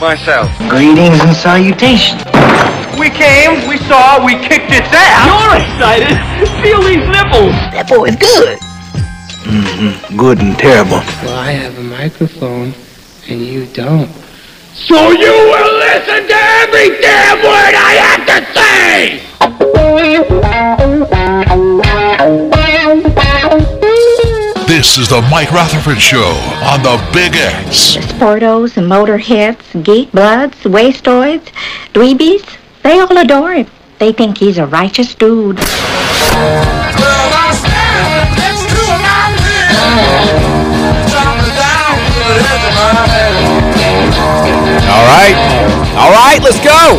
myself. Greetings and salutations. We came, we saw, we kicked its ass. You're excited. Feel these nipples. That boy's good. Mm-hmm. Good and terrible. Well, I have a microphone, and you don't. So you will listen to every damn word I have to say. This is the Mike Rutherford Show on the Big X. The Sportos, the Motorheads, Geek Bloods, Wastoids, Dweebies, they all adore him. They think he's a righteous dude. All right, let's go.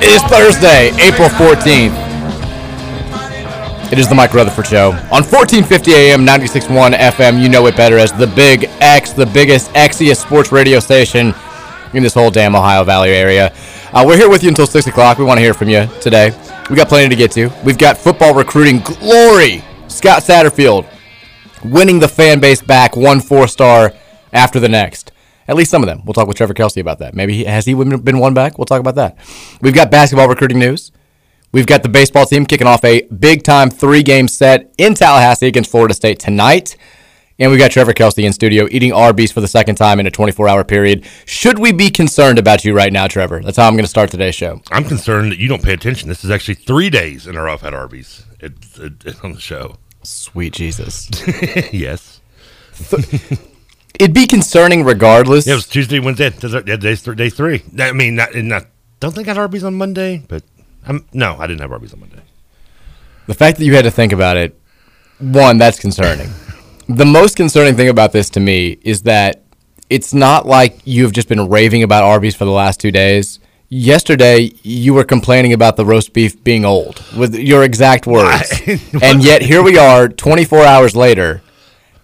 It is Thursday, April 14th. It is the Mike Rutherford Show on 1450 AM, 96.1 FM. You know it better as the Big X, the biggest, Xiest sports radio station in this whole damn Ohio Valley area. We're here with you until 6 o'clock. We want to hear from you today. We got plenty to get to. We've got football recruiting glory. Scott Satterfield winning the fan base back, 1 4-star after the next. At least some of them. We'll talk with Trevor Kelsey about that. Maybe has he been won back? We'll talk about that. We've got basketball recruiting news. We've got the baseball team kicking off a big-time 3-game set in Tallahassee against Florida State tonight. And we've got Trevor Kelsey in studio eating Arby's for the second time in a 24-hour period. Should we be concerned about you right now, Trevor? That's how I'm going to start today's show. I'm concerned that you don't pay attention. This is actually 3 days in a row I've had Arby's on the show. Sweet Jesus. Yes. It'd be concerning regardless. Yeah, it was Tuesday, Wednesday. Day 3. I mean, don't think I had Arby's on Monday, but no, I didn't have Arby's on Monday. The fact that you had to think about it, one, that's concerning. The most concerning thing about this to me is that it's not like you've just been raving about Arby's for the last 2 days. Yesterday, you were complaining about the roast beef being old, with your exact words. And yet, here we are, 24 hours later,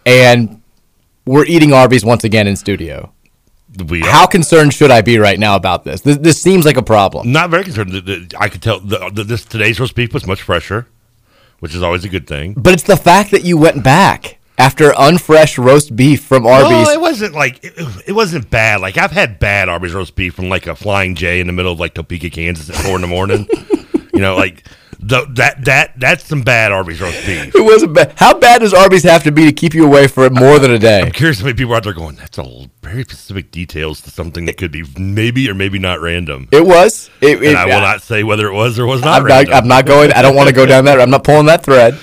and we're eating Arby's once again in studio. How concerned should I be right now about this? This seems like a problem. Not very concerned. I could tell today's roast beef was much fresher, which is always a good thing. But it's the fact that you went back after unfresh roast beef from Arby's. No, it wasn't like it wasn't bad. Like I've had bad Arby's roast beef from like a Flying J in the middle of like Topeka, Kansas at 4 a.m. You know, like. That's some bad Arby's roast beef. It wasn't bad. How bad does Arby's have to be to keep you away for more than a day? I'm curious how many people out there going, that's a very specific details to something that could be maybe or maybe not random. It was. And I will not say whether it was or was not random. I'm not going. I don't want to go down that. I'm not pulling that thread.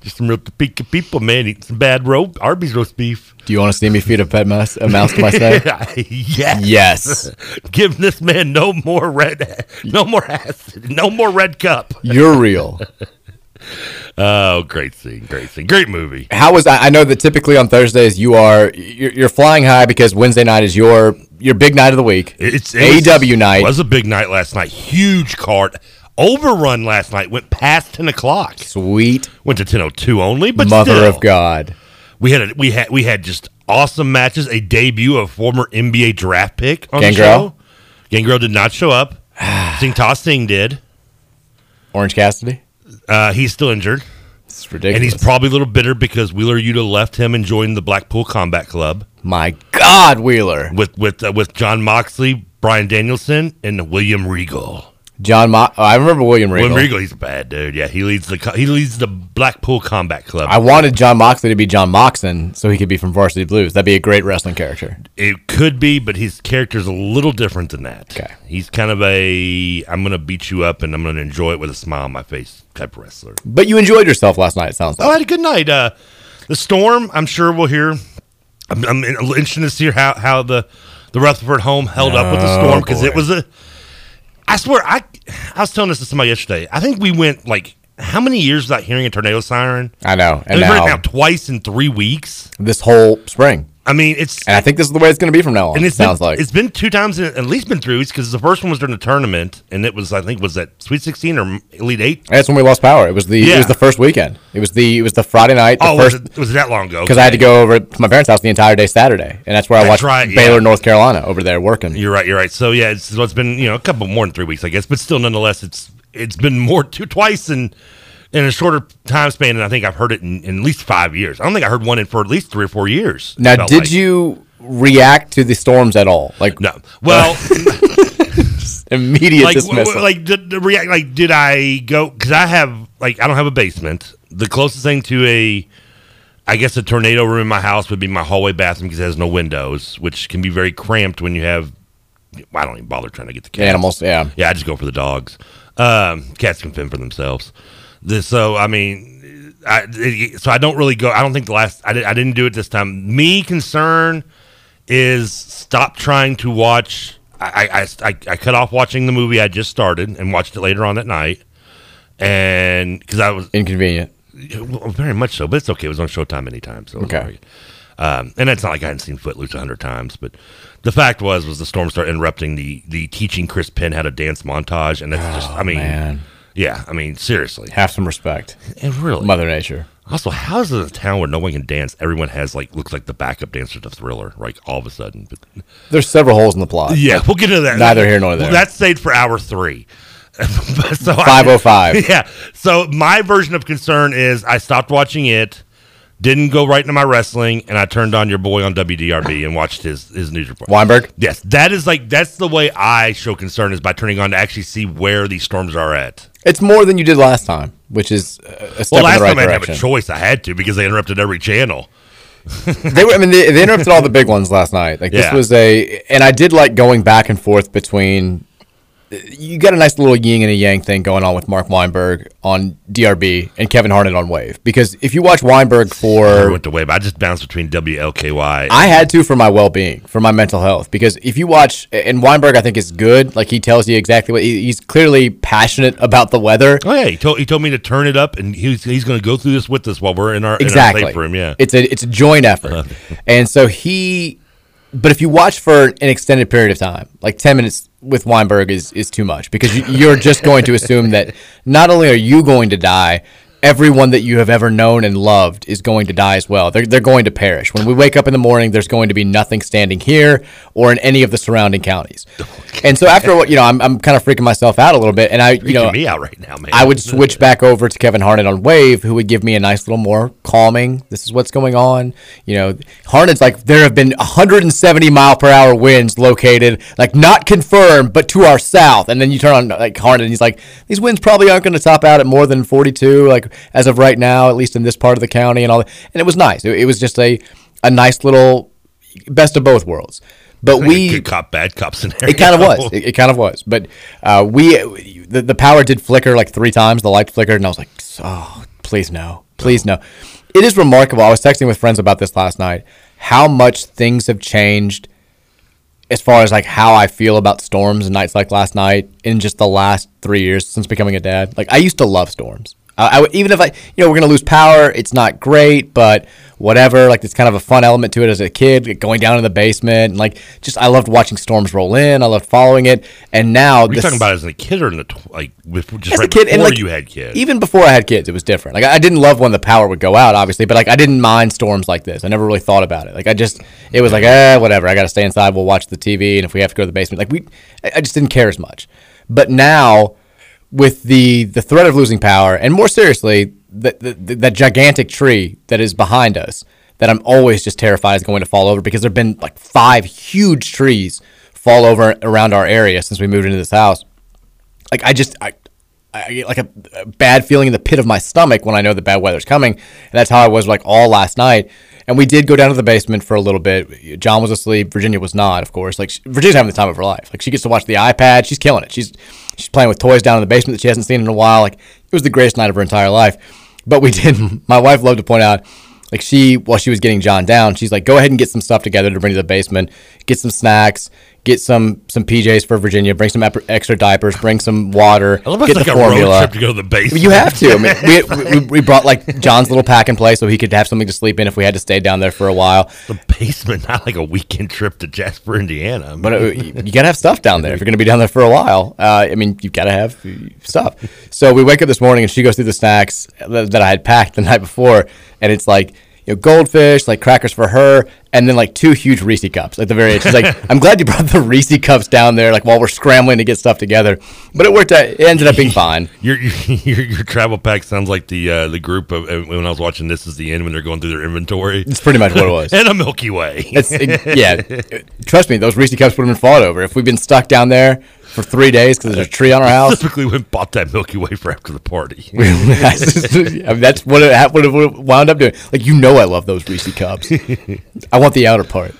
Just some real Topeka people, man, eating some bad Arby's roast beef. Do you want to see me feed a mouse to myself? Yes. Give this man no more red cup. You're real. Oh, great scene, great movie. How was I know that typically on Thursdays you're flying high because Wednesday night is your big night of the week. It's AEW night. It was a big night last night. Huge card. Overrun last night, went past 10 o'clock. Sweet. Went to 10:02 only, but Mother of God. We had just awesome matches, a debut of former NBA draft pick on the show. Gangrel did not show up. Singh Singh did. Orange Cassidy? He's still injured. It's ridiculous. And he's probably a little bitter because Wheeler Yuta left him and joined the Blackpool Combat Club. My God, Wheeler. With Jon Moxley, Bryan Danielson, and William Regal. I remember William Regal. William Regal, he's a bad dude. Yeah, he leads the Blackpool Combat Club. I wanted Jon Moxley to be Jon Moxon so he could be from Varsity Blues. That'd be a great wrestling character. It could be, but his character's a little different than that. Okay. He's kind of I'm going to beat you up and I'm going to enjoy it with a smile on my face type wrestler. But you enjoyed yourself last night, it sounds like. I had a good night. The Storm, I'm sure we'll hear. I'm interested to see how the Rutherford home held up with the Storm because it was I swear, I was telling this to somebody yesterday. I think we went, like, how many years without hearing a tornado siren? I know. And now twice in 3 weeks. This whole spring. I mean, it's... And I think this is the way it's going to be from now on, and it's been two times, at least been three weeks, because the first one was during the tournament, and it was, I think, was that Sweet 16 or Elite 8? That's when we lost power. It was the first weekend. It was the Friday night. Was it that long ago? Because I had to go over to my parents' house the entire day Saturday, and that's where I watched Baylor, North Carolina, over there working. You're right. So, yeah, it's been, a couple more than 3 weeks, I guess, but still, nonetheless, it's been more twice in a shorter time span, and I think I've heard it in at least 5 years. I don't think I heard one in for at least 3 or 4 years. Now, did you react to the storms at all? No. Well, immediate dismissal. Did I go? Because I don't have a basement. The closest thing to a tornado room in my house would be my hallway bathroom, because it has no windows, which can be very cramped when you have. I don't even bother trying to get the cats. Animals. Yeah. Yeah, I just go for the dogs. Cats can fend for themselves. I don't really go. I don't think I didn't do it this time. Me concern is stop trying to watch. I cut off watching the movie I just started and watched it later on that night, and because I was inconvenient, well, very much so. But it's okay. It was on Showtime many times. So okay. And it's not like I hadn't seen Footloose 100 times, but the fact was the storm started interrupting the teaching Chris Penn how to dance montage, and that's man. Yeah, seriously. Have some respect. And really. Mother Nature. Also, how is it a town where no one can dance? Everyone has, looks like the backup dancer to Thriller, all of a sudden. But there's several holes in the plot. Yeah, we'll get into that. Neither here nor there. That's saved for hour 3. 5:05. Yeah. So my version of concern is I stopped watching it, didn't go right into my wrestling, and I turned on your boy on WDRB and watched his news report. Weinberg? Yes. That is that's the way I show concern, is by turning on to actually see where these storms are at. It's more than you did last time, which is a step in the right direction. Well, last time I didn't have a choice. I had to, because they interrupted every channel. They interrupted all the big ones last night. This was and I did like going back and forth between. You got a nice little yin and a yang thing going on with Mark Weinberg on DRB and Kevin Harnett on Wave. Because if you watch Weinberg I went to Wave. I just bounced between WLKY. I had to for my well-being, for my mental health. Because if you watch, and Weinberg I think is good. He tells you exactly what, he's clearly passionate about the weather. Oh yeah, he told me to turn it up, and he's going to go through this with us while we're in our tape room. Yeah, it's a joint effort, and so he. But if you watch for an extended period of time, 10 minutes with Weinberg is too much, because you're just going to assume that not only are you going to die, everyone that you have ever known and loved is going to die as well. They're going to perish. When we wake up in the morning, there's going to be nothing standing here or in any of the surrounding counties. And so after I'm kind of freaking myself out a little bit, and freaking me out right now, man. I would switch back over to Kevin Harnett on Wave, who would give me a nice little more calming. This is what's going on. Harnett's there have been 170 mile per hour winds located, not confirmed, but to our south. And then you turn on Harnett, and he's these winds probably aren't going to top out at more than 42. As of right now, at least in this part of the county and all that. And it was nice. It was just a nice little best of both worlds. But good cop, bad cop scenario. It kind of was. It kind of was. But the power did flicker 3 times. The light flickered, and I was like, oh, please no. Please no. It is remarkable. I was texting with friends about this last night, how much things have changed as far as how I feel about storms and nights like last night in just the last 3 years since becoming a dad. I used to love storms. Even if we're going to lose power, it's not great, but whatever, it's kind of a fun element to it as a kid, going down in the basement, and I loved watching storms roll in. I loved following it. And now you're talking about as a kid, or in the before you had kids? Even before I had kids, it was different. I didn't love when the power would go out, obviously, but I didn't mind storms like this. I never really thought about it. It was whatever. I got to stay inside. We'll watch the TV, and if we have to go to the basement, I just didn't care as much. But now, with the threat of losing power, and more seriously, that gigantic tree that is behind us, that I'm always just terrified is going to fall over, because there have been 5 huge trees fall over around our area since we moved into this house. I get a bad feeling in the pit of my stomach when I know that bad weather's coming, and that's how I was all last night. And we did go down to the basement for a little bit. John was asleep. Virginia was not, of course. Virginia's having the time of her life. She gets to watch the iPad. She's killing it. She's playing with toys down in the basement that she hasn't seen in a while. It was the greatest night of her entire life. But we did. My wife loved to point out, while she was getting John down, she's go ahead and get some stuff together to bring to the basement, get some snacks, get some PJs for Virginia, bring some extra diapers, bring some water, get the formula. A road trip to go to the basement. You have to. I mean, we brought like John's little pack and play so he could have something to sleep in if we had to stay down there for a while. The basement, not like a weekend trip to Jasper, Indiana. I mean. But you got to have stuff down there if you're going to be down there for a while. I mean, you've got to have stuff. So we wake up this morning and she goes through the snacks that I had packed the night before, and it's like, you know, goldfish, like crackers for her, and then like two huge Reese cups at the very end. She's like, I'm glad you brought the Reese cups down there, like while we're scrambling to get stuff together. But it worked out. It ended up being fine. Your travel pack sounds like the group of when I was watching This Is the End when they're going through their inventory. It's pretty much what it was. And a Milky Way. Yeah. Trust me, those Reese cups would have been fought over if we'd been stuck down there for 3 days because there's a tree on our house. Typically, we bought that Milky Way for after the party. I mean, that's what it wound up doing. Like, you know, I love those Reese cups. I want the outer part.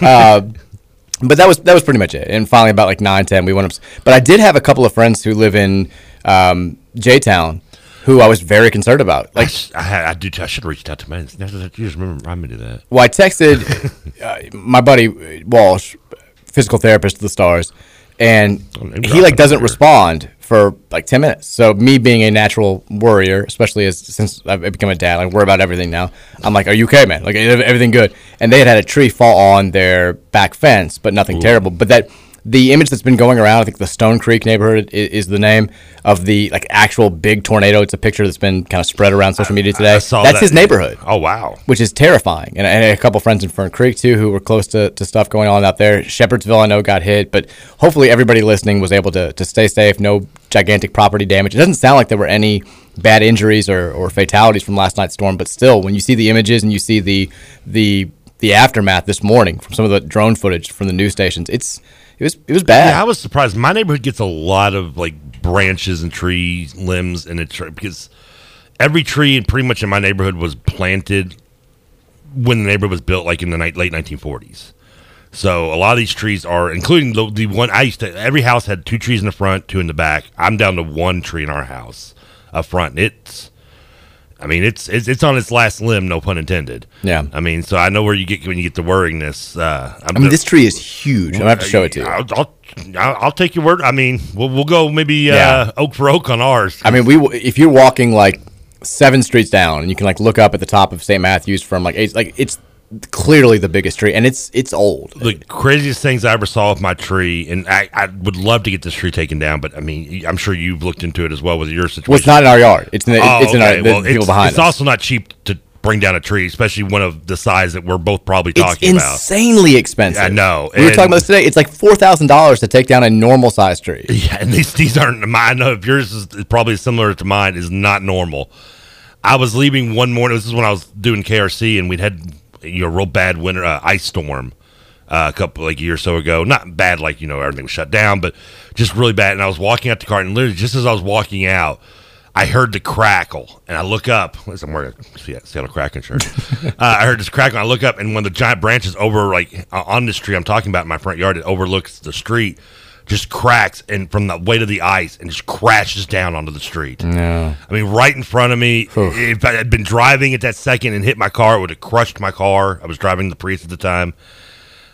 But that was pretty much it. And finally, about like 9:10, we went up. But I did have a couple of friends who live in J-Town, who I was very concerned about. Like I should have reached out to man. You just remind me of that. Well, I texted my buddy Walsh, physical therapist to the stars. And he like doesn't respond for like 10 minutes. So me being a natural worrier, especially since I've become a dad, I worry about everything now. I'm like, are you okay, man? Like, everything good? And they had a tree fall on their back fence, but nothing terrible. But the image that's been going around, I think the Stone Creek neighborhood is the name of the like actual big tornado. It's a picture that's been kind of spread around social media today. That's his neighborhood. Oh, wow. Which is terrifying. And a couple friends in Fern Creek, too, who were close to stuff going on out there. Shepherdsville, I know, got hit. But hopefully everybody listening was able to stay safe. No gigantic property damage. It doesn't sound like there were any bad injuries or fatalities from last night's storm. But still, when you see the images and you see the aftermath this morning from some of the drone footage from the news stations, it was bad. Yeah, I was surprised. My neighborhood gets a lot of like branches and tree limbs and because every tree pretty much in my neighborhood was planted when the neighborhood was built, like in the late 1940s. So a lot of these trees are, including the one I used to. Every house had two trees in the front, two in the back. I'm down to one tree in our house up front. And it's on its last limb, no pun intended. Yeah. I mean, so I know where you get when you get to worrying this. This tree is huge. I'm going to have to show it to you. I'll take your word. I mean, we'll go maybe oak for oak on ours. I mean, if you're walking like 7 streets down and you can like look up at the top of St. Matthews from like eight, like it's clearly the biggest tree and it's old. The craziest things I ever saw with my tree, and I would love to get this tree taken down, but I mean, I'm sure you've looked into it as well with your situation. Well, it's not in our yard. It's in the people behind us. It's also not cheap to bring down a tree, especially one of the size that we're both probably talking about. It's insanely expensive. I know. We were talking about this today. It's like $4,000 to take down a normal size tree. Yeah, and these aren't mine. I know if yours is probably similar to mine, is not normal. I was leaving one morning. This is when I was doing KRC, and we'd had a real bad winter ice storm a couple like a year or so ago. Not bad, like, you know, everything was shut down, but just really bad. And I was walking out the car, and literally just as I was walking out, I heard the crackle, and I look up. I'm wearing a Seattle Kraken shirt. I heard this crackle, and I look up, and one of the giant branches over like on this tree I'm talking about in my front yard that overlooks the street just cracks, and from the weight of the ice, and just crashes down onto the street. No. I mean, right in front of me. Oof. If I had been driving at that second and hit my car, it would have crushed my car. I was driving the Prius at the time.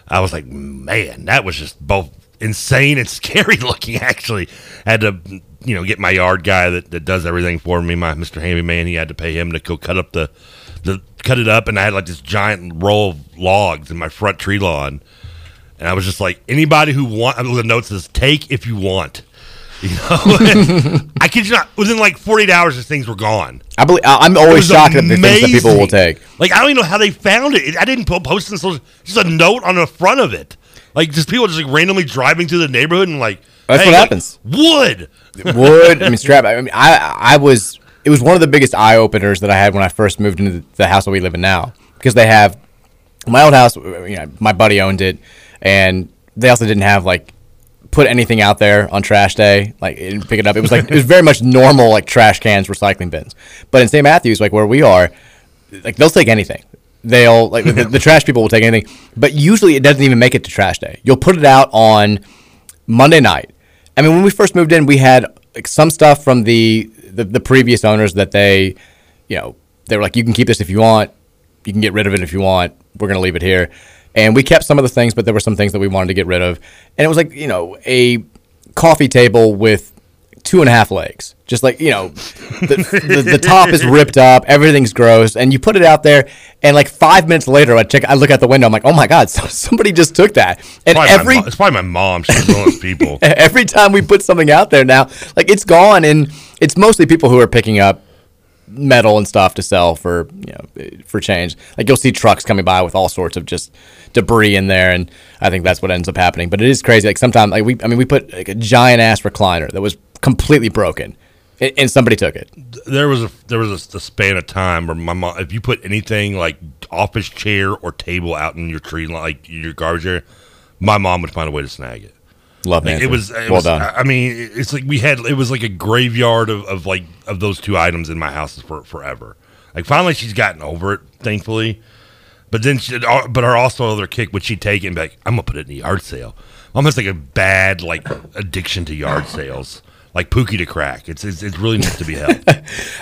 I was like, man, that was just both insane and scary looking, actually. I had to, you know, get my yard guy that does everything for me, my Mr. Handyman. He had to pay him to go cut up the cut it up, and I had like this giant roll of logs in my front tree lawn. And I was just like, anybody who wants, the note says, take if you want. You know? I kid you not, within like 48 hours, these things were gone. I'm always shocked at the things that people will take. Like, I don't even know how they found it. I didn't post it. Just a note on the front of it. Like, just people just like randomly driving through the neighborhood and like, that's hey, what happens. Wood. Wood. I mean, strap. I mean, I was, it was one of the biggest eye openers that I had when I first moved into the house that we live in now. Because they have, my old house, you know, my buddy owned it. And they also didn't have, like, put anything out there on trash day. Like, it didn't pick it up. It was, like, it was very much normal, like, trash cans, recycling bins. But in St. Matthews, like, where we are, like, they'll take anything. They'll, like, the trash people will take anything. But usually it doesn't even make it to trash day. You'll put it out on Monday night. I mean, when we first moved in, we had, like, some stuff from the previous owners that they, you know, they were like, you can keep this if you want. You can get rid of it if you want. We're going to leave it here. And we kept some of the things, but there were some things that we wanted to get rid of. And it was like, you know, a coffee table with 2.5 legs. Just like, you know, the top is ripped up, everything's gross, and you put it out there, and like 5 minutes later, I look out the window, I'm like, oh my God, somebody just took that. And it's probably my mom. She's one of those people. Every time we put something out there now, like it's gone, and it's mostly people who are picking up metal and stuff to sell for, you know, for change. Like you'll see trucks coming by with all sorts of just debris in there, and I think that's what ends up happening. But it is crazy. Like sometimes, like we put like a giant ass recliner that was completely broken, and somebody took it. There was a span of time where my mom, if you put anything like office chair or table out in your tree, like your garbage area, my mom would find a way to snag it. Love like, it was well done. I mean, it's like it was like a graveyard of those two items in my house for forever. Like finally, she's gotten over it, thankfully. But then, her also other kick would she take it and be like, I'm gonna put it in the yard sale. Almost like a bad like addiction to yard sales. Like Pookie to crack. It's really needs to be held.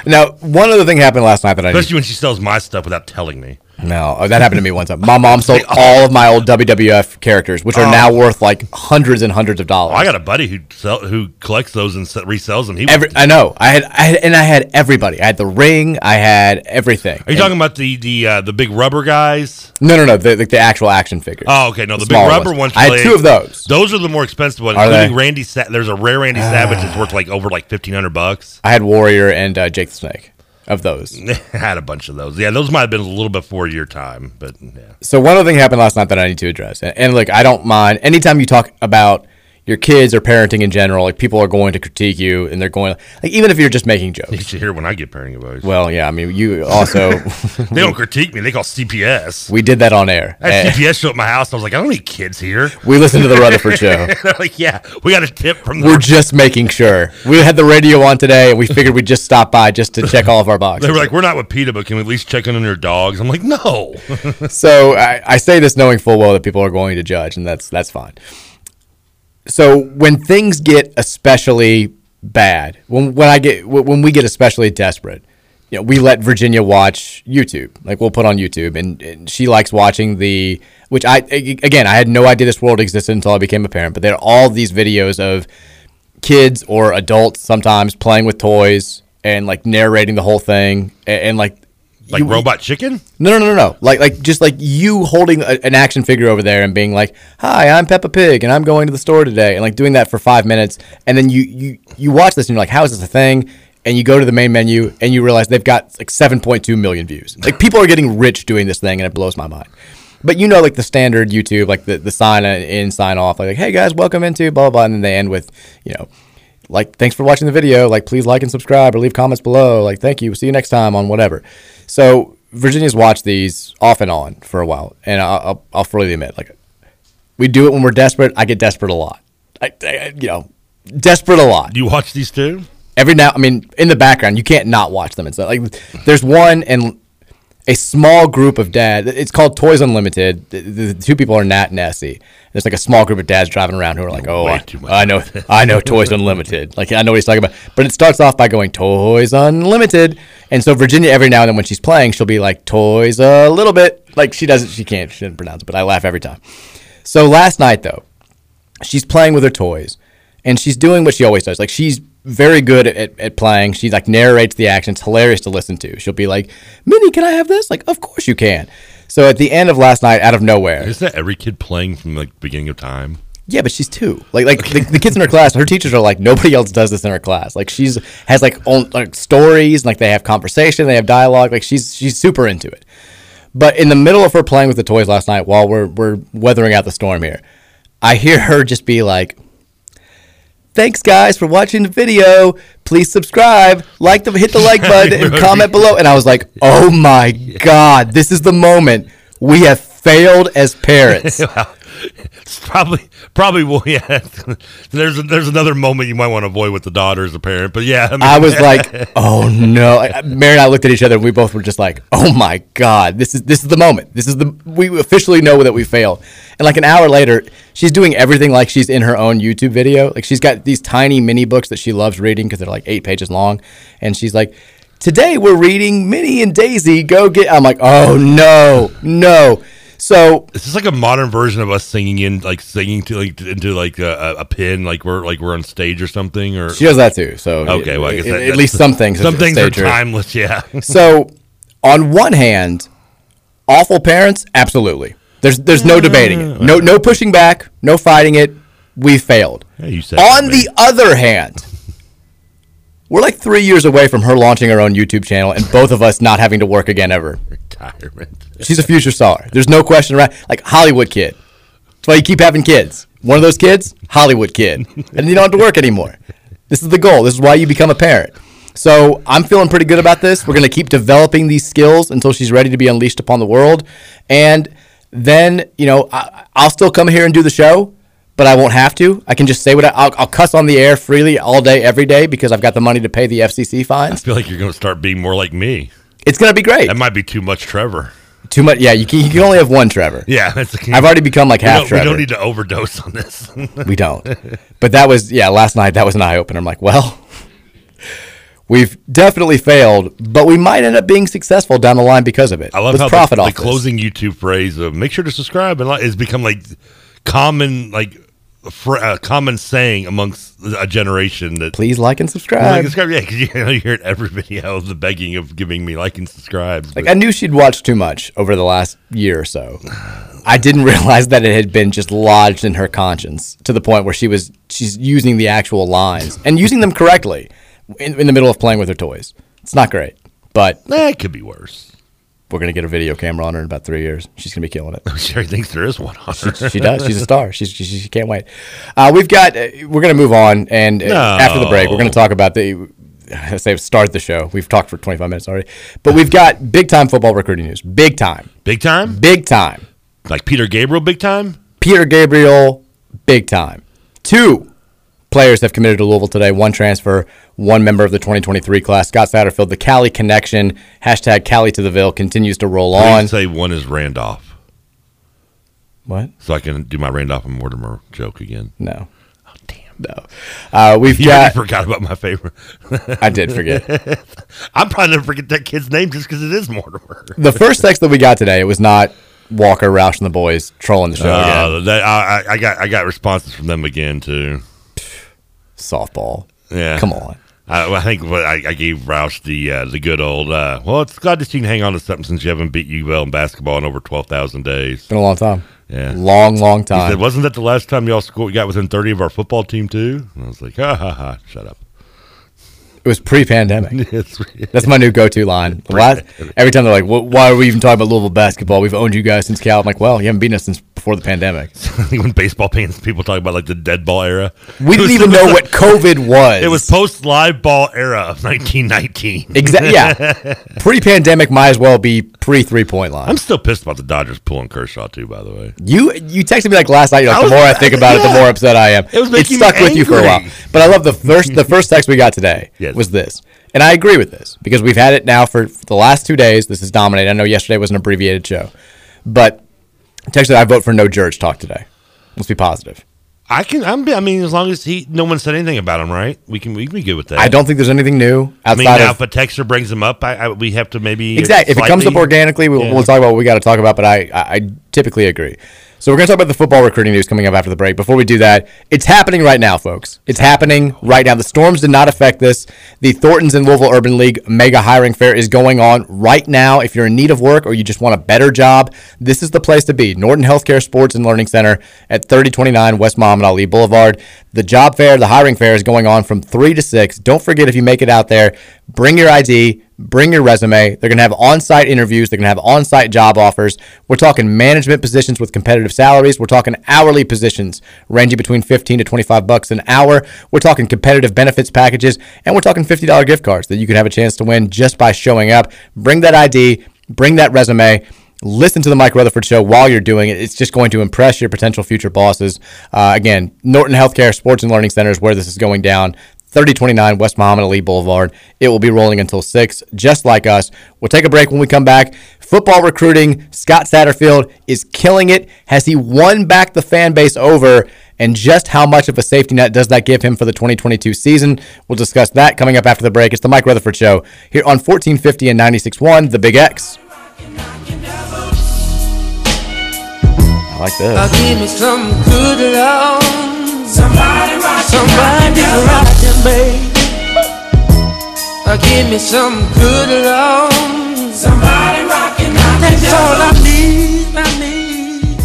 Now, one other thing happened last night that especially when she sells my stuff without telling me. No, that happened to me one time. My mom sold all of my old WWF characters, which are now worth like hundreds and hundreds of dollars. Oh, I got a buddy who collects those and resells them. I know. I had everybody. I had the ring. I had everything. Are you talking about the big rubber guys? No. The actual action figures. Oh, okay. No, the big rubber ones. I had 2 of those. Those are the more expensive ones. Including Randy. There's a rare Randy Savage that's worth like over like $1,500. I had Warrior and Jake the Snake. Of those. I had a bunch of those. Yeah, those might have been a little before your time, but yeah. So one other thing happened last night that I need to address. And look, I don't mind. Anytime you talk about your kids or parenting in general, like people are going to critique you, and they're going like even if you're just making jokes. You should hear when I get parenting advice. Well, yeah, I mean, you also they don't critique me. They call CPS. We did that on air. I had CPS show at my house. And I was like, I don't need kids here. We listened to the Rutherford show. They're like, yeah, we got a tip from. We're just making sure. We had the radio on today, and we figured we'd just stop by just to check all of our boxes. They were like, we're not with PETA, but can we at least check in on your dogs? I'm like, no. So I say this knowing full well that people are going to judge, and that's fine. So when things get especially bad, when we get especially desperate, you know, we let Virginia watch YouTube. Like we'll put on YouTube, and she likes watching I had no idea this world existed until I became a parent. But there are all these videos of kids or adults sometimes playing with toys and like narrating the whole thing, and like Robot Chicken? No. Like you holding an action figure over there and being like, "Hi, I'm Peppa Pig, and I'm going to the store today," and like doing that for 5 minutes, and then you watch this and you're like, "How is this a thing?" And you go to the main menu and you realize they've got like 7.2 million views. Like people are getting rich doing this thing, and it blows my mind. But you know, like the standard YouTube, like the sign in, sign off, like "Hey guys, welcome into blah blah blah," and then they end with, you know, like, "Thanks for watching the video. Like, please like and subscribe, or leave comments below. Like, thank you. See you next time on whatever." So Virginia's watched these off and on for a while, and I'll freely admit, like, we do it when we're desperate. I get desperate a lot. Desperate a lot. Do you watch these too? Every now, I mean, in the background, you can't not watch them. It's like there's one and a small group of dads. It's called Toys Unlimited. The 2 people are Nat and Nessie. There's like a small group of dads driving around who are like, "Oh, I know Toys Unlimited." Like I know what he's talking about. But it starts off by going Toys Unlimited, and so Virginia every now and then when she's playing, she'll be like Toys a little bit. Like she didn't pronounce it, but I laugh every time. So last night though, she's playing with her toys, and she's doing what she always does. Like she's very good at playing. She like narrates the action. It's hilarious to listen to. She'll be like, "Minnie, can I have this?" Like, of course you can. So at the end of last night, out of nowhere. Isn't that every kid playing from like the beginning of time? Yeah, but she's 2. The kids in her class, her teachers are like, nobody else does this in her class. Like she's has like own, like stories, and like they have conversation, they have dialogue. Like she's super into it. But in the middle of her playing with the toys last night, while we're weathering out the storm here, I hear her just be like, "Thanks, guys, for watching the video. Please subscribe, hit the like button, and comment below." And I was like, "Oh my God, this is the moment we have failed as parents." Well, it's probably will. Yeah, there's another moment you might want to avoid with the daughter as a parent. But yeah, I was like, "Oh no!" Mary and I looked at each other, and we both were just like, "Oh my God, this is the moment. We officially know that we failed." And like an hour later, she's doing everything like she's in her own YouTube video. Like she's got these tiny mini books that she loves reading because they're like 8 pages long, and she's like, "Today we're reading Minnie and Daisy. Go get." I'm like, "Oh no, no." So this is like a modern version of us singing in, like singing to like into like a pin, like we're on stage or something. Or she does that too. So okay, well, I guess at least some things are timeless. Yeah. So on one hand, awful parents, absolutely. There's no debating it. No pushing back. No fighting it. We failed. Yeah, you said on the other hand, we're like 3 years away from her launching her own YouTube channel and both of us not having to work again ever. Retirement. She's a future star. There's no question around. Like Hollywood kid. That's why you keep having kids. One of those kids, Hollywood kid. And you don't have to work anymore. This is the goal. This is why you become a parent. So I'm feeling pretty good about this. We're going to keep developing these skills until she's ready to be unleashed upon the world. And then, you know, I'll still come here and do the show. But I won't have to. I can just say what I'll cuss on the air freely all day, every day, because I've got the money to pay the FCC fines. I feel like you're going to start being more like me. It's going to be great. That might be too much Trevor. Too much. Yeah, you can only have one Trevor. Yeah. I've already become like half Trevor. We don't need to overdose on this. We don't. But that was, last night, that was an eye-opener. I'm like, well, we've definitely failed, but we might end up being successful down the line because of it. I love Let's how the closing YouTube phrase of make sure to subscribe and like has become like common, like, a common saying amongst a generation that please like and subscribe. Like and subscribe, yeah, because you hear it every video of the begging of giving me like and subscribes. Like I knew she'd watched too much over the last year or so. I didn't realize that it had been just lodged in her conscience to the point where she's using the actual lines and using them correctly in the middle of playing with her toys. It's not great, but it could be worse. We're going to get a video camera on her in about 3 years. She's going to be killing it. Sherry thinks there is one on her. She does. She's a star. She can't wait. We're going to move on. And after the break, we're going to talk about start the show. We've talked for 25 minutes already. But we've got big time football recruiting news. Big time. Big time? Big time. Like Peter Gabriel big time? Peter Gabriel big time. 2 players have committed to Louisville today. 1 transfer, 1 member of the 2023 class. Scott Satterfield, the Cali connection, hashtag Cali to the Ville, continues to roll on. I didn't say 1 is Randolph. What? So I can do my Randolph and Mortimer joke again. No. Oh, damn. No. I forgot about my favorite. I did forget. I'm probably going to forget that kid's name just because it is Mortimer. The first text that we got today, it was not Walker, Roush, and the boys trolling the show again. I got responses from them again, too. Softball, yeah. Come on. I think I gave Roush the good old. Well, it's glad that you can hang on to something since you haven't beat UL in basketball in over 12,000 days. It's been a long time. Yeah, long time. He said, wasn't that the last time y'all got within 30 of our football team too? And I was like, ha, shut up. It was pre-pandemic. That's my new go-to line. Every time they're like, why are we even talking about Louisville basketball? We've owned you guys since Cal. I'm like, well, you haven't beaten us since before the pandemic. When baseball fans, people talk about like the dead ball era. We didn't even know what COVID was. It was post-live ball era of 1919. Exactly. Yeah. Pre-pandemic might as well be pre-3-point line. I'm still pissed about the Dodgers pulling Kershaw, too, by the way. You texted me like last night. You're like, the more I think about it, the more upset I am. It stuck with you for a while. But I love the first text we got today. Yeah. Was this. And I agree with this because we've had it now for the last 2 days. This is dominated. I know yesterday was an abbreviated show, but texted, I vote for no Jurge talk today. Let's be positive. As long as no one said anything about him, right? We can be good with that. I don't think there's anything new outside now if a texter brings him up, we have to maybe. Exactly. If it comes up organically, we'll talk about what we got to talk about, but I typically agree. So we're going to talk about the football recruiting news coming up after the break. Before we do that, it's happening right now, folks. It's happening right now. The storms did not affect this. The Thorntons and Louisville Urban League mega hiring fair is going on right now. If you're in need of work or you just want a better job, this is the place to be. Norton Healthcare Sports and Learning Center at 3029 West Muhammad Ali Boulevard. The job fair, the hiring fair is going on from 3 to 6. Don't forget, if you make it out there, bring your ID. Bring your resume. They're going to have on-site interviews. They're going to have on-site job offers. We're talking management positions with competitive salaries. We're talking hourly positions ranging between $15 to $25 an hour. We're talking competitive benefits packages, and we're talking $50 gift cards that you could have a chance to win just by showing up. Bring that ID. Bring that resume. Listen to the Mike Rutherford Show while you're doing it. It's just going to impress your potential future bosses. Again, Norton Healthcare Sports and Learning Center is where this is going down. 3029 West Muhammad Ali Boulevard. It will be rolling until 6, just like us. We'll take a break. When we come back, football recruiting, Scott Satterfield is killing it. Has he won back the fan base over? And just how much of a safety net does that give him for the 2022 season? We'll discuss that coming up after the break. It's the Mike Rutherford Show here on 1450 and 96.1, The Big X. like this. I'll give me some good love. Somebody rockin', baby. I'll give me some good love. Somebody rockin', that's all I need. I need.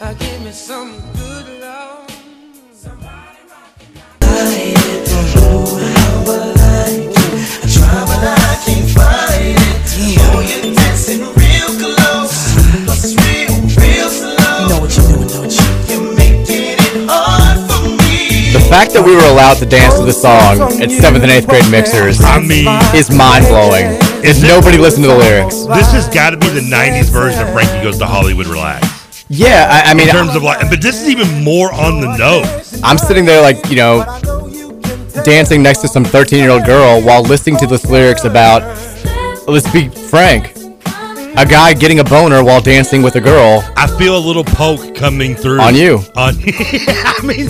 I'll give me some good love. Somebody rockin'. I hit the road, I try, but I can't find it. Oh, you're dancing real close, but it's real, real slow. You know what you're doing, don't you? You're making it hard for me. The fact that we were allowed to dance to the song at 7th and 8th grade mixers, I mean, is mind-blowing. Nobody listened to the lyrics. This has got to be the 90s version of Frankie Goes to Hollywood Relax. Yeah, I mean, in terms of like, but this is even more on the nose. I'm sitting there like, you know, dancing next to some 13-year-old girl while listening to this lyrics about, let's be frank, a guy getting a boner while dancing with a girl. I feel a little poke coming through. On you. On I mean,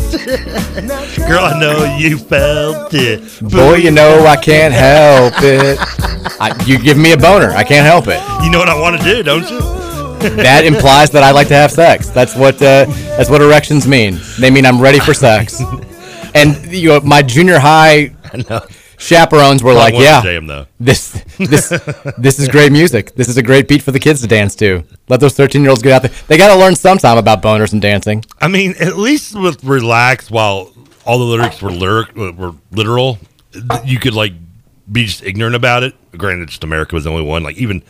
girl, I know you felt it. Boy, you know I can't help it. You give me a boner. I can't help it. You know what I want to do, don't you? That implies that I like to have sex. That's what erections mean. They mean I'm ready for sex. And you know, my junior high chaperones were like, "Yeah, jam, this is great music. This is a great beat for the kids to dance to. Let those 13-year-olds get out there. They got to learn sometime about boners and dancing." I mean, at least with "Relax," while all the lyrics were literal, you could like be just ignorant about it. Granted, just America was the only one. Like even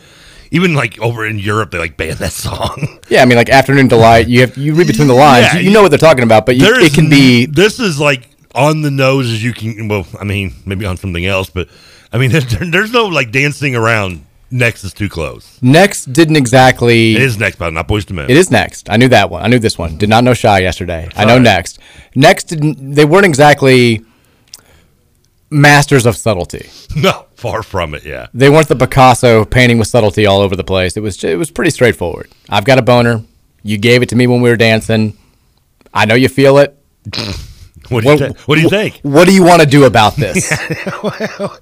like over in Europe, they like banned that song. Yeah, I mean, like "Afternoon Delight." You read between the lines. Yeah, you know what they're talking about, but it can be. This is like on the nose as you can. Well, I mean, maybe on something else, but I mean, there's no like dancing around. Next is too close. Next didn't exactly. It is Next, but not Boyz II Men. It is Next. I knew that one. I knew this one. Did not know Shy yesterday. That's I know right. Next. Next didn't. They weren't exactly masters of subtlety. No, far from it. Yeah, they weren't the Picasso painting with subtlety all over the place. It was pretty straightforward. I've got a boner. You gave it to me when we were dancing. I know you feel it. What do you think? What do you want to do about this? Well,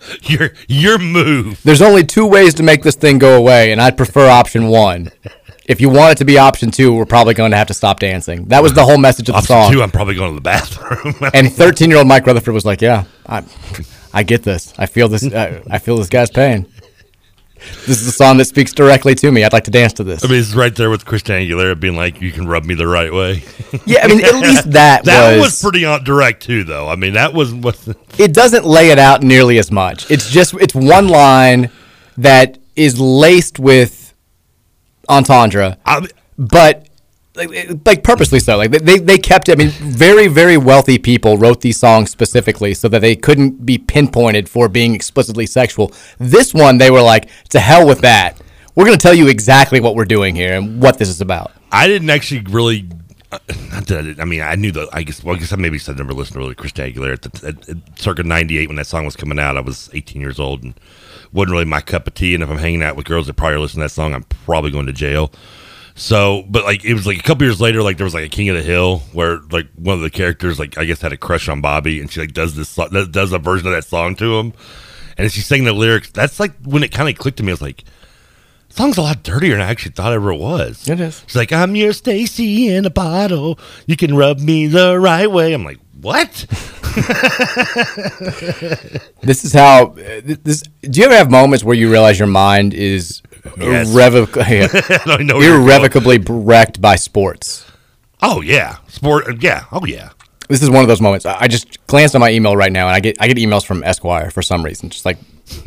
your move. There's only two ways to make this thing go away, and I'd prefer option one. If you want it to be option two, we're probably going to have to stop dancing. That was the whole message of the song. Option two, I'm probably going to the bathroom. And 13-year-old Mike Rutherford was like, "Yeah, I get this. I feel this. I feel this guy's pain. This is a song that speaks directly to me. I'd like to dance to this." I mean, it's right there with Christina Aguilera being like, "You can rub me the right way." Yeah, I mean, at least that was pretty direct too, though. I mean, that was what it doesn't lay it out nearly as much. It's one line that is laced with entendre, but like purposely so. Like they kept it. I mean, very very wealthy people wrote these songs specifically so that they couldn't be pinpointed for being explicitly sexual. This one, they were like, "To hell with that. We're going to tell you exactly what we're doing here and what this is about." I didn't actually really. I mean, I knew that. I guess I maybe said I never listened to really Christina Aguilera at circa '98 when that song was coming out. I was 18 years old and wasn't really my cup of tea. And if I'm hanging out with girls that probably listen to that song, I'm probably going to jail. So, but like it was like a couple years later, like there was like a King of the Hill where like one of the characters like I guess had a crush on Bobby, and she like does a version of that song to him, and she sang the lyrics. That's like when it kind of clicked to me. I was like, the song's a lot dirtier than I actually thought it ever was. It is. She's like, "I'm your Stacy in a bottle. You can rub me the right way." I'm like, what? This is how. This. Do you ever have moments where you realize your mind is? Yes. Irrevocably wrecked by sports. Oh yeah, sport. Yeah. Oh yeah. This is one of those moments. I just glanced at my email right now, and I get emails from Esquire for some reason, just like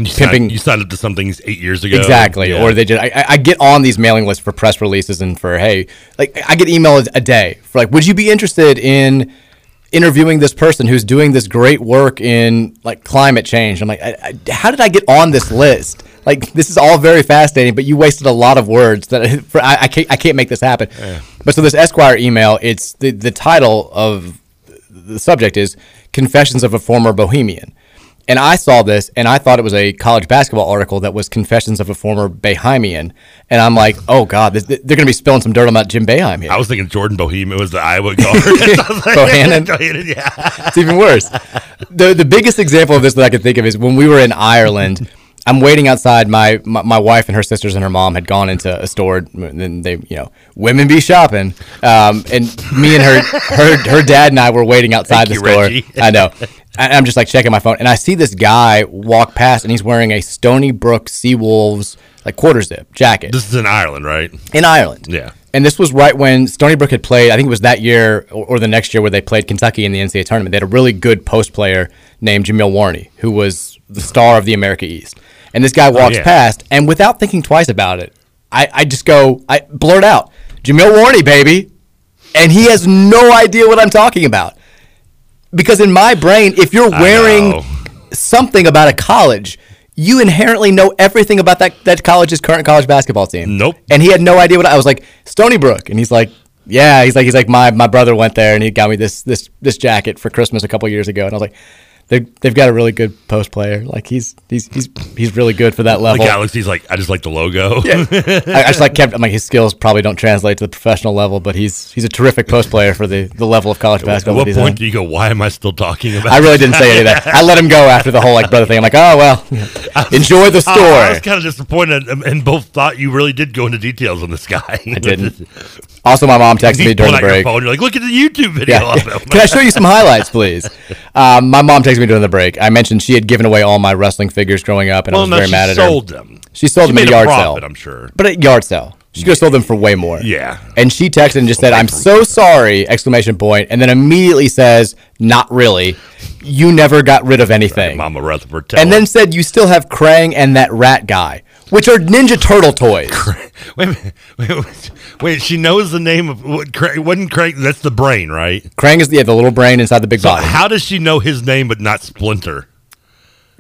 pimping. You signed up to something 8 years ago, exactly. Yeah. Or they did. I get on these mailing lists for press releases and for hey, like I get emails a day for like, would you be interested in interviewing this person who's doing this great work in like climate change? I'm like, how did I get on this list? Like, this is all very fascinating, but you wasted a lot of words that I can't make this happen. Yeah. But so this Esquire email, it's the title of the subject is "Confessions of a Former Bohemian." And I saw this, and I thought it was a college basketball article that was "Confessions of a Former Bohemian," and I'm like, oh, God, they're going to be spilling some dirt about Jim Boeheim here. I was thinking Jordan Bohemian was the Iowa guard. Bohannon? Yeah. It's even worse. The biggest example of this that I could think of is when we were in Ireland, I'm waiting outside. My wife and her sisters and her mom had gone into a store, and they, you know, women be shopping. And me and her dad and I were waiting outside the store. Reggie. I know. I'm just like checking my phone, and I see this guy walk past, and he's wearing a Stony Brook Seawolves like quarter zip jacket. This is in Ireland, right? In Ireland, yeah. And this was right when Stony Brook had played, I think it was that year or the next year where they played Kentucky in the NCAA tournament. They had a really good post player named Jamil Warney, who was the star of the America East. And this guy walks past, and without thinking twice about it, I just go, I blurt out, Jamil Warney, baby. And he has no idea what I'm talking about. Because in my brain, if you're wearing something about a college, you inherently know everything about that college's current college basketball team. Nope. And he had no idea what I was like, Stony Brook. And he's like, yeah. He's like, my brother went there and he got me this jacket for Christmas a couple years ago. And I was like, they've got a really good post player. Like he's really good for that level. Like Alex, he's like, I just like the logo. Yeah. I just like kept. I'm like, his skills probably don't translate to the professional level, but he's a terrific post player for the level of college basketball. At what point do you go, why am I still talking about? I really didn't say any of that. I let him go after the whole like brother thing. I'm like, oh well, enjoy the story. I was kind of disappointed, and both thought you really did go into details on this guy. I didn't. Also, my mom texted me during the break. You're like, look at the YouTube video. Yeah. Can I show you some highlights, please? My mom texted me during the break. I mentioned she had given away all my wrestling figures growing up, and I was very mad at her. She sold them at a yard sale. I'm sure. But at yard sale. She could have sold them for way more. Yeah. And she texted and just said, I'm so sorry, !, and then immediately says, not really. You never got rid of anything. Right, Mama Rutherford. And then said, you still have Krang and that rat guy, which are Ninja Turtle toys. Wait, she knows the name of what Krang, wasn't Krang, that's the brain, right? Krang is the little brain inside the big body. How does she know his name but not Splinter?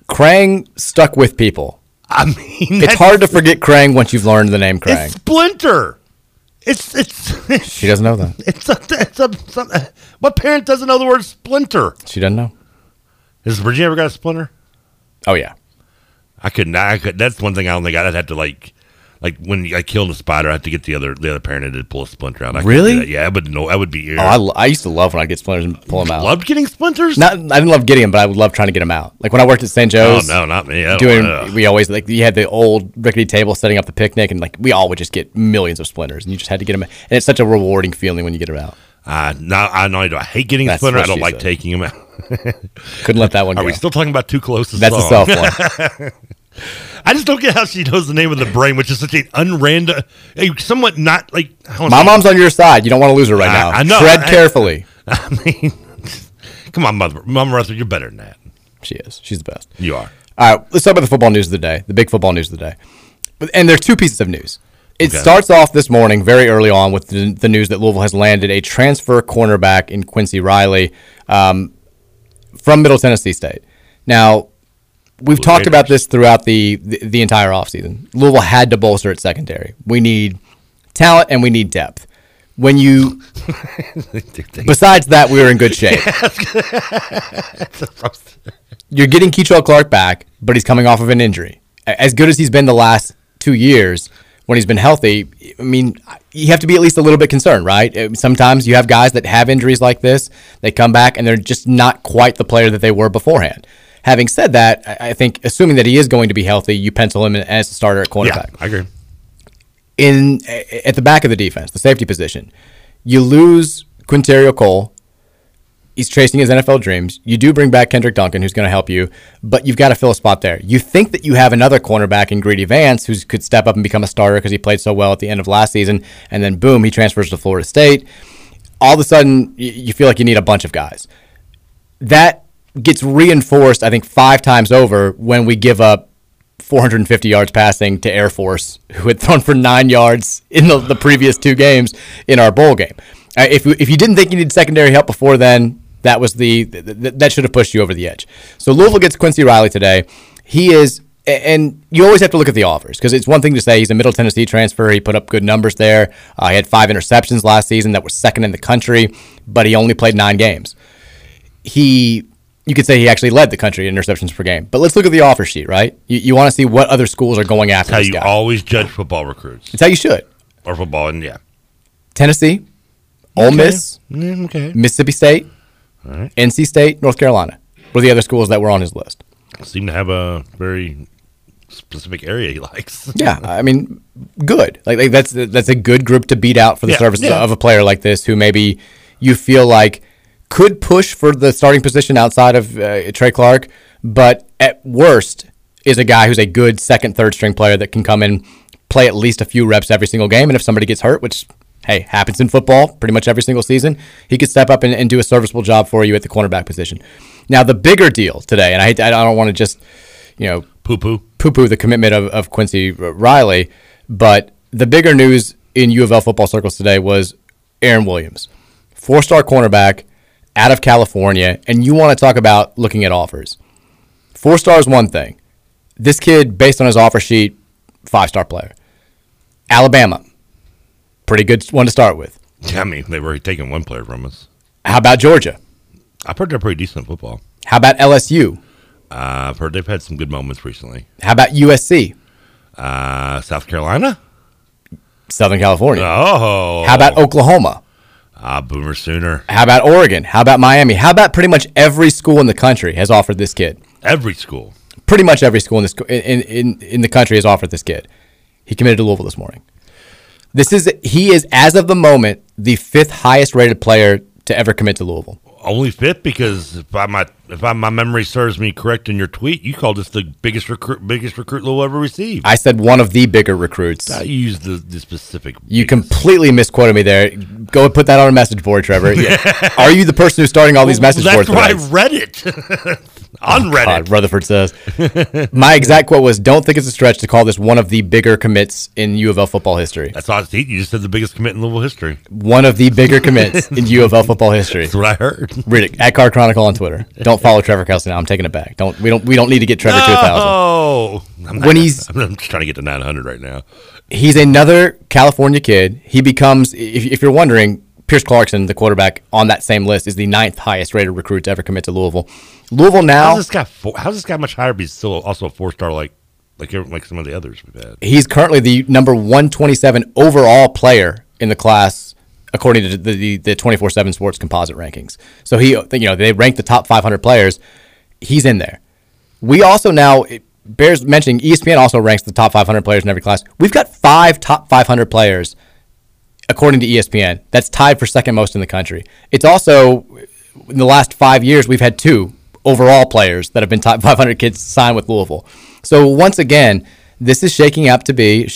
Krang stuck with people. I mean, it's hard to forget Krang once you've learned the name Krang. It's Splinter. It's she doesn't know that. What parent doesn't know the word splinter? She doesn't know. Has Virginia ever got a splinter? Oh yeah. I could. That's one thing I only got. I'd have to like when I killed a spider, I had to get the other parent to pull a splinter out. Really? Yeah, but no, I would be irritated. Oh, I used to love when I get splinters and pull them out. Loved getting splinters? Not, I didn't love getting them, but I would love trying to get them out. Like when I worked at St. Joe's. Oh no, not me. We always like you had the old rickety table setting up the picnic, and like we all would just get millions of splinters, and you just had to get them out. And it's such a rewarding feeling when you get them out. I hate getting a splinter. I don't like taking them out. Couldn't let that one go. Are we still talking about Too Close to That's Song? That's a soft one. I just don't get how she knows the name of the brain, which is such an unrandom, somewhat not like. My mom's on your side. You don't want to lose her right now. I know. Tread carefully. I mean, come on, Mama Rutherford, you're better than that. She is. She's the best. You are. All right. Let's talk about the football news of the day, the big football news of the day. And there are two pieces of news. It starts off this morning very early on with the news that Louisville has landed a transfer cornerback in Quincy Riley from Middle Tennessee State. Now, we've talked about this throughout the entire offseason. Louisville had to bolster its secondary. We need talent and we need depth. When you – besides that, we were in good shape. You're getting Keitrell Clark back, but he's coming off of an injury. As good as he's been the last 2 years – when he's been healthy, I mean, you have to be at least a little bit concerned, right? Sometimes you have guys that have injuries like this. They come back, and they're just not quite the player that they were beforehand. Having said that, I think assuming that he is going to be healthy, you pencil him as a starter at cornerback. Yeah, I agree. At the back of the defense, the safety position, you lose Quinterio Cole. He's chasing his NFL dreams. You do bring back Kendrick Duncan, who's going to help you, but you've got to fill a spot there. You think that you have another cornerback in Greedy Vance who could step up and become a starter because he played so well at the end of last season, and then boom, he transfers to Florida State. All of a sudden, you feel like you need a bunch of guys. That gets reinforced, I think, 5 times over when we give up 450 yards passing to Air Force, who had thrown for 9 yards in the previous 2 games in our bowl game. If you didn't think you needed secondary help before then, that was that should have pushed you over the edge. So Louisville gets Quincy Riley today. He is, and you always have to look at the offers because it's one thing to say he's a Middle Tennessee transfer. He put up good numbers there. He had 5 interceptions last season. That was second in the country, but he only played 9 games. You could say he actually led the country in interceptions per game. But let's look at the offer sheet, right? You want to see what other schools are going after this guy. That's how you always judge football recruits. It's how you should. Or football, and yeah. Tennessee, Ole Miss, Mississippi State, all right, NC State, North Carolina were the other schools that were on his list. Seem to have a very specific area he likes. Yeah, I mean, good. Like that's a good group to beat out for the services of a player like this, who maybe you feel like could push for the starting position outside of Trey Clark, but at worst is a guy who's a good second, third string player that can come in, play at least a few reps every single game, and if somebody gets hurt, which hey, happens in football pretty much every single season, he could step up and do a serviceable job for you at the cornerback position. Now, the bigger deal today, and I don't want to just, poo-poo the commitment of Quincy Riley, but the bigger news in U of L football circles today was Aaron Williams, four-star cornerback out of California, and you want to talk about looking at offers. Four-star is one thing. This kid, based on his offer sheet, five-star player. Alabama, pretty good one to start with. Yeah, I mean, they've already taken one player from us. How about Georgia? I've heard they're pretty decent in football. How about LSU? I've heard they've had some good moments recently. How about USC? South Carolina? Southern California. Oh. How about Oklahoma? Boomer Sooner. How about Oregon? How about Miami? How about pretty much every school in the country has offered this kid? Every school? Pretty much every school in the country has offered this kid. He committed to Louisville this morning. He is, as of the moment, the fifth highest rated player to ever commit to Louisville. Only fifth, because if my memory serves me correct in your tweet, you called this the biggest recruit Louisville ever received. I said one of the bigger recruits. I used the specific. You completely misquoted me there. Go put that on a message board, Trevor. Yeah. Are you the person who's starting all these message boards? That's why I read it. On Reddit. God, Rutherford says. My exact quote was, don't think it's a stretch to call this one of the bigger commits in U of L football history. That's honest. You just said the biggest commit in Louisville history. One of the bigger commits in U of L football history. That's what I heard. Read it. At Car Chronicle on Twitter. Don't follow Trevor Kelce now. I'm taking it back. We don't need to get Trevor to 1,000. Oh. I'm just trying to get to 900 right now. He's another California kid. He becomes, if you're wondering, Pierce Clarkson, the quarterback on that same list, is the ninth highest rated recruit to ever commit to Louisville. Louisville now. How's this guy much higher? But he's still also a four-star like some of the others we've had. He's currently the number 127 overall player in the class, according to the 24/7 Sports composite rankings. So they rank the top 500 players. He's in there. We also now, it bears mentioning, ESPN also ranks the top 500 players in every class. We've got five top 500 players, according to ESPN. That's tied for second most in the country. It's also, in the last 5 years, we've had two overall players that have been top 500 kids signed with Louisville. So once again, this is shaping up to be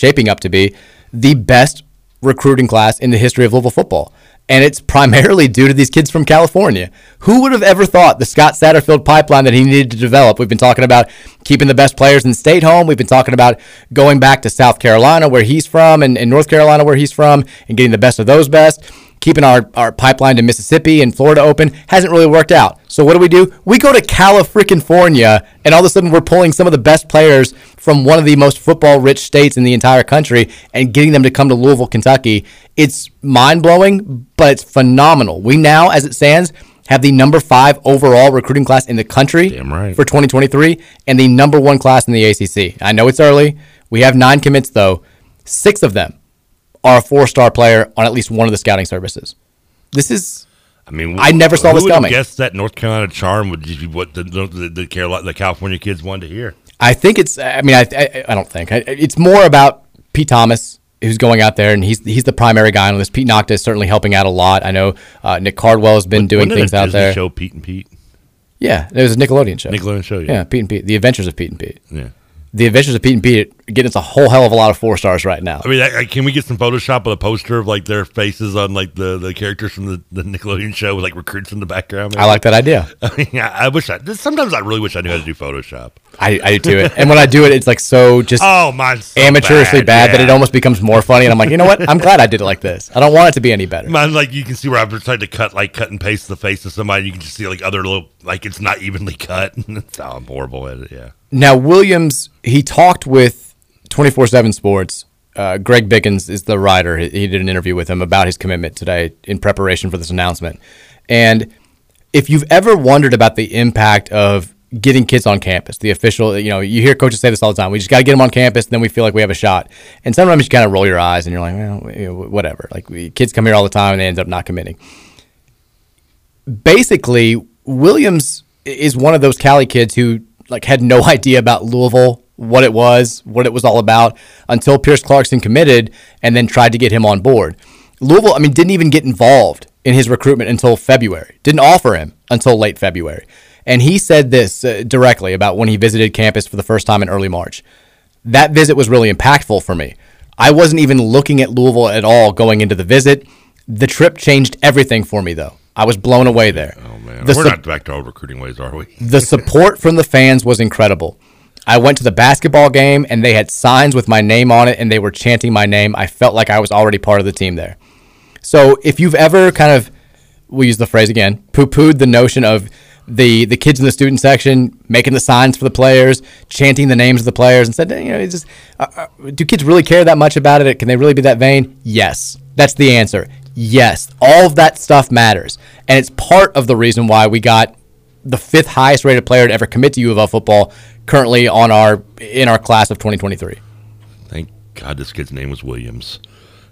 the best recruiting class in the history of Louisville football. And it's primarily due to these kids from California. Who would have ever thought the Scott Satterfield pipeline that he needed to develop? We've been talking about keeping the best players in state home. We've been talking about going back to South Carolina, where he's from, and North Carolina, where he's from, and getting the best of those best. Keeping our pipeline to Mississippi and Florida open hasn't really worked out. So what do? We go to California, and all of a sudden we're pulling some of the best players from one of the most football-rich states in the entire country and getting them to come to Louisville, Kentucky. It's mind-blowing, but it's phenomenal. We now, as it stands, have the number 5 overall recruiting class in the country for 2023 and the number 1 class in the ACC. I know it's early. We have 9 commits, though. 6 of them are a four-star player on at least one of the scouting services. This is, I never saw this coming. I would guess that North Carolina charm would be what the California kids wanted to hear. I think it's, it's more about Pete Thomas, who's going out there, and he's the primary guy on this. Pete Nocta is certainly helping out a lot. I know Nick Cardwell has been doing things out there. Show Pete and Pete? Yeah, it was a Nickelodeon show. Yeah, Pete and Pete, The Adventures of Pete and Pete. Yeah. The Adventures of Pete and Pete getting us a whole hell of a lot of four-stars right now. I mean, can we get some Photoshop of a poster of, like, their faces on, like, the characters from the Nickelodeon show with, like, recruits in the background? Maybe? I like that idea. I mean, sometimes I really wish I knew how to do Photoshop. I do it. And when I do it, it's, like, so just amateurishly bad that it almost becomes more funny. And I'm like, you know what? I'm glad I did it like this. I don't want it to be any better. Mine, like, you can see where I've tried to cut and paste the face of somebody. You can just see, like, other little, like, it's not evenly cut. I'm horrible at it, yeah. Now, Williams, he talked with 24/7 Sports. Greg Bickens is the writer. He did an interview with him about his commitment today in preparation for this announcement. And if you've ever wondered about the impact of getting kids on campus, the official, you hear coaches say this all the time. We just got to get them on campus, and then we feel like we have a shot. And sometimes you kind of roll your eyes, and you're like, well, whatever. Like, kids come here all the time, and they end up not committing. Basically, Williams is one of those Cali kids who had no idea about Louisville what it was all about until Pierce Clarkson committed and then tried to get him on board. Louisville, I mean, didn't even get involved in his recruitment until February, didn't offer him until late February. And he said this directly about when he visited campus for the first time in early March. That visit was really impactful for me. I wasn't even looking at Louisville at all going into the visit. The trip changed everything for me, though. I was blown away there. Oh, man. We're not back to old recruiting ways, are we? The support from the fans was incredible. I went to the basketball game, and they had signs with my name on it, and they were chanting my name. I felt like I was already part of the team there. So if you've ever kind of, we'll use the phrase again, poo-pooed the notion of the kids in the student section making the signs for the players, chanting the names of the players, and said, you know, it's just, do kids really care that much about it? Can they really be that vain? Yes. That's the answer. Yes, all of that stuff matters, and it's part of the reason why we got the fifth highest rated player to ever commit to U of L football currently on in our class of 2023. Thank God this kid's name was Williams.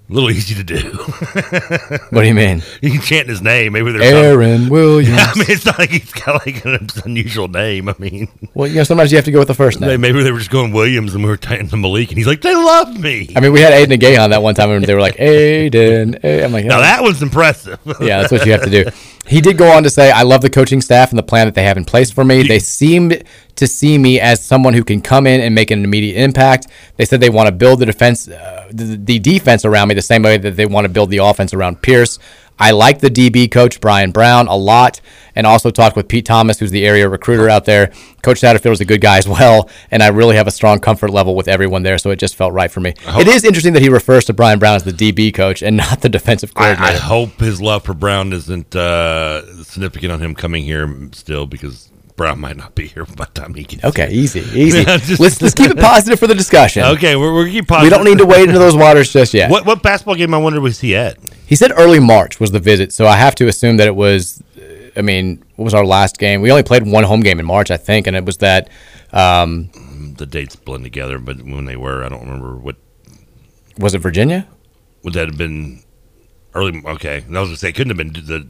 A little easy to do. What do you mean? You can chant his name. Maybe there's Aaron Williams. Yeah, I mean, it's not like he's got like an unusual name. I mean, well, you know, sometimes you have to go with the first name. Maybe they were just going Williams, and we were chanting the Malik, and he's like, "They love me." I mean, we had Aiden Gay on that one time, and they were like, "Aiden." I'm like, "Now that was impressive." Yeah, that's what you have to do. He did go on to say, "I love the coaching staff and the plan that they have in place for me. They seemed to see me as someone who can come in and make an immediate impact. They said they want to build the defense, the defense around me the same way that they want to build the offense around Pierce. I like the DB coach, Brian Brown, a lot, and also talked with Pete Thomas, who's the area recruiter out there. Coach Satterfield is a good guy as well, and I really have a strong comfort level with everyone there, so it just felt right for me." It is interesting that he refers to Brian Brown as the DB coach and not the defensive coordinator. I hope his love for Brown isn't significant on him coming here still, because Brown might not be here by the time he gets here. Easy. Let's keep it positive for the discussion. Okay, we're keep positive. We don't need to wade into those waters just yet. What basketball game, I wonder, was he at? He said early March was the visit, so I have to assume that it was, I mean, what was our last game? We only played one home game in March, I think, and it was that. The dates blend together, but when they were, I don't remember what. Was it Virginia? Would that have been early? Okay, I was going to say, it couldn't have been the.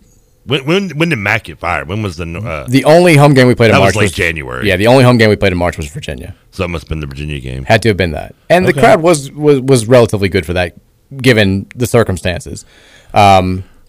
When did Mack get fired? When was the only home game we played in March? That was late January. Yeah, the only home game we played in March was Virginia. So that must have been the Virginia game. Had to have been that. And the crowd was relatively good for that, given the circumstances.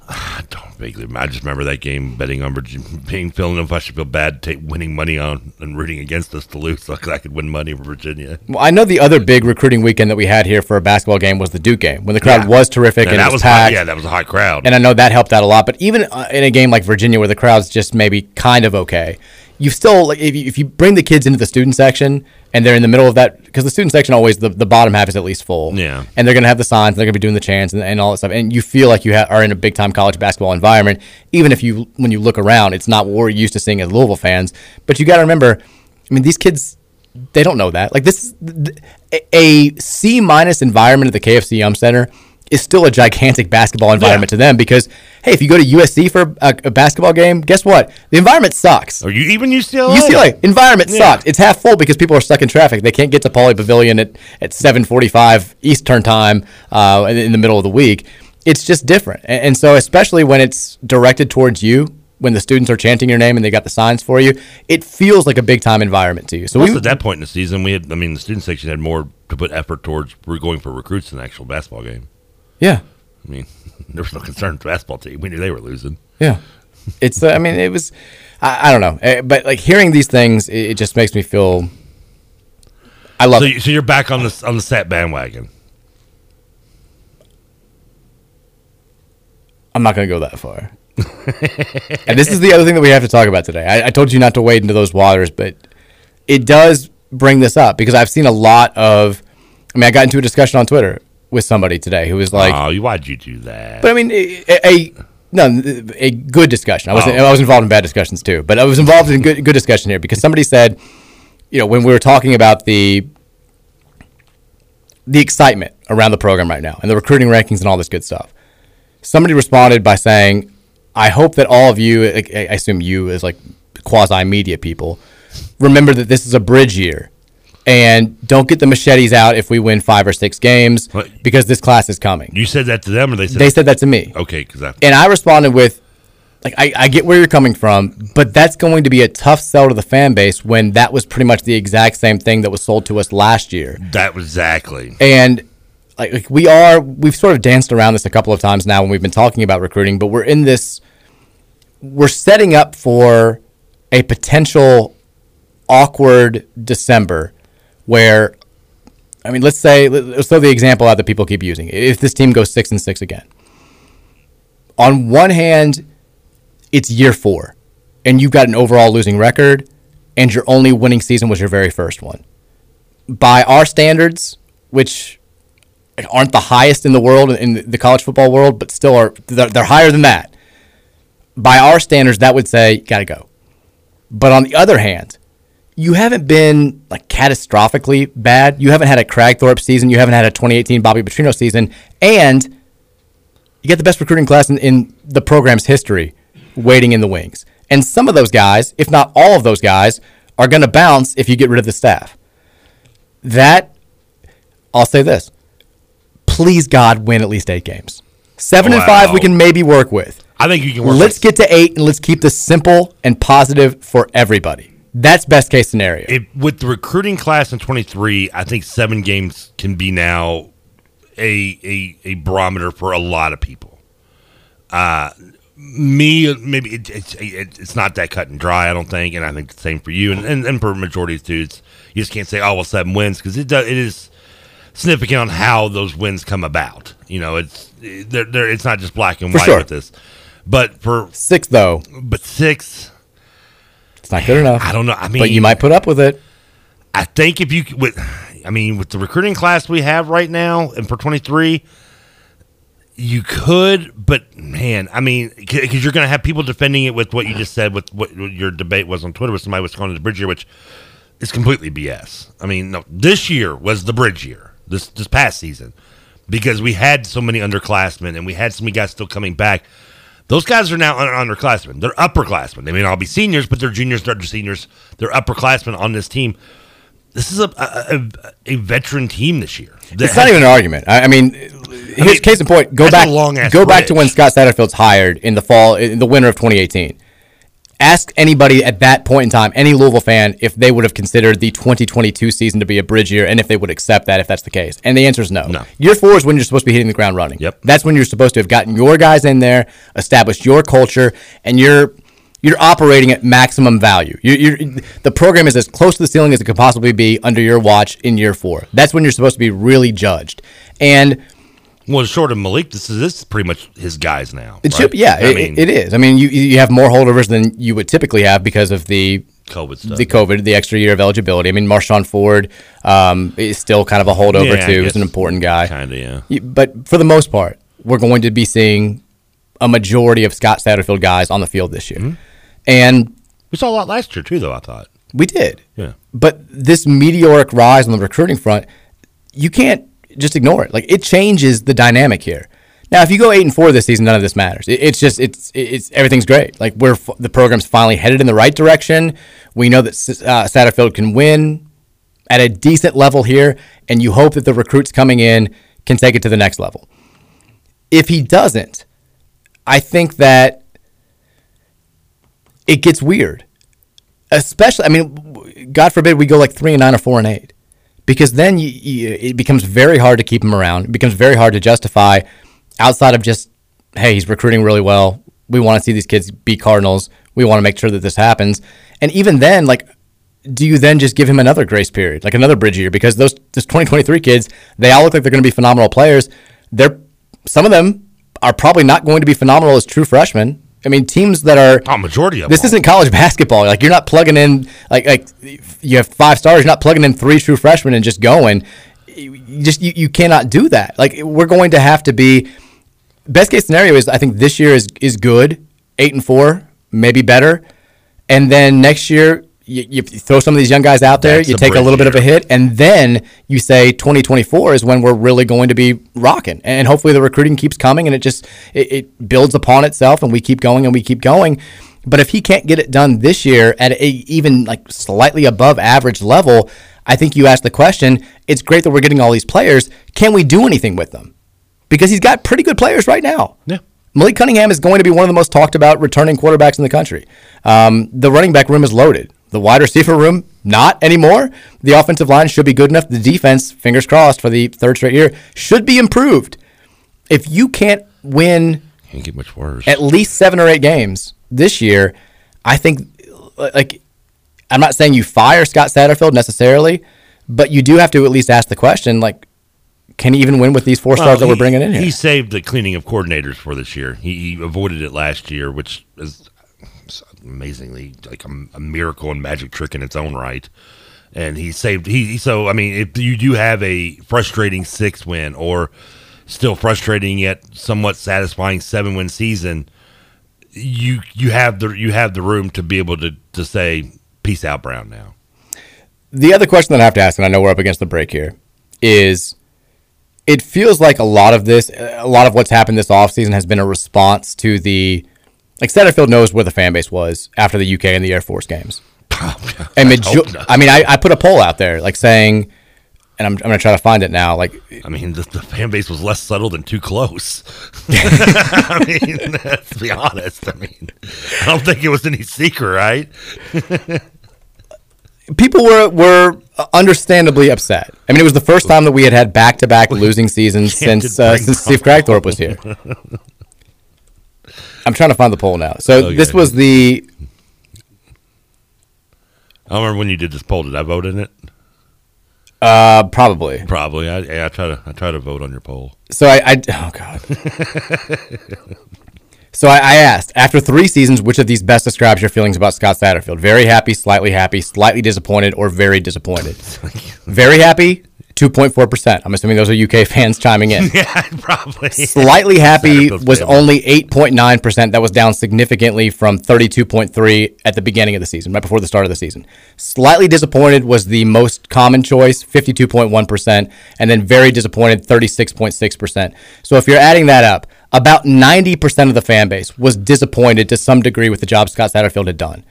I don't vaguely. I just remember that game, betting on Virginia, feeling if I should feel bad winning money on and rooting against us to lose, so I could win money for Virginia. Well, I know the other big recruiting weekend that we had here for a basketball game was the Duke game, when the crowd was terrific and that it was packed. That was a hot crowd. And I know that helped out a lot. But even in a game like Virginia, where the crowd's just maybe kind of okay, you still, like, if you bring the kids into the student section and they're in the middle of that, because the student section always, the bottom half is at least full. Yeah. And they're going to have the signs, and they're going to be doing the chants and all that stuff. And you feel like you are in a big-time college basketball environment, even if when you look around, it's not what we're used to seeing as Louisville fans. But you got to remember, I mean, these kids, they don't know that. Like, this is a C-minus environment at the KFC Yum Center is still a gigantic basketball environment to them, because, hey, if you go to USC for a basketball game, guess what? The environment sucks. Or even UCLA? UCLA. Environment sucks. It's half full because people are stuck in traffic. They can't get to Pauley Pavilion at 7:45 Eastern time in the middle of the week. It's just different. And so especially when it's directed towards you, when the students are chanting your name and they got the signs for you, it feels like a big-time environment to you. So at that point in the season, the student section had more to put effort towards going for recruits than an actual basketball game. Yeah. I mean, there was no concern with the basketball team. We knew they were losing. Yeah. It's, it was, I don't know. But, like, hearing these things, it just makes me feel, I love it. So you're back on the Sat bandwagon. I'm not going to go that far. And this is the other thing that we have to talk about today. I told you not to wade into those waters, but it does bring this up, because I've seen a lot of, I got into a discussion on Twitter with somebody today who was like, "Oh, why'd you do that?" But I mean, a good discussion. I was involved in bad discussions too, but I was involved in good discussion here, because somebody said, you know, when we were talking about the excitement around the program right now and the recruiting rankings and all this good stuff, somebody responded by saying, "I hope that all of you, like, I assume you as like quasi media people, remember that this is a bridge year. And don't get the machetes out if we win 5 or 6 games, because this class is coming." You said that to them, or they said that to me? Okay, and I responded with, Like, I get where you're coming from, but that's going to be a tough sell to the fan base when that was pretty much the exact same thing that was sold to us last year. That was exactly. And like we've sort of danced around this a couple of times now when we've been talking about recruiting, but we're setting up for a potential awkward December where, I mean, let's throw the example out that people keep using. If this team goes 6-6 again, on one hand, it's year 4, and you've got an overall losing record, and your only winning season was your very first one. By our standards, which aren't the highest in the world, in the college football world, but still they're higher than that. By our standards, that would say, got to go. But on the other hand, you haven't been like catastrophically bad. You haven't had a Cragthorpe season. You haven't had a 2018 Bobby Petrino season. And you get the best recruiting class in the program's history waiting in the wings. And some of those guys, if not all of those guys, are going to bounce if you get rid of the staff. That, I'll say this. Please, God, win at least 8 games. 7 and 5 we can maybe work with. I think you can work with. Let's get to 8, and let's keep this simple and positive for everybody. That's best case scenario. With the recruiting class in 23, I think 7 games can be now a barometer for a lot of people. Maybe it's not that cut and dry, I don't think, and I think the same for you and for majority of dudes. You just can't say, oh, well, 7 wins, because it is significant on how those wins come about. You know, it's not just black and white with this. But for 6 though, but 6, it's not good enough. I don't know. I mean, but you might put up with it. I think if you with the recruiting class we have right now, and for 23. You could, but man, I mean, because you're going to have people defending it with what you just said, with what your debate was on Twitter with somebody was calling it the bridge year, which is completely BS. I mean, no, this year was the bridge year, this past season, because we had so many underclassmen and we had so many guys still coming back. Those guys are now underclassmen. They're upperclassmen. They may not be seniors, but they're juniors, they're seniors. They're upperclassmen on this team. This is a veteran team this year. It's not even an argument. I mean, case in point, go back to when Scott Satterfield's hired in the winter of 2018. Ask anybody at that point in time, any Louisville fan, if they would have considered the 2022 season to be a bridge year and if they would accept that if that's the case. And the answer is no. Year 4 is when you're supposed to be hitting the ground running. Yep. That's when you're supposed to have gotten your guys in there, established your culture, and you're operating at maximum value. The program is as close to the ceiling as it could possibly be under your watch in year 4. That's when you're supposed to be really judged. And well, short of Malik, this is pretty much his guys now. It should, right? Yeah, it is. I mean, you have more holdovers than you would typically have because of the COVID stuff. The extra year of eligibility. I mean, Marshawn Ford is still kind of a holdover too. He's an important guy. Kind of, yeah. But for the most part, we're going to be seeing a majority of Scott Satterfield guys on the field this year. Mm-hmm. And we saw a lot last year too, though, I thought. We did. Yeah. But this meteoric rise on the recruiting front, you can't just ignore it. Like, it changes the dynamic here. Now, if you go 8-4 this season, none of this matters. It's just everything's great. Like, the program's finally headed in the right direction. We know that Satterfield can win at a decent level here, and you hope that the recruits coming in can take it to the next level. If he doesn't, I think that it gets weird, especially. I mean, God forbid we go like 3-9 or 4-8, because then it becomes very hard to keep him around. It becomes very hard to justify outside of just, hey, he's recruiting really well. We want to see these kids be Cardinals. We want to make sure that this happens. And even then, like, do you then just give him another grace period, like another bridge year? Because this 2023 kids, they all look like they're going to be phenomenal players. Some of them are probably not going to be phenomenal as true freshmen. I mean, teams that are majority of this isn't college basketball. Like, you're not plugging in like you have 5 stars. You're not plugging in 3 true freshmen and just going. You cannot do that. Like, we're going to have to be. Best case scenario is I think this year is good, 8-4, maybe better, and then next year you throw some of these young guys out there. That's you take a little bit of a hit, and then you say 2024 is when we're really going to be rocking. And hopefully the recruiting keeps coming, and it builds upon itself, and we keep going and we keep going. But if he can't get it done this year at even like slightly above average level, I think you ask the question, it's great that we're getting all these players. Can we do anything with them? Because he's got pretty good players right now. Yeah. Malik Cunningham is going to be one of the most talked about returning quarterbacks in the country. The running back room is loaded. The wide receiver room, not anymore. The offensive line should be good enough. The defense, fingers crossed for the third straight year, should be improved. If you can't win at least 7 or 8 games this year, I think, like, I'm not saying you fire Scott Satterfield necessarily, but you do have to at least ask the question, like, can he even win with these 4 stars that we're bringing in here? He saved the cleaning of coordinators for this year. He avoided it last year, which is amazingly like a miracle and magic trick in its own right. And he saved. So I mean, if you do have a frustrating 6 win or still frustrating yet somewhat satisfying 7 win season, you have the room to be able to say peace out, Brown. Now, the other question that I have to ask, and I know we're up against the break here, is. It feels like a lot of what's happened this offseason has been a response to the, like, Satterfield knows where the fan base was after the UK and the Air Force games. I put a poll out there, like, saying, and I'm going to try to find it now. Like, I mean, the fan base was less subtle than too close. I mean, let's be honest. I mean, I don't think it was any secret, right? People were understandably upset. I mean, it was the first time that we had back-to-back losing seasons since Steve Cragthorpe was here. I'm trying to find the poll now. So this was the... I don't remember when you did this poll. Did I vote in it? Probably. I try to vote on your poll. So oh, God. So I asked, after 3 seasons, which of these best describes your feelings about Scott Satterfield? Very happy, slightly disappointed, or very disappointed? Very happy, 2.4%. I'm assuming those are UK fans chiming in. Yeah, probably. Slightly happy was only 8.9%. That was down significantly from 32.3% at the beginning of the season, right before the start of the season. Slightly disappointed was the most common choice, 52.1%, and then very disappointed, 36.6%. So if you're adding that up, about 90% of the fan base was disappointed to some degree with the job Scott Satterfield had done.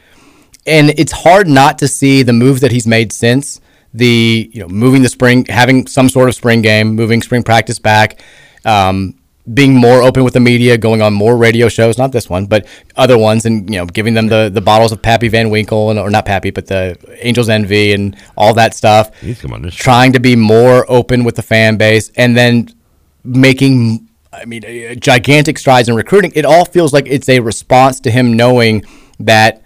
And it's hard not to see the moves that he's made since the, moving the spring, having some sort of spring game, moving spring practice back, being more open with the media, going on more radio shows, not this one, but other ones, and, giving them the bottles of Pappy Van Winkle, or not Pappy, but the Angel's Envy and all that stuff. He's come on this show. Trying to be more open with the fan base and then making... gigantic strides in recruiting. It all feels like it's a response to him knowing that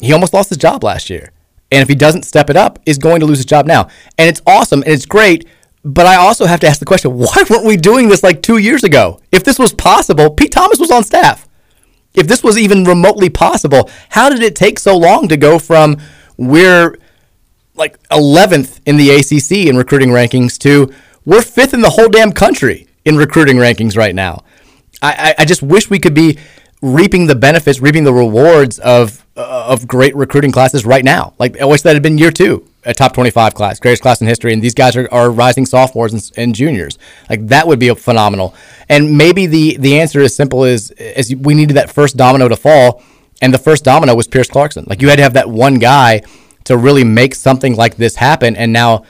he almost lost his job last year. And if he doesn't step it up, is going to lose his job now. And it's awesome and it's great, but I also have to ask the question, why weren't we doing this like 2 years ago? If this was possible, Pete Thomas was on staff. If this was even remotely possible, how did it take so long to go from we're like 11th in the ACC in recruiting rankings to we're 5th in the whole damn country in recruiting rankings right now? I just wish we could be reaping the rewards of great recruiting classes right now. Like, I wish that had been year 2, a top 25 class, greatest class in history, and these guys are rising sophomores and juniors. Like, that would be phenomenal. And maybe the answer is simple as we needed that first domino to fall, and the first domino was Pierce Clarkson. Like, you had to have that one guy to really make something like this happen, and now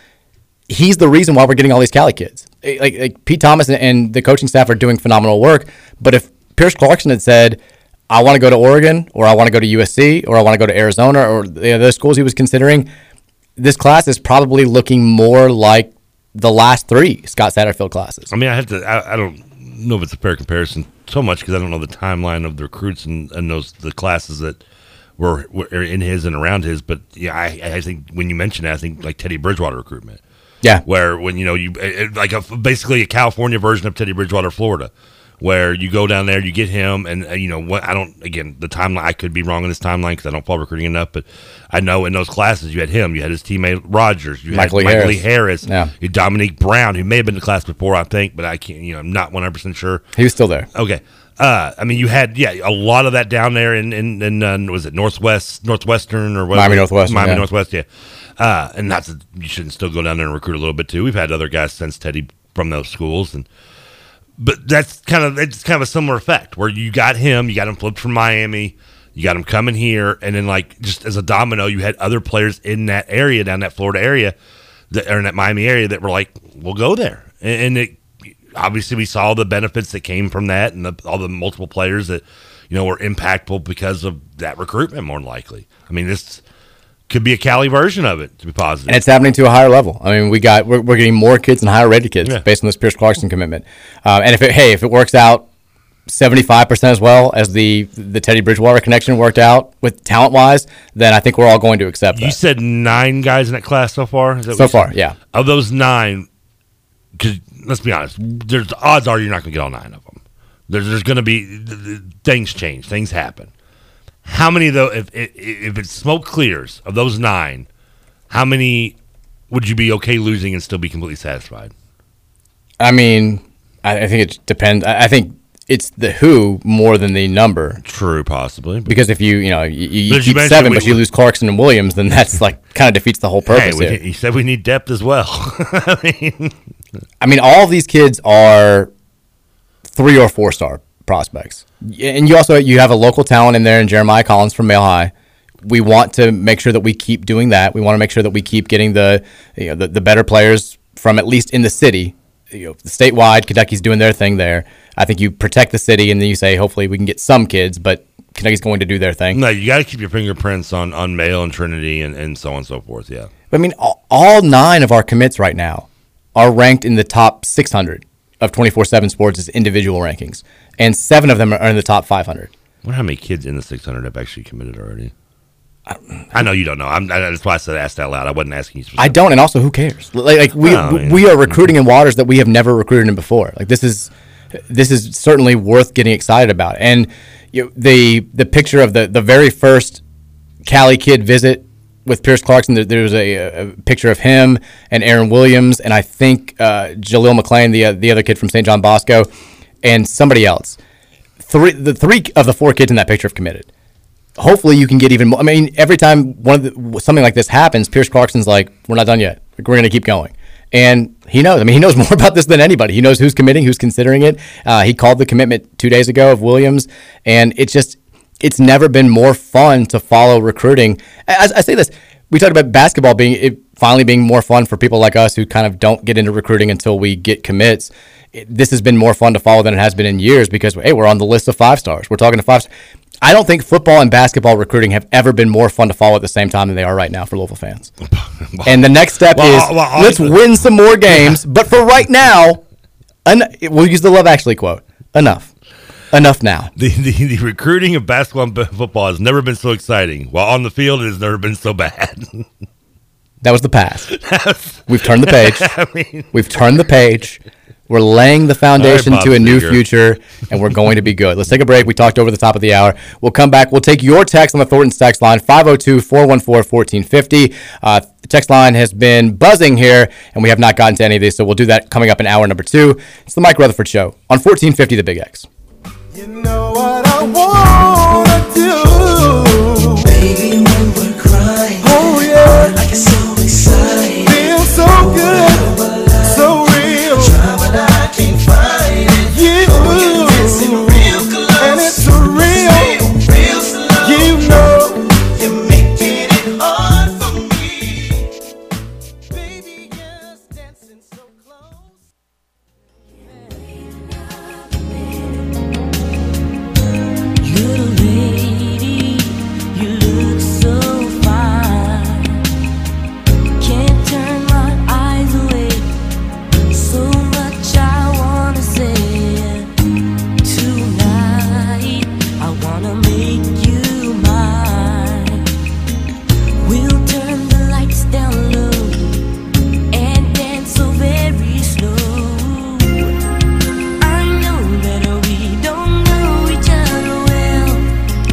he's the reason why we're getting all these Cali kids. Like Pete Thomas and the coaching staff are doing phenomenal work, but if Pierce Clarkson had said, I want to go to Oregon, or I want to go to USC, or I want to go to Arizona, or the other schools he was considering, this class is probably looking more like the last 3 Scott Satterfield classes. I mean, I don't know if it's a fair comparison so much because I don't know the timeline of the recruits and the classes that were in his and around his, but yeah, I think when you mentioned it, I think like Teddy Bridgewater recruitment. Yeah, where when basically a California version of Teddy Bridgewater, Florida, where you go down there, you get him, and the timeline. I could be wrong in this timeline because I don't follow recruiting enough, but I know in those classes you had him, you had his teammate Rogers, you had Michael Lee Harris, you had Dominique Brown, who may have been in the class before, I think, but I can't. I'm not 100% sure. He was still there. Okay. You had a lot of that down there in was it Northwestern or whatever? Miami Northwest, yeah. And not that you shouldn't still go down there and recruit a little bit too. We've had other guys since Teddy from those schools, but it's kind of a similar effect where you got him flipped from Miami, you got him coming here, and then like just as a domino, you had other players in that area down that Florida area, or in that Miami area that were like, we'll go there, and it. obviously we saw the benefits that came from that, and all the multiple players that, you know, were impactful because of that recruitment, more than likely. I mean, this could be a Cali version of it, to be positive. And it's happening to a higher level. I mean, we're getting more kids and higher-rated kids based on this Pierce Clarkson commitment. And if it works out 75% as well as the Teddy Bridgewater connection worked out with talent-wise, then I think we're all going to accept that. You said 9 guys in that class so far? Is that so far, yeah. Of those 9, because let's be honest, there's the odds are you're not going to get all 9 of them. There's going to be things change, things happen. How many, though, if it's smoke clears, of those 9, how many would you be okay losing and still be completely satisfied? I mean, I think it depends. I think it's the who more than the number. True, possibly. Because if you keep 7, but you lose Clarkson and Williams, then that's like kind of defeats the whole purpose. Hey, you said we need depth as well. I mean, all of these kids are 3 or 4-star prospects. And you have a local talent in there in Jeremiah Collins from Mile High. We want to make sure that we keep doing that. We want to make sure that we keep getting the better players from at least in the city. Statewide, Kentucky's doing their thing there. I think you protect the city, and then you say, hopefully we can get some kids, but Kentucky's going to do their thing. No, you got to keep your fingerprints on Male and Trinity and so on and so forth, yeah. But I mean, all 9 of our commits right now are ranked in the top 600. Of 24/7 Sports' individual rankings, and 7 of them are in the top 500. I wonder how many kids in the 600 have actually committed already. I know you don't know. That's why I said ask that loud. I wasn't asking you specifically. I don't, and also who cares? Like we are recruiting in waters that we have never recruited in before. Like this is certainly worth getting excited about. And the picture of the very first Cali kid visit with Pierce Clarkson, there was a picture of him and Aaron Williams, and I think Jaleel McClain, the other kid from St. John Bosco, and somebody else. The three of the 4 kids in that picture have committed. Hopefully, you can get even more. I mean, every time something like this happens, Pierce Clarkson's like, "We're not done yet. We're going to keep going." And he knows. I mean, he knows more about this than anybody. He knows who's committing, who's considering it. He called the commitment 2 days ago of Williams, and it's just. It's never been more fun to follow recruiting. As I say this, we talked about basketball finally being more fun for people like us who kind of don't get into recruiting until we get commits. This has been more fun to follow than it has been in years because, hey, we're on the list of 5-stars. We're talking to 5-stars. I don't think football and basketball recruiting have ever been more fun to follow at the same time than they are right now for Louisville fans. And the next step is let's win some more games. But for right now, we'll use the Love Actually quote, enough. Enough now. The recruiting of basketball and football has never been so exciting, while on the field it has never been so bad. That was the past. We've turned the page. We've turned the page. We're laying the foundation to a new future, and we're going to be good. Let's take a break. We talked over the top of the hour. We'll come back. We'll take your text on the Thornton's text line, 502-414-1450. The text line has been buzzing here, and we have not gotten to any of these, so we'll do that coming up in hour number 2. It's the Mike Rutherford Show on 1450 The Big X. You know what I wanna do, baby, when we're crying. Oh yeah, I get so excited. Feel so good, so real. Try but I can't find it. You, oh, it's real close, and it's real slow. You know, you're making it hard for me, baby. Yes, dancing so close.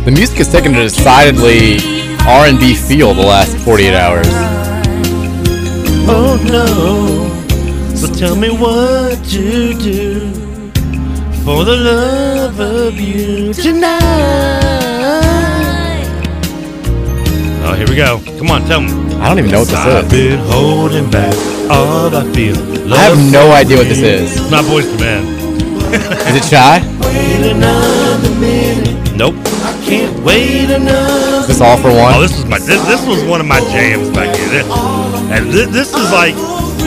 The music has taken a decidedly R&B feel the last 48 hours. Oh no, so tell me what to do for the love of you tonight. Oh, here we go. Come on, tell me. I don't even know what this is. I've been holding back all I feel. I have no idea what this is. It's not Boyz II Men. Is it Shy? Wait another minute. Nope. Can't wait enough. Is this all for one? Oh, this was one of my jams back here. And this is like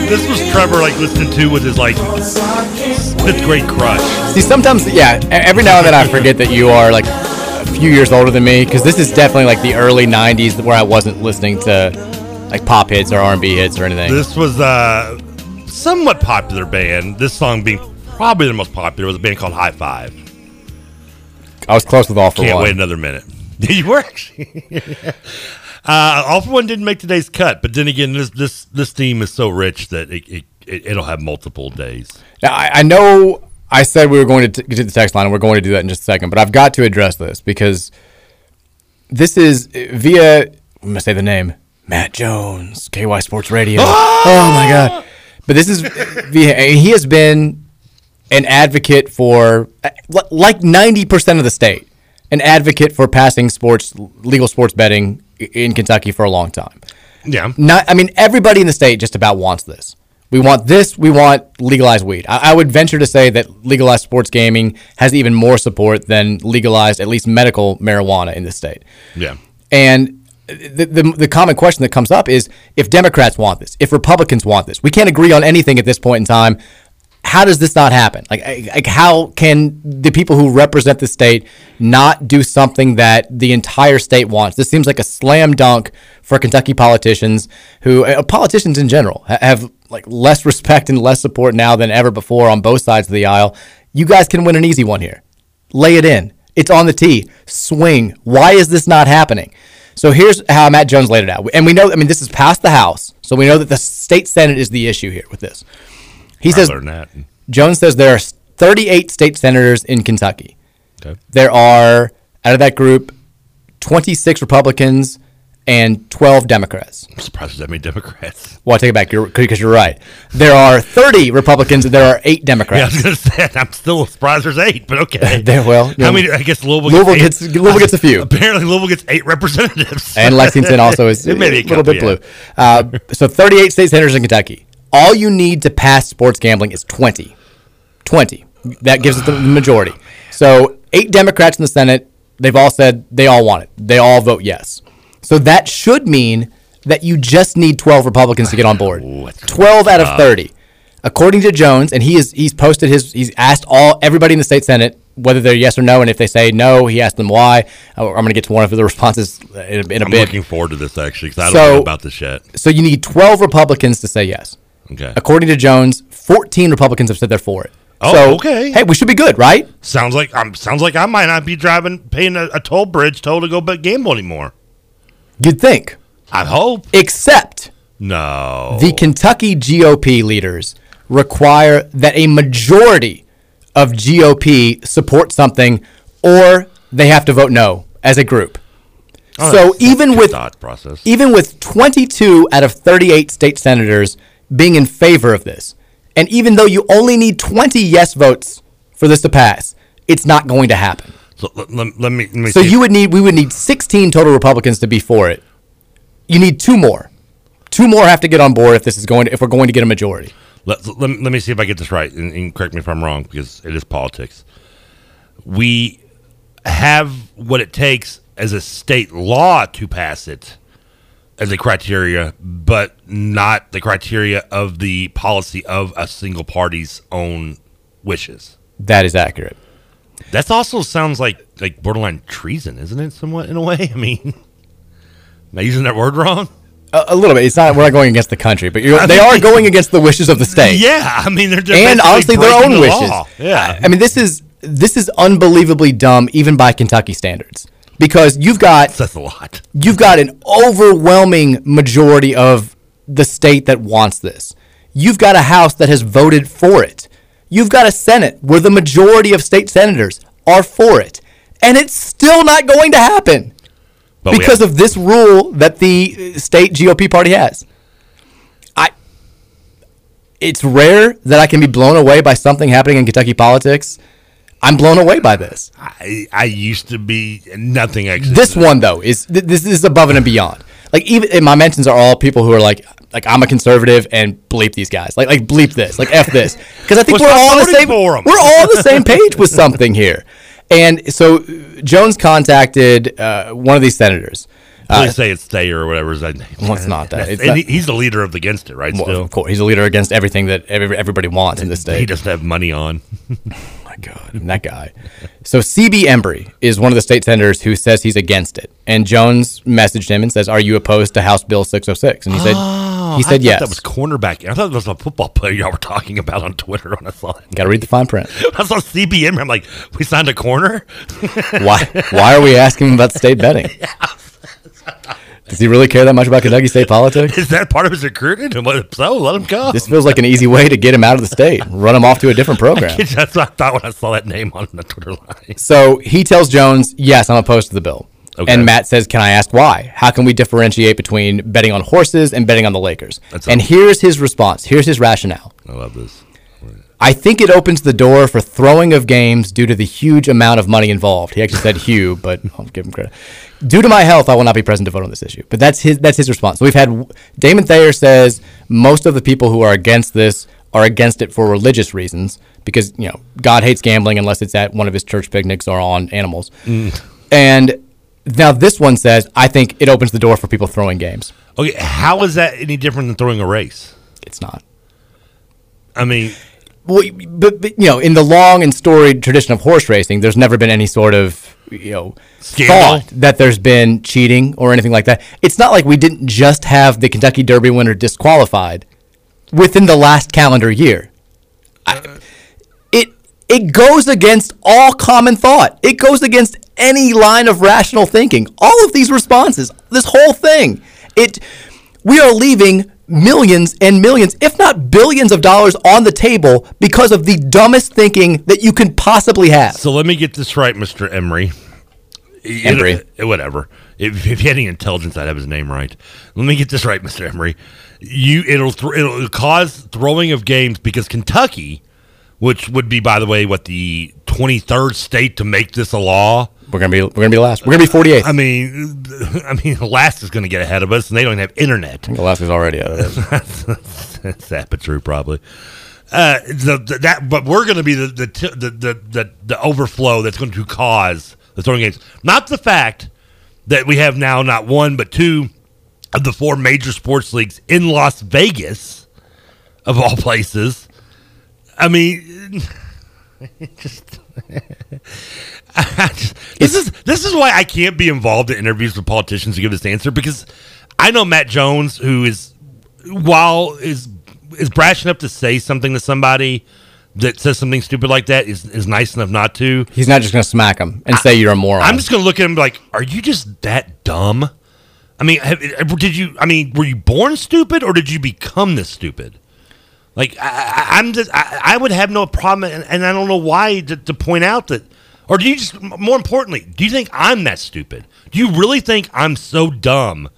This was Trevor like listening to with his like fifth grade crush. See, sometimes, yeah, every now and then I forget that you are like a few years older than me, because this is definitely like the early '90s where I wasn't listening to like pop hits or R&B hits or anything. This was a somewhat popular band. This song being probably the most popular was a band called High Five. I was close with All For One. Can't wait another minute. You were actually. Yeah. All For One didn't make today's cut, but then again, this theme is so rich that it'll have multiple days. Now, I know I said we were going to get to the text line, and we're going to do that in just a second, but I've got to address this because this is via, I'm going to say the name, Matt Jones, KY Sports Radio. Oh, my God. But this is via, he has been an advocate for, like 90% of the state, an advocate for passing legal sports betting in Kentucky for a long time. Yeah. Everybody in the state just about wants this. We want this. We want legalized weed. I would venture to say that legalized sports gaming has even more support than legalized, at least medical marijuana in the state. Yeah. And the common question that comes up is, if Democrats want this, if Republicans want this, we can't agree on anything at this point in time. How does this not happen? Like, how can the people who represent the state not do something that the entire state wants? This seems like a slam dunk for Kentucky politicians, who politicians in general have like less respect and less support now than ever before on both sides of the aisle. You guys can win an easy one here. Lay it in. It's on the tee. Swing. Why is this not happening? So here's how Matt Jones laid it out. And we know, this is past the House, so we know that the state Senate is the issue here with this. He says, Jones says there are 38 state senators in Kentucky. Okay. There are, out of that group, 26 Republicans and 12 Democrats. I'm surprised there's that many Democrats. Well, I take it back, because you're right. There are 30 Republicans and there are 8 Democrats. Yeah, I was going to say, I'm still surprised there's 8, but okay. I guess Louisville gets a few. Apparently, Louisville gets 8 representatives. And Lexington also is a little bit blue. So 38 state senators in Kentucky. All you need to pass sports gambling is 20. 20. That gives us the majority. So 8 Democrats in the Senate, they've all said they all want it. They all vote yes. So that should mean that you just need 12 Republicans to get on board. 12 out of 30. According to Jones, and he's asked everybody in the state Senate whether they're yes or no, and if they say no, he asked them why. I'm going to get to one of the responses in a bit. I'm looking forward to this, actually, because I don't know about this yet. So you need 12 Republicans to say yes. Okay. According to Jones, 14 Republicans have said they're for it. Oh, so, okay. Hey, we should be good, right? Sounds like I might not be paying a toll to go gamble anymore. You'd think. I hope. Except, no, the Kentucky GOP leaders require that a majority of GOP support something, or they have to vote no as a group. Oh, so even with 22 out of 38 state senators being in favor of this, and even though you only need 20 yes votes for this to pass, it's not going to happen. So let me. So we would need 16 total Republicans to be for it. You need 2 more. 2 more have to get on board if we're going to get a majority. Let me see if I get this right, and correct me if I'm wrong, because it is politics. We have what it takes as a state law to pass it as a criteria, but not the criteria of the policy of a single party's own wishes. That is accurate. That also sounds like borderline treason, isn't it? Somewhat, in a way. Am I using that word wrong? A little bit. It's not. We're not going against the country, but they are going against the wishes of the state. Yeah, they're just and honestly their own wishes. Yeah. This is unbelievably dumb, even by Kentucky standards. Because you've got an overwhelming majority of the state that wants this. You've got a House that has voted for it. You've got a Senate where the majority of state senators are for it. And it's still not going to happen because of this rule that the state GOP party has. It's rare that I can be blown away by something happening in Kentucky politics. I'm blown away by this. I used to be nothing. Actually, this one though this is above and beyond. Like, even and my mentions are all people who are like I'm a conservative and bleep these guys. Like bleep this. Like f this. Because I think we're all on the same page with something here. And so Jones contacted one of these senators, Please say it's Thayer or whatever his name. Well, it's not that. It's that. He's the leader of against it, right? Well, still, of course, he's the leader against everything that everybody wants in this state. He doesn't have money on. Oh my God, and that guy. So CB Embry is one of the state senators who says he's against it, and Jones messaged him and says, "Are you opposed to House Bill 606?" And he said yes. That was cornerback. I thought that was a football player y'all were talking about on Twitter. On a thought, got to read the fine print. I saw CB Embry. I'm like, we signed a corner. Why are we asking him about state betting? Yeah. Does he really care that much about Kentucky state politics? Is that part of his recruiting? So let him go. This feels like an easy way to get him out of the state, run him off to a different program. That's what I thought when I saw that name on the Twitter line. So he tells Jones, yes, I'm opposed to the bill. Okay. And Matt says, can I ask why? How can we differentiate between betting on horses and betting on the Lakers? And here's his response. Here's his rationale. I love this. I think it opens the door for throwing of games due to the huge amount of money involved. He actually said "Hugh," but I'll give him credit. Due to my health, I will not be present to vote on this issue. But that's his response. So we've had Damon Thayer says most of the people who are against this are against it for religious reasons because, you know, God hates gambling unless it's at one of his church picnics or on animals. Mm. And now this one says, I think it opens the door for people throwing games. Okay, how is that any different than throwing a race? It's not. I mean... Well, but, you know, in the long and storied tradition of horse racing, there's never been any sort of, you know, scandal. Thought that there's been cheating or anything like that. It's not like we didn't just have the Kentucky Derby winner disqualified within the last calendar year. It goes against all common thought. It goes against any line of rational thinking. All of these responses, this whole thing, we are leaving millions and millions, if not billions of dollars on the table because of the dumbest thinking that you can possibly have. So let me get this right, Mr. Embry. Whatever. If you had any intelligence, I'd have his name right. Let me get this right, Mr. Embry. It'll cause throwing of games because Kentucky, which would be, by the way, what, the 23rd state to make this a law? We're gonna be last. We're gonna be 48th. I mean, Alaska's gonna get ahead of us, and they don't even have internet. I think Alaska's already out of it. That's that, but true, probably. But we're gonna be the overflow that's going to cause the throwing games. Not the fact that we have now not one but two of the four major sports leagues in Las Vegas, of all places. I mean, it just. This is why I can't be involved in interviews with politicians to give this answer, because I know Matt Jones, who is brash enough to say something to somebody that says something stupid like that is nice enough not to. He's not just going to smack him and say you're a moron. I'm just going to look at him like, are you just that dumb? I mean, were you born stupid or did you become this stupid? Like, I would have no problem, and I don't know why to point out that, or do you just, more importantly, do you think I'm that stupid? Do you really think I'm so dumb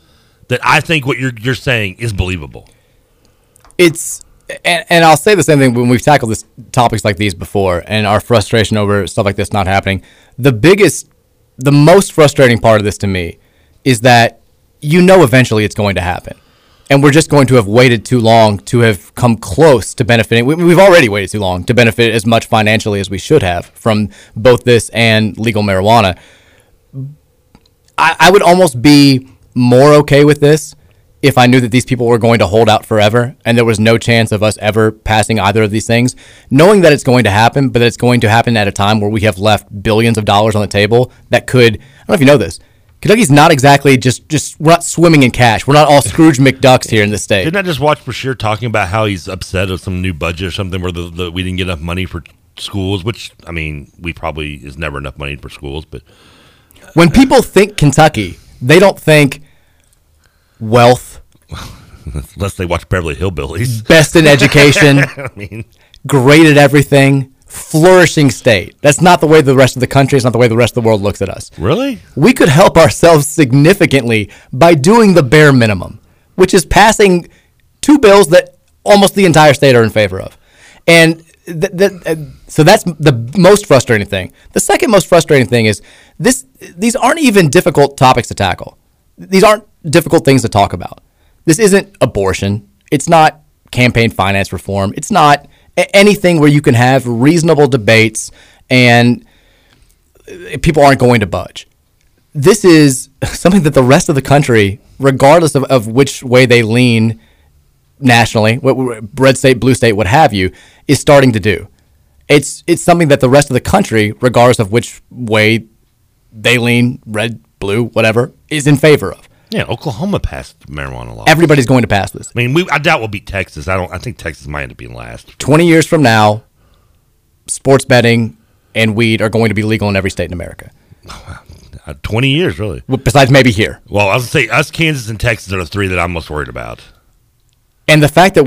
that I think what you're saying is believable? And I'll say the same thing when we've tackled this topics like these before, and our frustration over stuff like this not happening. The most frustrating part of this to me is that you know eventually it's going to happen. And we're just going to have waited too long to have come close to benefiting. We've already waited too long to benefit as much financially as we should have from both this and legal marijuana. I would almost be more okay with this if I knew that these people were going to hold out forever and there was no chance of us ever passing either of these things, knowing that it's going to happen, but that it's going to happen at a time where we have left billions of dollars on the table that could, I don't know if you know this, Kentucky's not exactly just we're not swimming in cash. We're not all Scrooge McDucks here in this state. Didn't I just watch Bashir talking about how he's upset at some new budget or something where we didn't get enough money for schools, which, I mean, we probably is never enough money for schools. But when people think Kentucky, they don't think wealth. Unless they watch Beverly Hillbillies. Best in education. I mean, great at everything. Flourishing state. That's not the way the rest of the country, it's not the way the rest of the world looks at us. Really? We could help ourselves significantly by doing the bare minimum, which is passing two bills that almost the entire state are in favor of. And so that's the most frustrating thing. The second most frustrating thing is these aren't even difficult topics to tackle. These aren't difficult things to talk about. This isn't abortion. It's not campaign finance reform. It's not anything where you can have reasonable debates and people aren't going to budge. this is something that the rest of the country, regardless of which way they lean nationally, red state, blue state, what have you, is starting to do. It's something that the rest of the country, regardless of which way they lean, red, blue, whatever, is in favor of. Yeah, Oklahoma passed marijuana law. Everybody's going to pass this. I mean, I doubt we'll beat Texas. I think Texas might end up being last. 20 years from now, sports betting and weed are going to be legal in every state in America. 20 years, really. Well, besides maybe here. Well, I was going to say, us, Kansas, and Texas are the three that I'm most worried about. And the fact that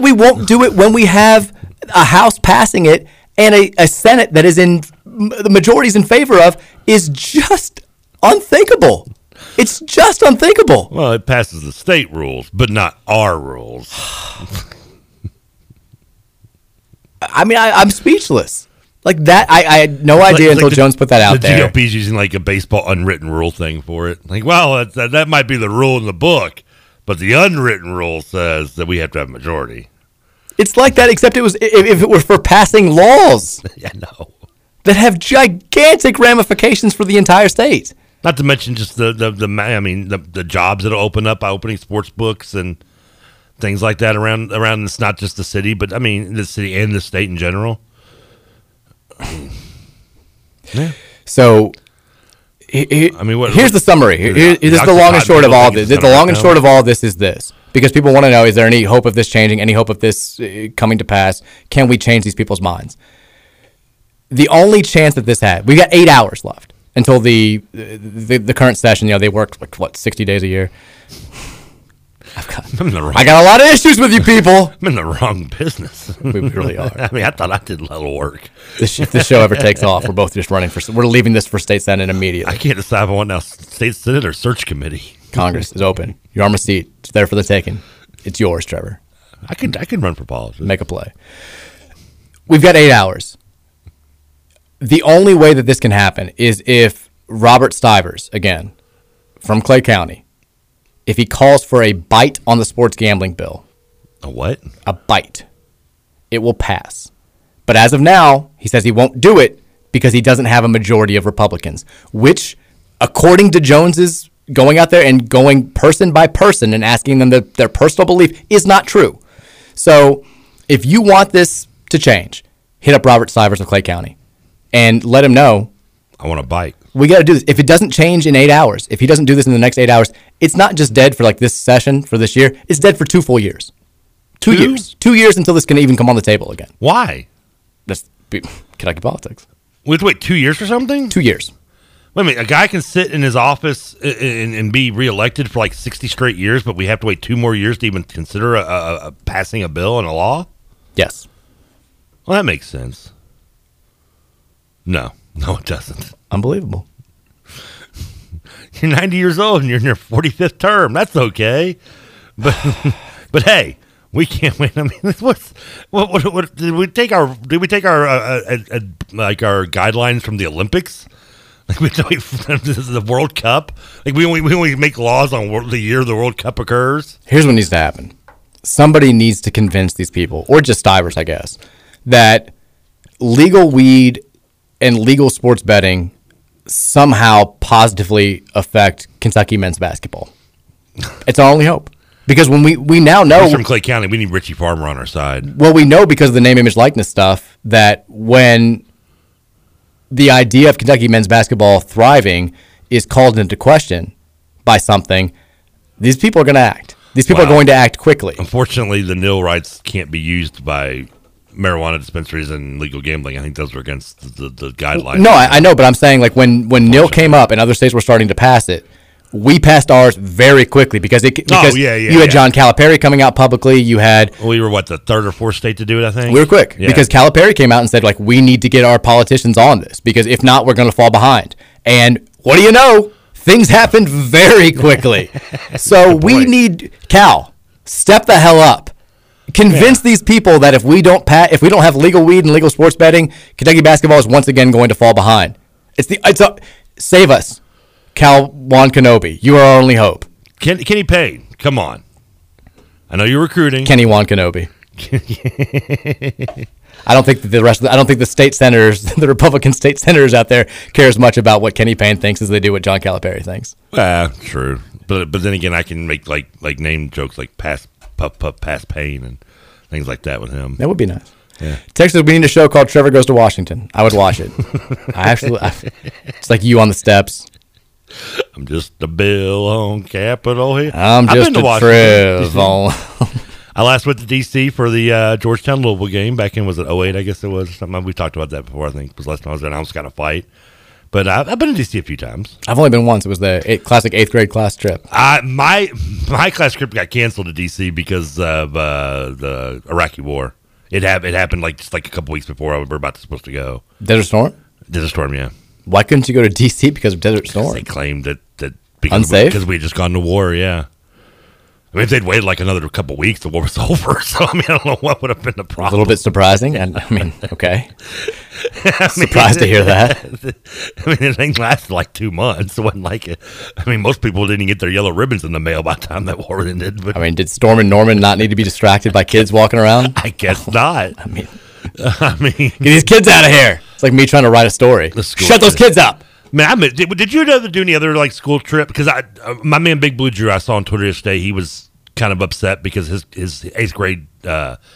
we won't do it when we have a House passing it and a Senate that is in the majority's in favor of is just unthinkable. It's just unthinkable. Well, it passes the state rules, but not our rules. I mean, I'm speechless. Like that, I had no idea until Jones put that out there. The GOP's using like a baseball unwritten rule thing for it. Like, well, that might be the rule in the book, but the unwritten rule says that we have to have a majority. It's like that, except it was if it were for passing laws. Yeah, no. That have gigantic ramifications for the entire state. Not to mention just the jobs that'll open up by opening sports books and things like that around. It's not just the city, but I mean the city and the state in general. Yeah. So, here's the summary. Here's the long and short of all this. The long and short of all this is this, because people want to know: is there any hope of this changing? Any hope of this coming to pass? Can we change these people's minds? The only chance that this had, we got 8 hours left until the current session. You know, they worked like what 60 days a year. I got a lot of issues with you people. I'm in the wrong business. We really are. I mean, I thought I did a little work. If the show ever takes off, we're both just running we're leaving this for state senate immediately. I can't decide if I want now state senate or search committee. Congress is open. Your arm a seat. It's there for the taking. It's yours, Trevor. I could run for politics. Make a play. We've got 8 hours. The only way that this can happen is if Robert Stivers, again, from Clay County, if he calls for a bite on the sports gambling bill. A what? A bite. It will pass. But as of now, he says he won't do it because he doesn't have a majority of Republicans, which, according to Jones's going out there and going person by person and asking them their personal belief, is not true. So if you want this to change, hit up Robert Stivers of Clay County and let him know. I want a bite. We got to do this. If it doesn't change in 8 hours, if he doesn't do this in the next 8 hours, it's not just dead for like this session for this year. It's dead for 2 full years. 2 years. 2 years until this can even come on the table again. Why? That's Kentucky politics. Wait, 2 years for something? 2 years. Wait a minute. A guy can sit in his office and be reelected for like 60 straight years, but we have to wait 2 more years to even consider a passing a bill and a law? Yes. Well, that makes sense. No, it doesn't. Unbelievable. You're 90 years old and you're in your 45th term. That's okay. But hey, we can't win. I mean, what did we take our guidelines from the Olympics? Like this is the World Cup. Like we only make laws on the year the World Cup occurs. Here's what needs to happen. Somebody needs to convince these people, or just Stivers, I guess, that legal weed and legal sports betting somehow positively affect Kentucky men's basketball. It's our only hope. Because when we now know... He's from Clay County. We need Richie Farmer on our side. Well, we know because of the name, image, likeness stuff that when the idea of Kentucky men's basketball thriving is called into question by something, these people are going to act. These people are going to act quickly. Unfortunately, the nil rights can't be used by... marijuana dispensaries and legal gambling. I think those were against the guidelines. No, I know, but I'm saying like when nil came up and other states were starting to pass it, we passed ours very quickly because you had John Calipari coming out publicly. You had we were the 3rd or 4th state to do it. I think we were quick because Calipari came out and said like we need to get our politicians on this because if not we're going to fall behind. And what do you know? Things happened very quickly. So we need Cal step the hell up. Convince these people that if we don't have legal weed and legal sports betting, Kentucky basketball is once again going to fall behind. Save us, Cal Juan Kenobi. You are our only hope. Kenny Payne, come on. I know you're recruiting. Kenny Juan Kenobi. I don't think that the rest of the, I don't think the state senators, the Republican state senators out there, care as much about what Kenny Payne thinks as they do what John Calipari thinks. True. But then again, I can make like name jokes like pass pup pup pass Payne and things like that with him. That would be nice. Yeah. Texas, we need a show called Trevor Goes to Washington. I would watch it. I it's like you on the steps. I'm just a bill on Capitol Hill. I'm just a Trev on. I last went to D.C. for the Georgetown-Louisville game back in, was it 08, I guess it was. Something. We talked about that before, I think. It was the last time I was there, and I almost got in a fight. But I've been to D.C. a few times. I've only been once. It was the classic 8th grade class trip. My class trip got canceled to D.C. because of the Iraqi war. It happened just a couple weeks before we were supposed to go. Desert Storm? Desert Storm, yeah. Why couldn't you go to D.C. because of Desert Storm? They claimed that because we had just gone to war, yeah. I mean, if they'd waited another couple of weeks, the war was over. So, I mean, I don't know what would have been the problem. A little bit surprising. I mean, okay. Surprised to hear that. I mean, the thing lasted 2 months. It wasn't like it. I mean, most people didn't get their yellow ribbons in the mail by the time that war ended. But, I mean, did Storm and Norman not need to be distracted by kids walking around? I guess not. I mean, get these kids out of here. It's like me trying to write a story. Shut those kids up. Man, did you ever do any other school trip? Because my man Big Blue Drew, I saw on Twitter yesterday, he was kind of upset because his eighth grade,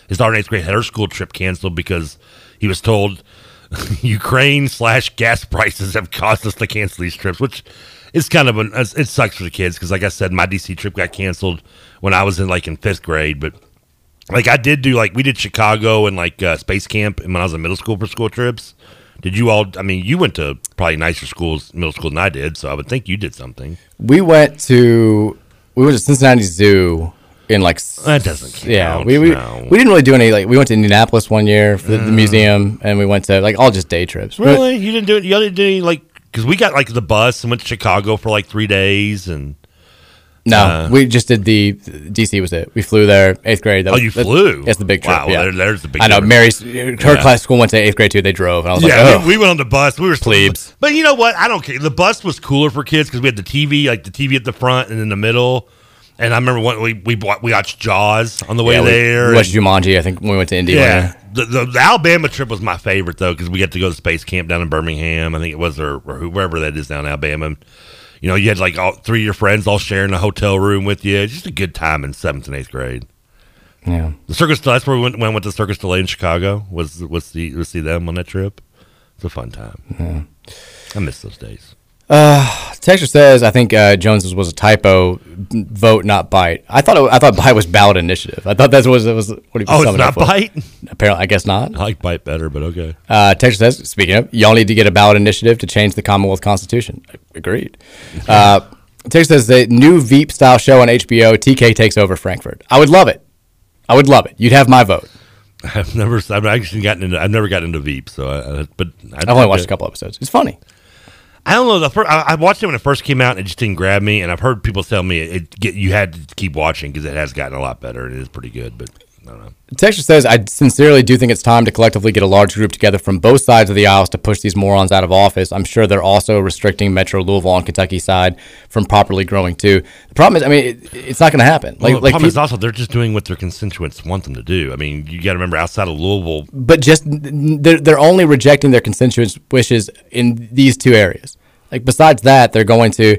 his daughter in eighth grade had her school trip canceled because he was told Ukraine/ gas prices have caused us to cancel these trips, which is kind of it sucks for the kids because, like I said, my DC trip got canceled when I was in fifth grade, but. I did do, we did Chicago and, space camp when I was in middle school for school trips. Did you all, I mean, you went to probably nicer schools, middle school than I did, so I would think you did something. We went to Cincinnati Zoo in, That doesn't count. Yeah, we didn't really do any, we went to Indianapolis one year for the museum, and we went to, all just day trips. Really? You didn't do it? You all didn't do any, because we got, the bus and went to Chicago for, 3 days, and... No, we just did D.C. was it. We flew there, eighth grade. That was, you flew? That's the big trip. Wow, yeah. There's the big trip. I know, Mary's, her class school went to eighth grade too. They drove, and I was we went on the bus. We were plebes. But you know what? I don't care. The bus was cooler for kids because we had the TV, the TV at the front and in the middle. And I remember we watched Jaws on the way there. We watched Jumanji, I think, when we went to India. Yeah. The Alabama trip was my favorite, though, because we got to go to space camp down in Birmingham. I think it was, or wherever that is down in Alabama. You know, you had all three of your friends all sharing a hotel room with you. Just a good time in 7th and 8th grade. Yeah. The Circus, that's where we went to Circus Delay in Chicago, was see them on that trip. It's a fun time. Yeah. I miss those days. Texture says, I think Jones's was a typo. Vote, not bite. I thought bite was ballot initiative. I thought that was what he was. Oh, it's not bite? Apparently, I guess not. I like bite better, but okay. Texture says, speaking of, y'all need to get a ballot initiative to change the Commonwealth Constitution. Agreed. Texture says, the new Veep-style show on HBO, TK takes over Frankfurt. I would love it. You'd have my vote. I've never gotten into Veep, so I've only watched a couple episodes. It's funny. I don't know. I watched it when it first came out, and it just didn't grab me. And I've heard people tell me you had to keep watching because it has gotten a lot better, and it is pretty good. But I don't know. Texture says, I sincerely do think it's time to collectively get a large group together from both sides of the aisles to push these morons out of office. I'm sure they're also restricting Metro Louisville on Kentucky's side from properly growing too. The problem is, I mean, it's not going to happen. Is also they're just doing what their constituents want them to do. I mean, you got to remember outside of Louisville, but just they're only rejecting their constituents' wishes in these two areas. Besides that, they're going to,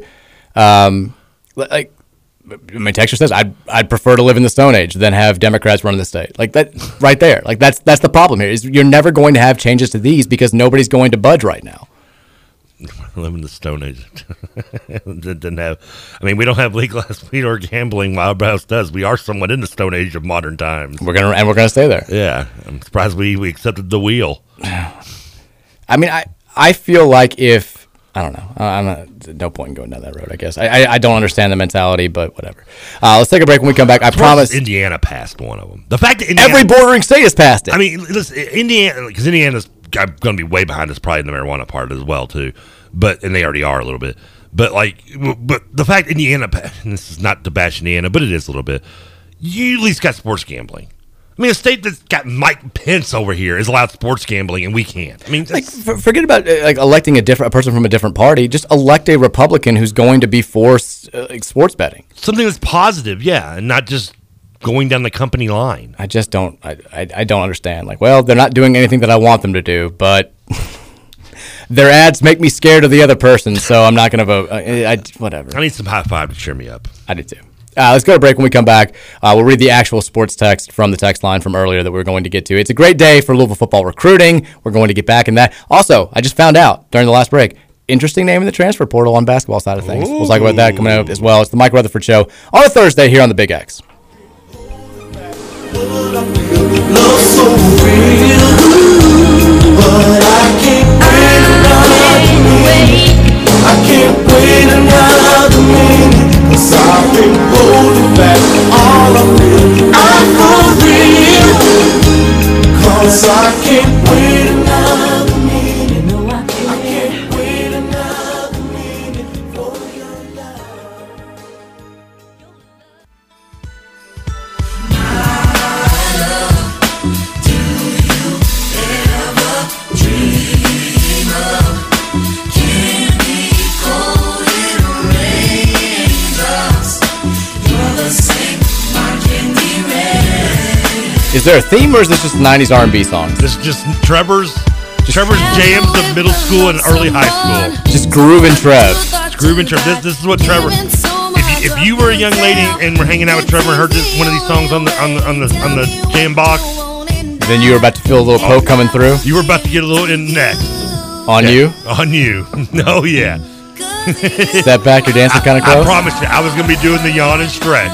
Texture says, I'd prefer to live in the Stone Age than have Democrats run the state. That right there. That's the problem here. Is you're never going to have changes to these because nobody's going to budge right now. Live in the Stone Age. We don't have legalized weed or gambling. Wild Browse does. We are somewhat in the Stone Age of modern times. We're gonna stay there. Yeah, I'm surprised we accepted the wheel. I mean, I feel like if. I don't know. No point in going down that road, I guess. I don't understand the mentality, but whatever. Let's take a break. When we come back, I promise. Indiana passed one of them. The fact that every bordering state has passed it. I mean, listen, Indiana, because Indiana's going to be way behind us probably in the marijuana part as well, too. And they already are a little bit. But the fact Indiana, and this is not to bash Indiana, but it is a little bit. You at least got sports gambling. I mean, a state that's got Mike Pence over here is allowed sports gambling, and we can't. I mean, forget about electing a person from a different party. Just elect a Republican who's going to be for sports betting. Something that's positive, yeah, and not just going down the company line. I just don't. I don't understand. Like, well, they're not doing anything that I want them to do, but their ads make me scared of the other person, so I'm not going to vote. Whatever. I need some high five to cheer me up. I do too. Let's go to break. When we come back, we'll read the actual sports text from the text line from earlier that we're going to get to. It's a great day for Louisville football recruiting. We're going to get back in that. Also, I just found out during the last break, interesting name in the transfer portal on basketball side of things. Ooh. We'll talk about that coming up as well. It's the Mike Rutherford Show on a Thursday here on the Big X. Is there a theme, or is this just 90s R&B songs? This is just Trevor's jams of middle school and early high school. Just grooving Trev. This is what Trevor. If you were a young lady and were hanging out with Trevor and heard this, one of these songs on the jam box, then you were about to feel a little poke coming through. You were about to get a little in neck. On you. No, yeah. Is that back your dancing kind of close? I promise you, I was going to be doing the yawn and stretch.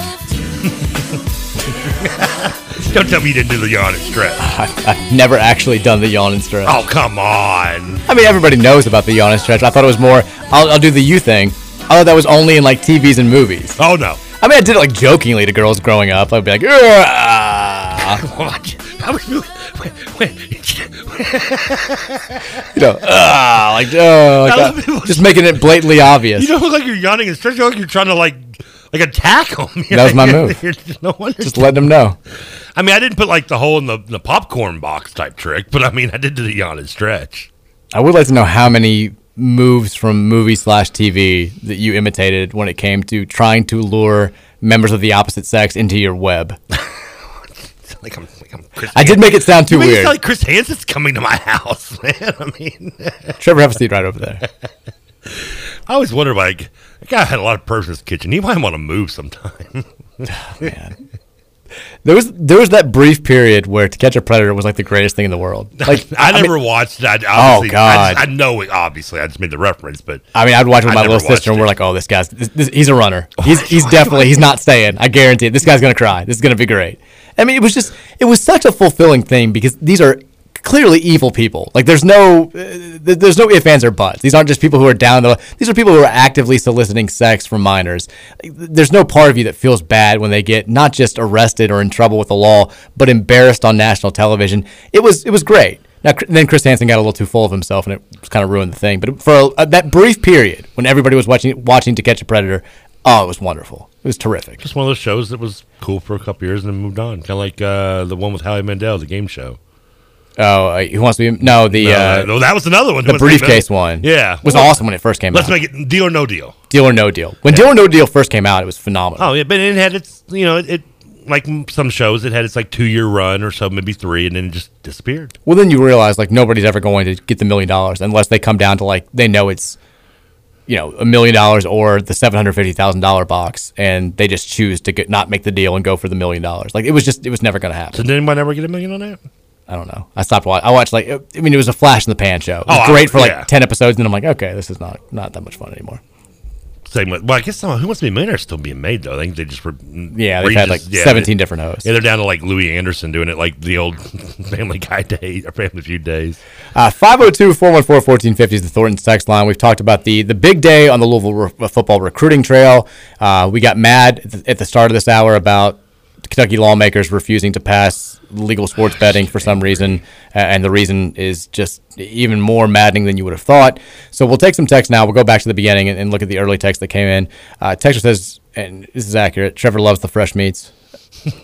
Don't tell me you didn't do the yawn and stretch. I've never actually done the yawn and stretch. Oh, come on. I mean, everybody knows about the yawn and stretch. I thought it was more, I'll do the you thing. I thought that was only in, like, TVs and movies. Oh, no. I mean, I did it, like, jokingly to girls growing up. I'd be like, just making it blatantly obvious. You don't look like you're yawning and stretching. You look like you're trying to, like attack them. That was my move. No wonder. Just letting them know. I mean, I didn't put like the hole in the popcorn box type trick, but I mean, I did do the yawn and stretch. I would like to know how many moves from movie/TV that you imitated when it came to trying to lure members of the opposite sex into your web. I did make it sound too weird. It sound like Chris Hansen's coming to my house, man. I mean, Trevor, have a seat right over there. I always wonder, like, that guy had a lot of pervs in his kitchen. He might want to move sometime. Oh, man. There was that brief period where To Catch a Predator was like the greatest thing in the world. Like I never watched that. Oh God! I know it. Obviously, I just made the reference, but I mean, I'd watch it with my little sister, and we're like, "Oh, this guy's he's a runner. He's not staying. I guarantee it. This guy's gonna cry. This is gonna be great." I mean, it was such a fulfilling thing because these are clearly evil people. Like there's no ifs, ands, or buts. These aren't just people who are down the. These are people who are actively soliciting sex from minors. There's no part of you that feels bad when they get not just arrested or in trouble with the law, but embarrassed on national television. It was great. Now then, Chris Hansen got a little too full of himself, and it kind of ruined the thing. But for that brief period when everybody was watching To Catch a Predator, oh, it was wonderful. It was terrific. Just one of those shows that was cool for a couple years and then moved on. Kind of like the one with Howie Mandel, the game show. Oh, Who Wants to Be... No, that was another one. The briefcase one. Yeah. Was awesome when it first came out. Let's make it Deal or No Deal. Deal or No Deal. When Deal or No Deal first came out, it was phenomenal. Oh, yeah, but it had its, like some shows, it had its, like, 2-year run or so, maybe 3, and then it just disappeared. Well, then you realize, like, nobody's ever going to get the $1 million unless they come down to, like, they know it's, $1 million or the $750,000 box, and they just choose to not make the deal and go for the $1 million. Like, it was never going to happen. So did anyone ever get $1 million on that? I don't know. I stopped watching. I watched it was a flash in the pan show. It was great for 10 episodes, and then I'm like, okay, this is not that much fun anymore. Same with, well, I guess Who Wants to Be a Millionaire is still being made, though. I think they just were. Yeah, they've had 17 different hosts. Yeah, they're down to like Louis Anderson doing it like the old Family Guy days or Family Feud days. 502-414-1450 is the Thornton's text line. We've talked about the big day on the Louisville football recruiting trail. We got mad at the start of this hour about Kentucky lawmakers refusing to pass legal sports betting for some reason, and the reason is just even more maddening than you would have thought. So we'll take some text now. We'll go back to the beginning and look at the early text that came in. Texter says, and this is accurate, Trevor loves the fresh meats.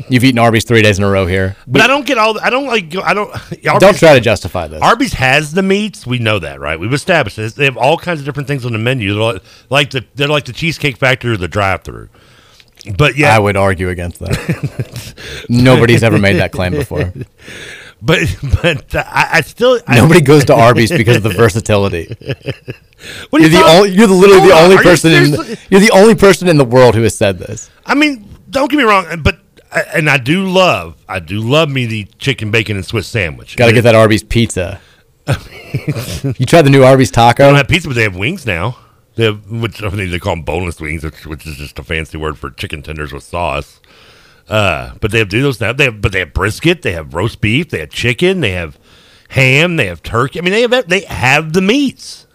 You've eaten Arby's 3 days in a row here. But I don't get all. I don't like. I don't. Arby's, don't try to justify this. Arby's has the meats. We know that, right? We've established this. They have all kinds of different things on the menu. They're like the Cheesecake Factory or the drive-thru. But yeah, I would argue against that. Nobody's ever made that claim before. But I still nobody goes to Arby's because of the versatility. What are you're the only person in the world who has said this. I mean, don't get me wrong, but and I do love me the chicken, bacon, and Swiss sandwich. Got to get that Arby's pizza. You tried the new Arby's taco? They don't have pizza, but they have wings now. They have, which I think they call them boneless wings, which is just a fancy word for chicken tenders with sauce. But they have do those now. They have brisket, they have roast beef, they have chicken, they have ham, they have turkey. I mean, they have the meats.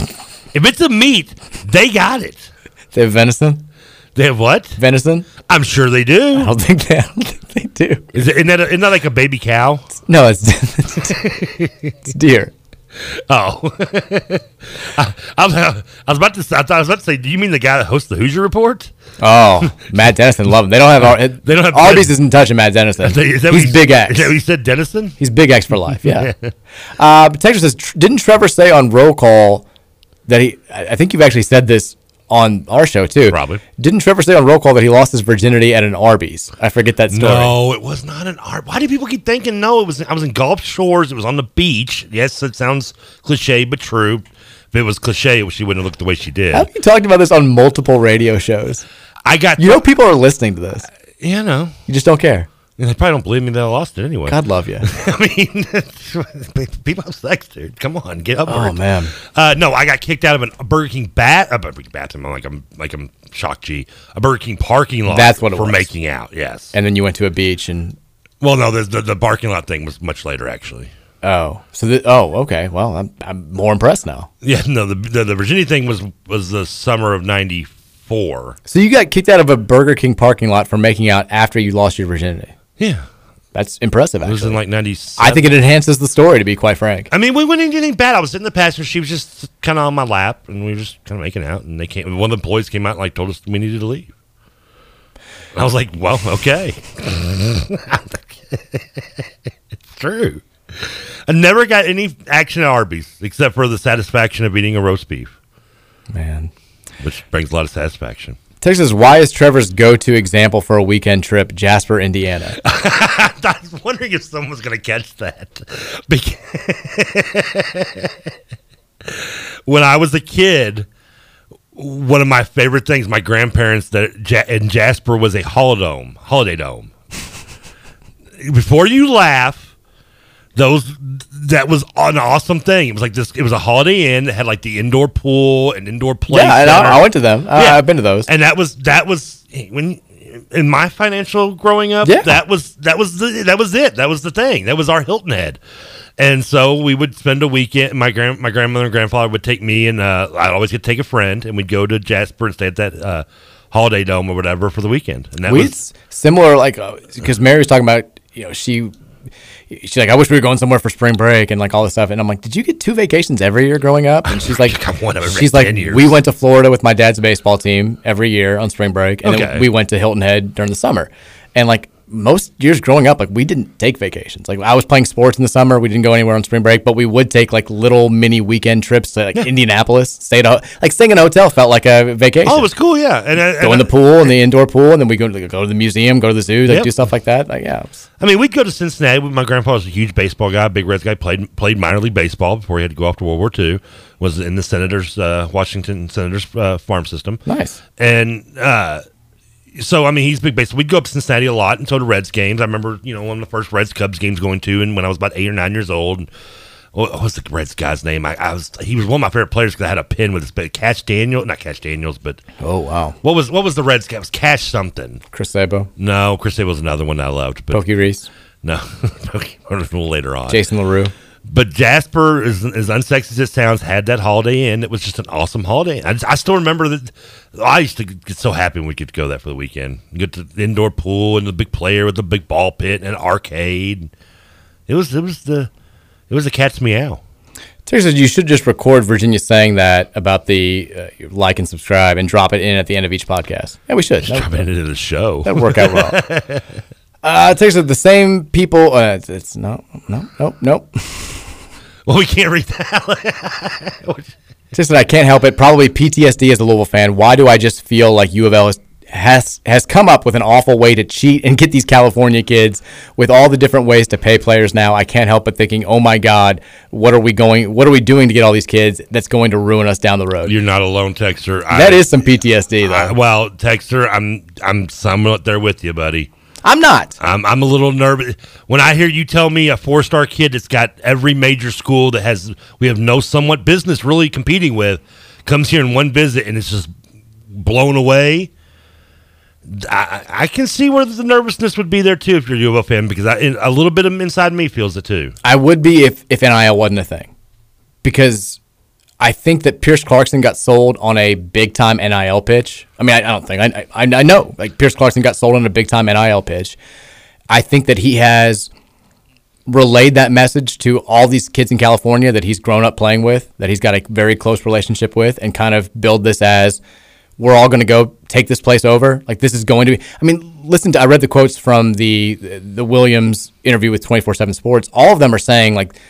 If it's a meat, they got it. They have venison. They have what? Venison. I'm sure they do. I don't think they do. Isn't that like a baby cow? No, it's deer. Oh, I was about to say. Do you mean the guy that hosts the Hoosier Report? Oh, Matt Dennison, love him. They don't have Arby's isn't touching Matt Dennison. He's Big X. Is that what you said, Dennison? He's Big X for life. Yeah. But Texas says, didn't Trevor say on roll call that he? I think you've actually said this on our show too. Probably. Didn't Trevor say on roll call that he lost his virginity at an Arby's? I forget that story. No, it was not an Arby's. Why do people keep thinking? No, it was. I was in Gulf Shores. It was on the beach. Yes, it sounds cliche, but true. If it was cliche, she wouldn't have looked the way she did. How have you talked about this on multiple radio shows? You know people are listening to this. Yeah, I know. You just don't care. And they probably don't believe me that I lost it anyway. God love you. I mean, people have sex, dude. Come on, get up. Oh, man. No, I got kicked out of a Burger King bathroom. I'm like shocked, G. A Burger King parking lot. That's what it was. For making out, yes. And then you went to a beach and... Well, no, the parking lot thing was much later, actually. Oh, so okay. Well, I'm more impressed now. Yeah, no, the virginity thing was the summer of 94. So you got kicked out of a Burger King parking lot for making out after you lost your virginity. Yeah. That's impressive, actually. It was in like 97. I think it enhances the story, to be quite frank. I mean, we wouldn't do anything bad. I was sitting in the passenger. She was just kind of on my lap, and we were just kind of making out. And one of the employees came out and like told us we needed to leave. And I was like, well, okay. It's true. I never got any action at Arby's, except for the satisfaction of eating a roast beef. Man. Which brings a lot of satisfaction. Texas, why is Trevor's go-to example for a weekend trip Jasper, Indiana? I was wondering if someone's going to catch that. When I was a kid, one of my favorite things, my grandparents in Jasper was a holiday dome. Before you laugh, that was an awesome thing. It was like this. It was a Holiday Inn that had like the indoor pool and indoor play. Yeah, and I went to them. Yeah. I've been to those. And that was when in my financial growing up. Yeah. That was it. That was the thing. That was our Hilton Head. And so we would spend a weekend. My grandmother and grandfather would take me, and I'd always get to take a friend, and we'd go to Jasper and stay at that Holiday Dome or whatever for the weekend. And that was similar, like because Mary was talking about, you know, she's like, I wish we were going somewhere for spring break and like all this stuff. And I'm like, did you get two vacations every year growing up? And she's like, we went to Florida with my dad's baseball team every year on spring break. And then we went to Hilton Head during the summer. And like most years growing up, like we didn't take vacations. Like I was playing sports in the summer. We didn't go anywhere on spring break, but we would take like little mini weekend trips to Indianapolis. Staying in a hotel felt like a vacation. Oh, it was cool. Yeah. And go in the indoor pool. And then we go to the museum, go to the zoo, do stuff like that. Like, yeah. I mean, we'd go to Cincinnati. My grandpa was a huge baseball guy, big Reds guy, played minor league baseball before he had to go off to World War II, was in the Washington Senators farm system. Nice. And, so, I mean, he's big baseball. We'd go up to Cincinnati a lot, and so to Reds games. I remember, you know, one of the first Reds Cubs games going to, and when I was about 8 or 9 years old. And, what was the Reds guy's name? He was one of my favorite players because I had a pin with his Not Cash Daniels, but... Oh, wow. What was the Reds guy? It was Cash something. Chris Sabo? No, Chris Sabo was another one I loved. But, Pokey Reese? No. Pokey a little later on. Jason LaRue? But Jasper, as unsexy as it sounds, had that Holiday Inn. It was just an awesome Holiday Inn. I still remember that. I used to get so happy when we could go there for the weekend. Get to the indoor pool and the big player with the big ball pit and an arcade. It was the cat's meow. Texas, you should just record Virginia saying that about the like and subscribe and drop it in at the end of each podcast. Yeah, we should. Drop it into the show. That'd work out well. Texas, the same people. It's no. Well, we can't read that. Tristan, I can't help it. Probably PTSD as a Louisville fan. Why do I just feel like U of L has come up with an awful way to cheat and get these California kids with all the different ways to pay players now. I can't help but thinking, oh my God, what are we doing to get all these kids that's going to ruin us down the road? You're not alone, Texter. That is some PTSD, though. Well, Texter, I'm somewhat there with you, buddy. I'm not. I'm a little nervous. When I hear you tell me a four-star kid that's got every major school that has we have no somewhat business really competing with comes here in one visit and it's just blown away, I can see where the nervousness would be there, too, if you're a UofL fan, because a little bit of inside me feels it, too. I would be if NIL wasn't a thing, because I think that Pierce Clarkson got sold on a big-time NIL pitch. I mean, I don't think. I know. Like, Pierce Clarkson got sold on a big-time NIL pitch. I think that he has relayed that message to all these kids in California that he's grown up playing with, that he's got a very close relationship with, and kind of build this as, we're all going to go take this place over. Like, this is going to be – I mean, listen to – I read the quotes from the Williams interview with 24/7 Sports. All of them are saying, like –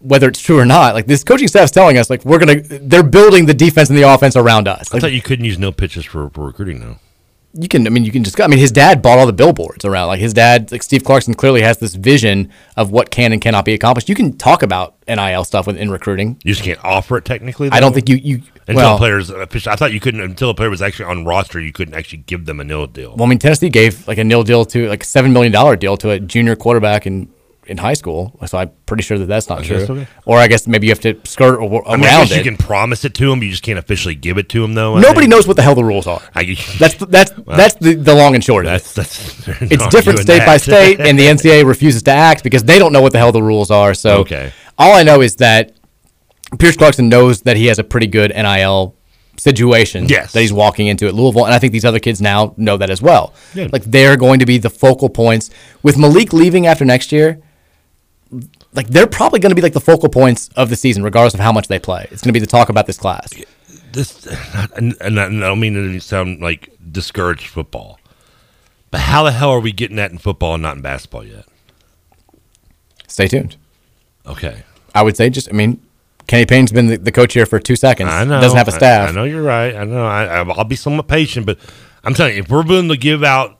whether it's true or not, like this coaching staff's telling us, like they're building the defense and the offense around us. I thought you couldn't use no pitches for recruiting now. You can. I mean, you can just. I mean, his dad bought all the billboards around. Like his dad, like Steve Clarkson, clearly has this vision of what can and cannot be accomplished. You can talk about NIL stuff in recruiting. You just can't offer it technically, though? I don't think you until players. I thought you couldn't until a player was actually on roster. You couldn't actually give them a nil deal. Well, I mean, Tennessee gave like a nil deal to like a $7 million deal to a junior quarterback and. In high school, so I'm pretty sure that that's not true. Okay. Or I guess maybe you have to skirt around it. I mean, I guess you can promise it to him, you just can't officially give it to him, though. Nobody knows what the hell the rules are. That's the long and short of it. It's different state by state, and the NCAA refuses to act because they don't know what the hell the rules are. So all I know is that Pierce Clarkson knows that he has a pretty good NIL situation that he's walking into at Louisville, and I think these other kids now know that as well. Yeah. Like they're going to be the focal points. With Malik leaving after next year, like they're probably going to be like the focal points of the season, regardless of how much they play. It's going to be the talk about this class. And I don't mean to sound like discouraged football, but how the hell are we getting that in football and not in basketball yet? Stay tuned. Okay, I would say Kenny Payne's been the coach here for 2 seconds. I know doesn't have a staff. I know you're right. I know I'll be somewhat patient, but I'm telling you, if we're willing to give out.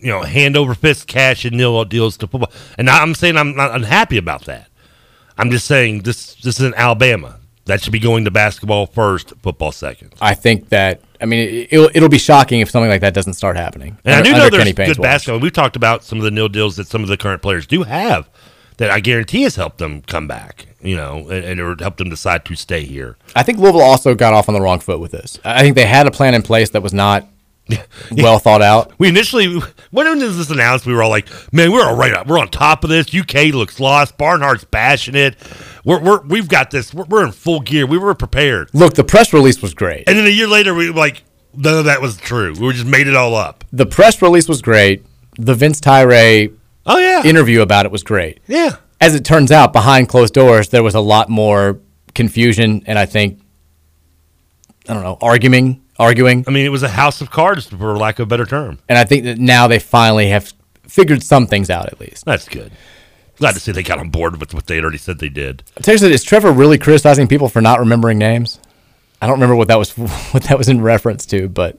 You know, hand over fist cash and nil deals to football. And I'm saying I'm not unhappy about that. I'm just saying this isn't Alabama. That should be going to basketball first, football second. I think that, it'll be shocking if something like that doesn't start happening. And I do know there's good basketball. We've talked about some of the nil deals that some of the current players do have that I guarantee has helped them come back, and it helped them decide to stay here. I think Louisville also got off on the wrong foot with this. I think they had a plan in place that was not well thought out. We initially, when was this announced, we were all like, man, we're all right up. We're on top of this. UK looks lost. Barnhart's bashing it. We've got this. We're in full gear. We were prepared. Look, the press release was great. And then a year later, we were like, none of that was true. We just made it all up. The press release was great. The Vince Tyree interview about it was great. Yeah. As it turns out, behind closed doors, there was a lot more confusion and arguing. I mean, it was a house of cards, for lack of a better term. And I think that now they finally have figured some things out, at least. That's good. Glad to see they got on board with what they had already said they did. Seriously, is Trevor really criticizing people for not remembering names? I don't remember what that was in reference to, but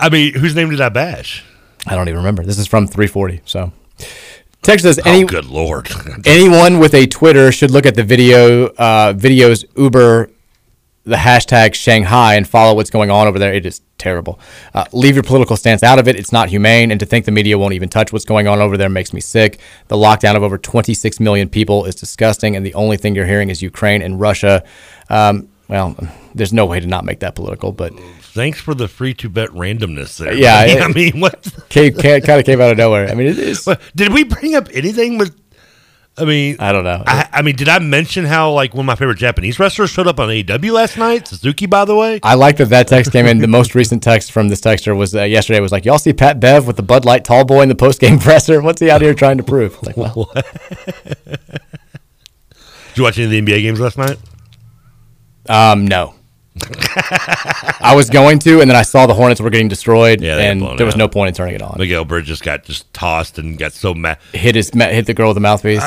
I mean, whose name did I bash? I don't even remember. This is from 340. So. Text says, good Lord. Anyone with a Twitter should look at the videos Uber. The hashtag Shanghai and follow what's going on over there. It is terrible. Leave your political stance out of it. It's not humane. And to think the media won't even touch what's going on over there makes me sick. The lockdown of over 26 million people is disgusting. And the only thing you're hearing is Ukraine and Russia. Well, there's no way to not make that political, but thanks for the free to bet randomness there. Yeah. What kind of came out of nowhere. I mean, it is. Did we bring up anything with, I don't know. Did I mention how, one of my favorite Japanese wrestlers showed up on AEW last night? Suzuki, by the way. I like that text came in. The most recent text from this texter was yesterday. Was like, y'all see Pat Bev with the Bud Light tall boy in the post-game presser? What's he out here trying to prove? Like, well. Did you watch any of the NBA games last night? No. I was going to, and then I saw the Hornets were getting destroyed, and there was no point in turning it on. Miguel Bridges got just tossed and got so mad. Hit the girl with the mouthpiece.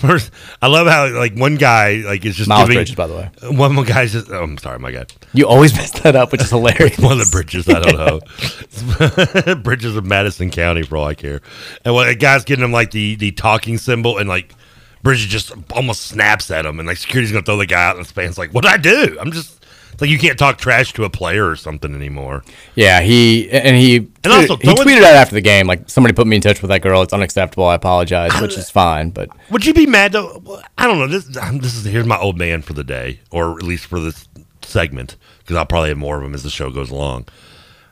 First, I love how like one guy like is just Miles giving, Bridges, by the way. One guy's just I'm sorry, my God. You always mess that up, which is hilarious. One of the Bridges, I don't know. Bridges of Madison County, for all I care. And when a guy's getting him like the talking symbol, and like Bridges just almost snaps at him, and like security's gonna throw the guy out in the span. It's like, what'd I do? I'm just. Like you can't talk trash to a player or something anymore. Yeah, he tweeted out after the game like somebody put me in touch with that girl. It's unacceptable. I apologize, which is fine. But would you be mad though? I don't know. Here's my old man for the day, or at least for this segment, because I'll probably have more of them as the show goes along.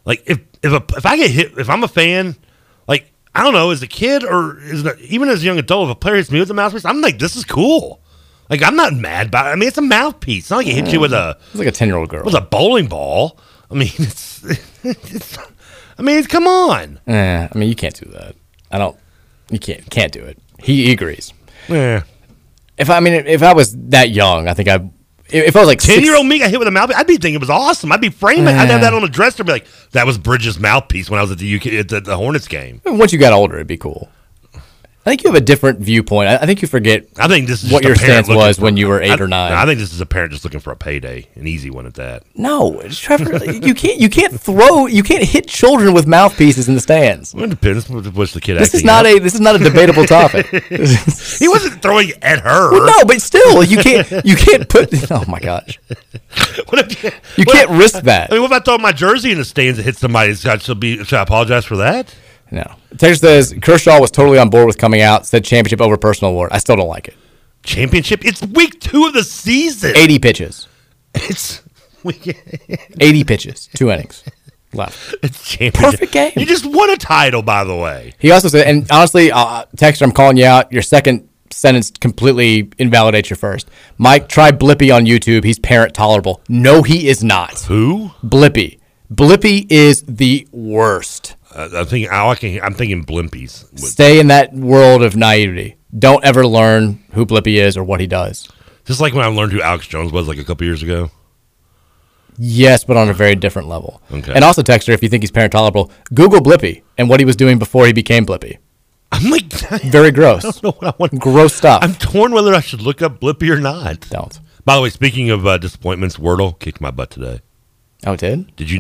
Like if I get hit, if I'm a fan, like I don't know, as a kid or even as a young adult, if a player hits me with a mouthpiece, I'm like, this is cool. Like, I'm not mad about it. I mean, it's a mouthpiece. It's not like it hit you with a... It's like a 10-year-old girl. With a bowling ball. I mean, come on. I mean, you can't do that. You can't do it. He agrees. Yeah. If I was that young, I think if I was like 10-year-old me got hit with a mouthpiece, I'd be thinking it was awesome. I'd be framing I'd have that on a dresser and be like, that was Bridges' mouthpiece when I was at the UK, at the Hornets game. Once you got older, it'd be cool. I think you have a different viewpoint. I think you forget. I think this is what your stance was when you were 8 or 9. I think this is a parent just looking for a payday, an easy one at that. No, Trevor, you can't hit children with mouthpieces in the stands. Well, it depends what's the kid. This is not a debatable topic. He wasn't throwing at her. Well, no, but still, you can't put. Oh my gosh, you can't risk that. I mean, what if I throw my jersey in the stands and hit somebody? Should I apologize for that? No. Texas says Kershaw was totally on board with coming out, said championship over personal award. I still don't like it. Championship? It's week 2 of the season. 80 pitches. It's week 80 pitches. 2 innings left. It's championship. Perfect game. You just won a title, by the way. He also said, and honestly, Texas, I'm calling you out. Your second sentence completely invalidates your first. Mike, try Blippi on YouTube. He's parent tolerable. No, he is not. Who? Blippi. Blippi is the worst. I'm thinking Blimpies. Stay in that world of naivety. Don't ever learn who Blippi is or what he does. Just like when I learned who Alex Jones was like a couple years ago. Yes, but on a very different level. Okay. And also, Texter, if you think he's parent tolerable, Google Blippi and what he was doing before he became Blippi. I'm like, very gross. I don't know what I want. Gross stuff. I'm torn whether I should look up Blippi or not. Don't. By the way, speaking of disappointments, Wordle kicked my butt today. Oh, it did? Did you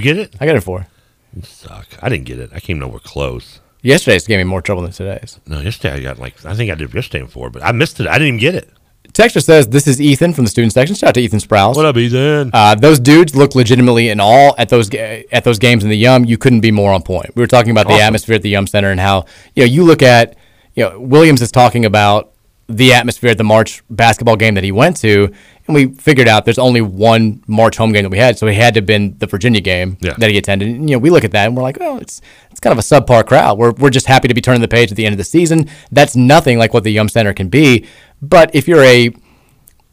get it? I got it 4. You suck. I didn't get it. I came nowhere close. Yesterday's gave me more trouble than today's. No, yesterday I got I think I did yesterday and 4, but I missed it. I didn't even get it. Texter says, this is Ethan from the student section. Shout out to Ethan Sprouse. What up, Ethan? Those dudes look legitimately in awe at those games in the Yum. You couldn't be more on point. We were talking about the atmosphere at the Yum Center and how, you look at, Williams is talking about the atmosphere at the March basketball game that he went to, and we figured out there's only one March home game that we had, so it had to have been the Virginia game that he attended. And, we look at that, and we're like, oh, it's kind of a subpar crowd. We're just happy to be turning the page at the end of the season. That's nothing like what the Yum Center can be. But if you're a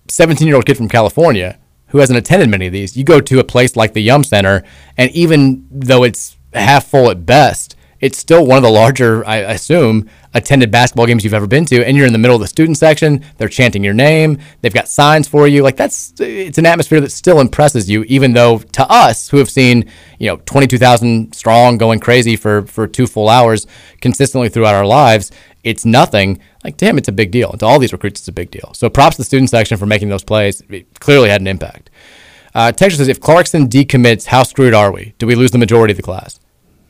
17-year-old kid from California who hasn't attended many of these, you go to a place like the Yum Center, and even though it's half full at best, it's still one of the larger, I assume, attended basketball games you've ever been to, and you're in the middle of the student section. They're chanting your name. They've got signs for you. Like it's an atmosphere that still impresses you, even though to us who have seen 22,000 strong going crazy for 2 full hours consistently throughout our lives, it's nothing. Like to him, it's a big deal. To all these recruits, it's a big deal. So props to the student section for making those plays. It clearly had an impact. Texas says if Clarkson decommits, how screwed are we? Do we lose the majority of the class?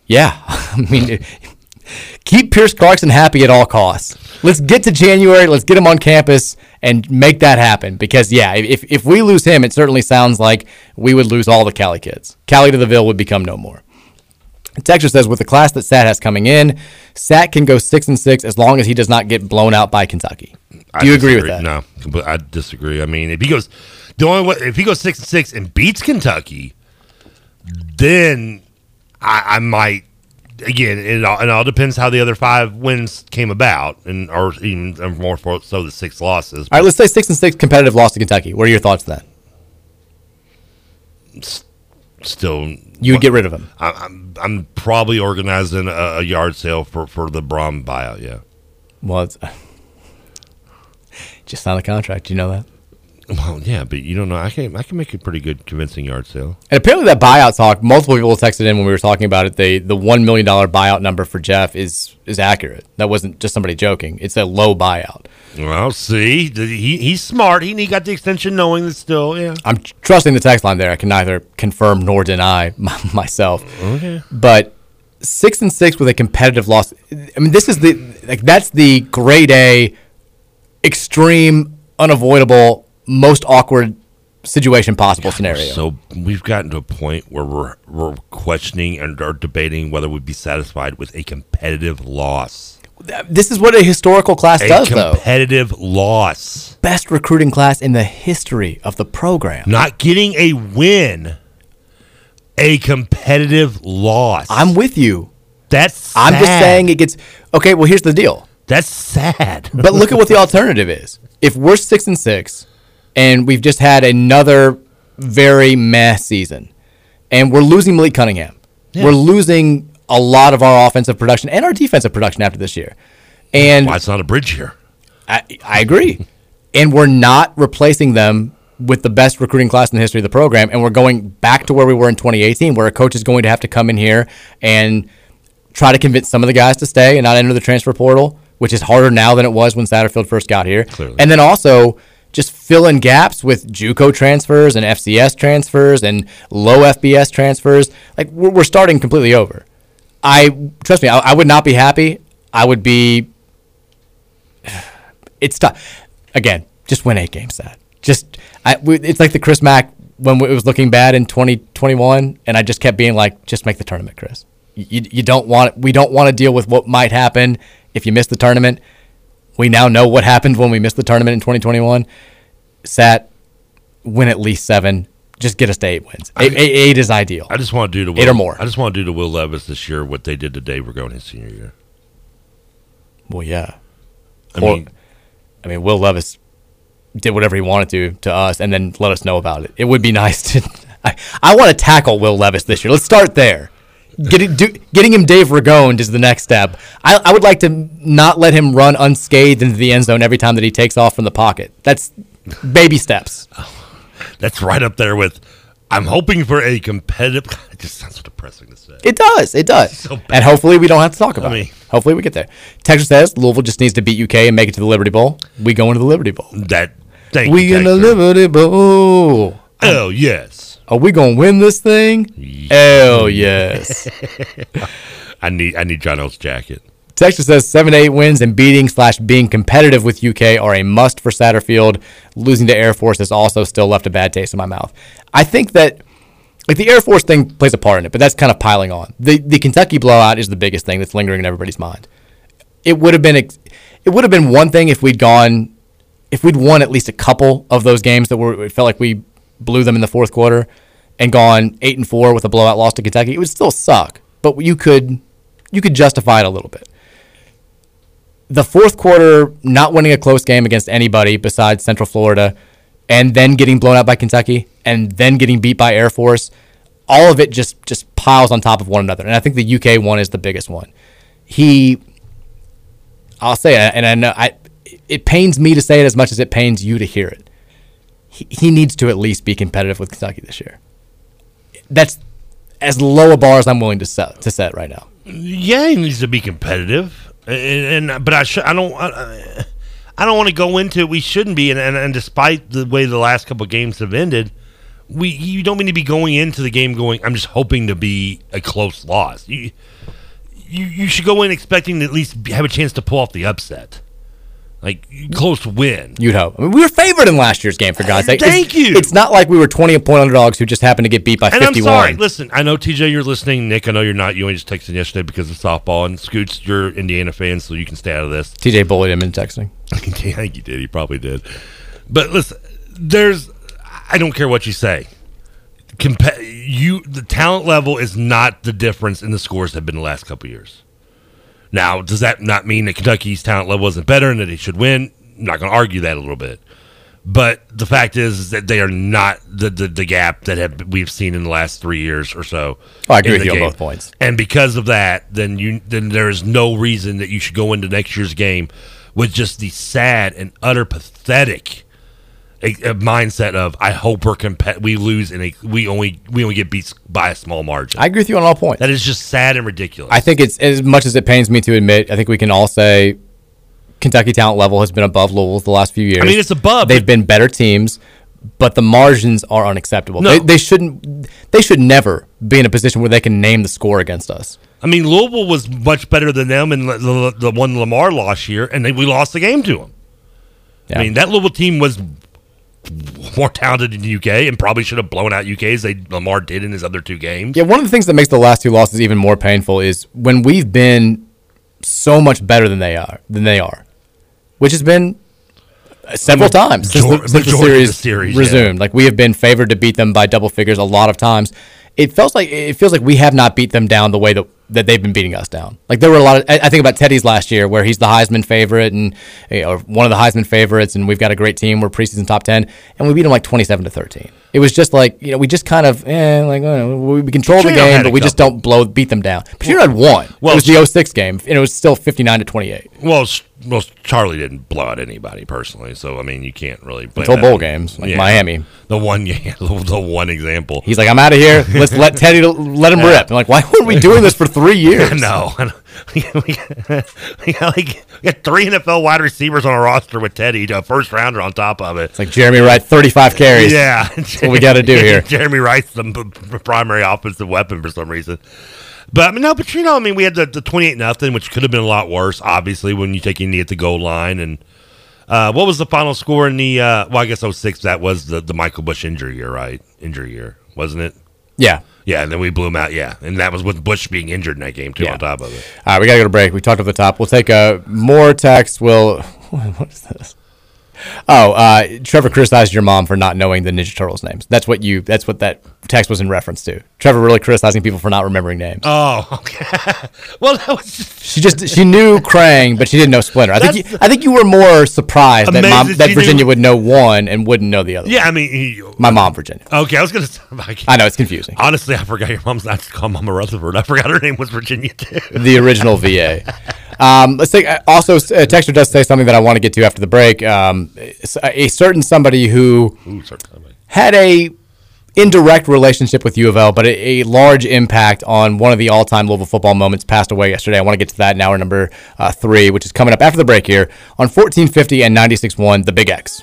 Yeah, keep Pierce Clarkson happy at all costs. Let's get to January. Let's get him on campus and make that happen. Because, if we lose him, it certainly sounds like we would lose all the Cali kids. Cali to the Ville would become no more. Texture says, with the class that Sat has coming in, Sat can go 6-6 as long as he does not get blown out by Kentucky. Do you agree with that? No, I disagree. I mean, if he goes 6-6 and beats Kentucky, then... I might, again, it all depends how the other 5 wins came about, or even more so the 6 losses. All right, let's say 6-6 competitive loss to Kentucky. What are your thoughts on that? Still. You'd get rid of him. I'm probably organizing a yard sale for the Brom buyout, yeah. Well, it's just signed a contract. You know that? Well, yeah, but you don't know. I can make a pretty good convincing yard sale. And apparently that buyout talk, multiple people texted in when we were talking about it. The $1 million buyout number for Jeff is accurate. That wasn't just somebody joking. It's a low buyout. Well, see, he's smart. He got the extension knowing that still, yeah. I'm trusting the text line there. I can neither confirm nor deny myself. Okay. But 6-6 with a competitive loss. I mean, this is that's the grade A, extreme, unavoidable, most awkward situation possible scenario. So we've gotten to a point where we're questioning and are debating whether we'd be satisfied with a competitive loss. This is what a historical class does, though. A competitive loss. Best recruiting class in the history of the program. Not getting a win. A competitive loss. I'm with you. That's sad. I'm just saying it gets... Okay, well, here's the deal. That's sad. But look at what the alternative is. If we're 6-6... and we've just had another very meh season. And we're losing Malik Cunningham. Yeah. We're losing a lot of our offensive production and our defensive production after this year. And why it's not a bridge year. I agree. And we're not replacing them with the best recruiting class in the history of the program. And we're going back to where we were in 2018, where a coach is going to have to come in here and try to convince some of the guys to stay and not enter the transfer portal, which is harder now than it was when Satterfield first got here. Clearly. And then also... just fill in gaps with JUCO transfers and FCS transfers and low FBS transfers. Like we're starting completely over. Trust me, I would not be happy. I would be. It's tough. Again, just win 8 games. That just it's like the Chris Mack when it was looking bad in 2021, and I just kept being like, just make the tournament, Chris. You don't want. We don't want to deal with what might happen if you miss the tournament. We now know what happened when we missed the tournament in 2021. Sat, win at least 7. Just get us to 8 wins. Eight is ideal. I just want to do to Will, 8 or more. I just want to do to Will Levis this year what they did to Dave Ragone his senior year. Well, yeah. I mean, Will Levis did whatever he wanted to us, and then let us know about it. It would be nice to. I want to tackle Will Levis this year. Let's start there. Getting him Dave Ragone is the next step. I would like to not let him run unscathed into the end zone every time that he takes off from the pocket. That's baby steps. That's right up there with, I'm hoping for a competitive... It just sounds so depressing to say. It does. So and hopefully we don't have to talk about it. Hopefully we get there. Texas says Louisville just needs to beat UK and make it to the Liberty Bowl. We go into the Liberty Bowl. Thank you, Texas. We in the Liberty Bowl. Oh, yes. Are we gonna win this thing? Hell yes! I need John Oates' jacket. Texas says 7-8 wins and beating/being competitive with UK are a must for Satterfield. Losing to Air Force has also still left a bad taste in my mouth. I think that like the Air Force thing plays a part in it, but that's kind of piling on. The Kentucky blowout is the biggest thing that's lingering in everybody's mind. It would have been one thing if we'd won at least a couple of those games that it felt like we blew them in the fourth quarter and gone 8-4 with a blowout loss to Kentucky. It would still suck, but you could justify it a little bit. The fourth quarter, not winning a close game against anybody besides Central Florida, and then getting blown out by Kentucky, and then getting beat by Air Force, all of it just piles on top of one another. And I think the UK one is the biggest one. It pains me to say it as much as it pains you to hear it. He needs to at least be competitive with Kentucky this year. That's as low a bar as I'm willing to set right now. Yeah, he needs to be competitive, but I don't want to go into it. We shouldn't be, and despite the way the last couple of games have ended, you don't need to be going into the game going, I'm just hoping to be a close loss. You should go in expecting to at least have a chance to pull off the upset. Like, close win. You'd hope. I mean, we were favored in last year's game, for God's sake. Thank you. It's not like we were 20-point underdogs who just happened to get beat by 51. And I'm sorry. Listen, I know, TJ, you're listening. Nick, I know you're not. You only just texted yesterday because of softball. And Scoots, you're Indiana fan, so you can stay out of this. TJ bullied him in texting. I think he did. He probably did. But listen, I don't care what you say. The talent level is not the difference in the scores that have been the last couple of years. Now, does that not mean that Kentucky's talent level isn't better and that they should win? I'm not going to argue that a little bit. But the fact is that they are not the gap that we've seen in the last 3 years or so. Oh, I agree with you on both points. And because of that, then there is no reason that you should go into next year's game with just the sad and utter pathetic a mindset of I hope we're we only get beat by a small margin. I agree with you on all points. That is just sad and ridiculous. I think it's, as much as it pains me to admit, I think we can all say Kentucky talent level has been above Louisville's the last few years. I mean, it's above. They've been better teams, but the margins are unacceptable. No. They shouldn't. They should never be in a position where they can name the score against us. I mean, Louisville was much better than them in the one Lamar lost year, and we lost the game to them. Yeah. I mean, that Louisville team was more talented in the UK and probably should have blown out UK as Lamar did in his other two games. Yeah, one of the things that makes the last two losses even more painful is when we've been so much better than they are, which has been several times since the series resumed. Yeah. Like, we have been favored to beat them by double figures a lot of times. It feels like we have not beat them down the way that they've been beating us down. Like, there were a lot of, I think about Teddy's last year where he's the Heisman favorite and one of the Heisman favorites, and we've got a great team. We're preseason top 10, and we beat them like 27-13. It was just like, we just kind of we control the game, but we just don't beat them down. But you had one. Well, it was the 06 game, and it was still 59-28. Well, Charlie didn't blow out anybody personally, so I mean, you can't really blame until bowl games like Miami. The one example. He's like, I'm out of here. Let's let Teddy let him rip. I'm like, why were we doing this for 3 years? No, we got three NFL wide receivers on our roster with Teddy, a first rounder on top of it. It's like Jeremy Wright, 35 carries. Yeah, that's what we got to do here. Jeremy Wright's the primary offensive weapon for some reason. But I mean, no, but we had the 28-0, which could have been a lot worse, obviously, when you take your knee at the goal line. And what was the final score in the? Well, I guess 06. That was the Michael Bush injury year, right? Injury year, wasn't it? Yeah, yeah. And then we blew him out. Yeah, and that was with Bush being injured in that game too. Yeah. On top of it. All right, we gotta go to break. We talked off the top. We'll take more text. What is this? Oh, Trevor criticized your mom for not knowing the Ninja Turtles names. That's what that text was in reference to. Trevor really criticizing people for not remembering names. Oh, okay. Well, that was just... She knew Krang, but she didn't know Splinter. I think you were more surprised that Virginia would know one and wouldn't know the other. Yeah, one. I mean, my mom, Virginia. Okay, I was gonna. I know it's confusing. Honestly, I forgot your mom's not called Mama Rutherford. I forgot her name was Virginia too. The original VA. Let's take. Also, a texter does say something that I want to get to after the break. A certain somebody who had a indirect relationship with U of L, but a large impact on one of the all-time Louisville football moments passed away yesterday. I want to get to that in hour number 3, which is coming up after the break here on 1450 and 96.1 The Big X.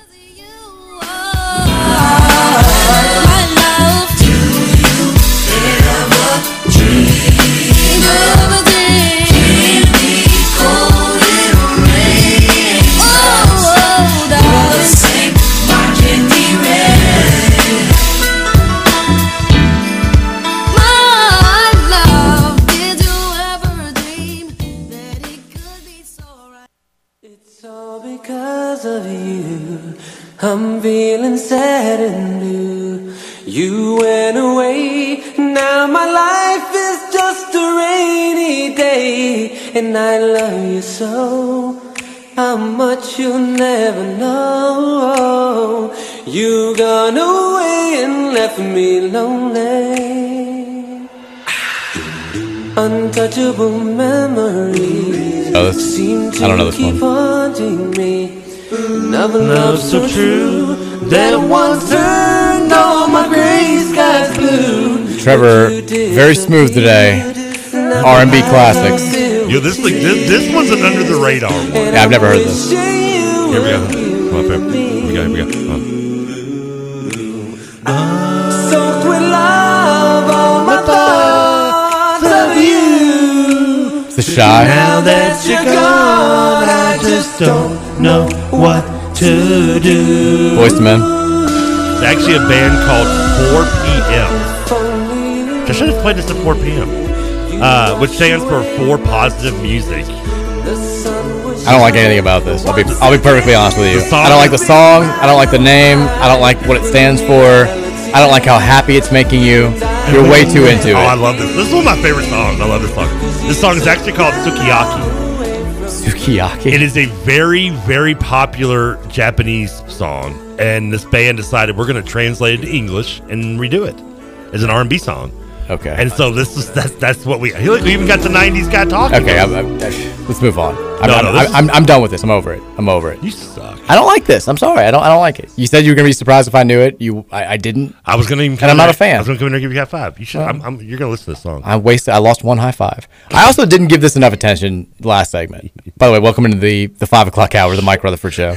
I'm feeling sad and blue. You went away. Now my life is just a rainy day. And I love you so, how much you'll never know. You gone away and left me lonely. Untouchable memories seem to keep haunting me. Another love so true that once turned all my gray skies blue. Trevor, very smooth today. R&B classics. Yo, this one's an under the radar one. Yeah, I've never heard this. Here we go. Come on, Pam. Here we go. Come on. Soaked with love, all my thoughts of you. It's the Shy. Now that you're gone, I just don't know what to do. Voice Man. It's actually a band called 4 PM. I should have played this at 4 p.m. Which stands for 4 Positive Music. I don't like anything about this. I'll be perfectly honest with you. I don't like the song. I don't like the name. I don't like what it stands for. I don't like how happy it's making you. You're way too into it. Oh, I love this. This is one of my favorite songs. I love this song. This song is actually called Sukiyaki. Sukiyaki. It is a very, very popular Japanese song, and this band decided we're going to translate it to English and redo it as an R&B song. Okay. And so this is that's what we even got the '90s guy talking. Okay, let's move on. I'm done with this. I'm over it. You suck. I don't like this. I'm sorry. I don't like it. You said you were gonna be surprised if I knew it. I didn't. I was gonna even. And I'm not a fan. I was gonna come in there and give you a high five. You should. Well, you're gonna listen to this song. I lost one high five. I also didn't give this enough attention last segment. By the way, welcome into the 5 o'clock hour of the Mike Rutherford Show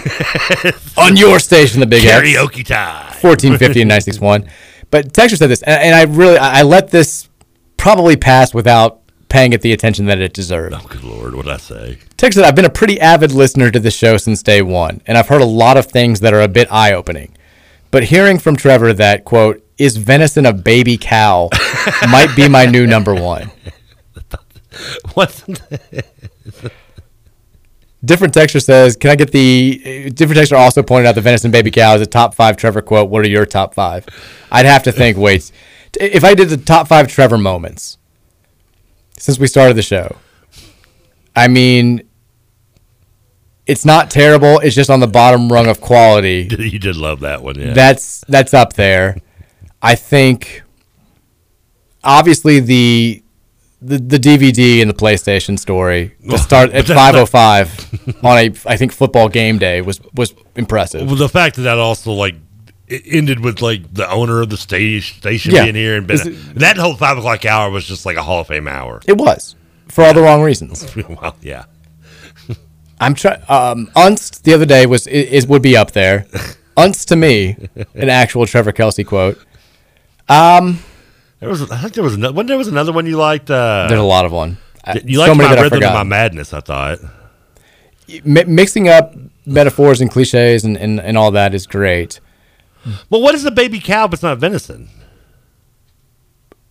on your station, the Big X. Karaoke time. 1450 and 961. But Texture said this, and I let this probably pass without paying it the attention that it deserved. Oh, good Lord, what did I say? Texture said, I've been a pretty avid listener to the show since day one, and I've heard a lot of things that are a bit eye-opening. But hearing from Trevor that, quote, is venison a baby cow might be my new number one. What's that? Different Texture says, can I get the... Different Texture also pointed out the venison baby cow is a top five Trevor quote. What are your top five? I'd have to think, wait. If I did the top five Trevor moments since we started the show, I mean, it's not terrible. It's just on the bottom rung of quality. You did love that one, yeah. That's up there. I think, obviously, the DVD and the PlayStation story to start at 5:05 on I think football game day was impressive. Well, the fact that also like it ended with like the owner of the station being here and that whole 5 o'clock hour was just like a Hall of Fame hour. It was for all the wrong reasons. Well, yeah. I'm trying. Unst the other day would be up there. Unst to me, an actual Trevor Kelsey quote. There was another one you liked. There's a lot of one. You liked so many My Rhythm and My Madness, I thought. Mixing up metaphors and cliches and all that is great. Well, what is a baby cow if it's not venison?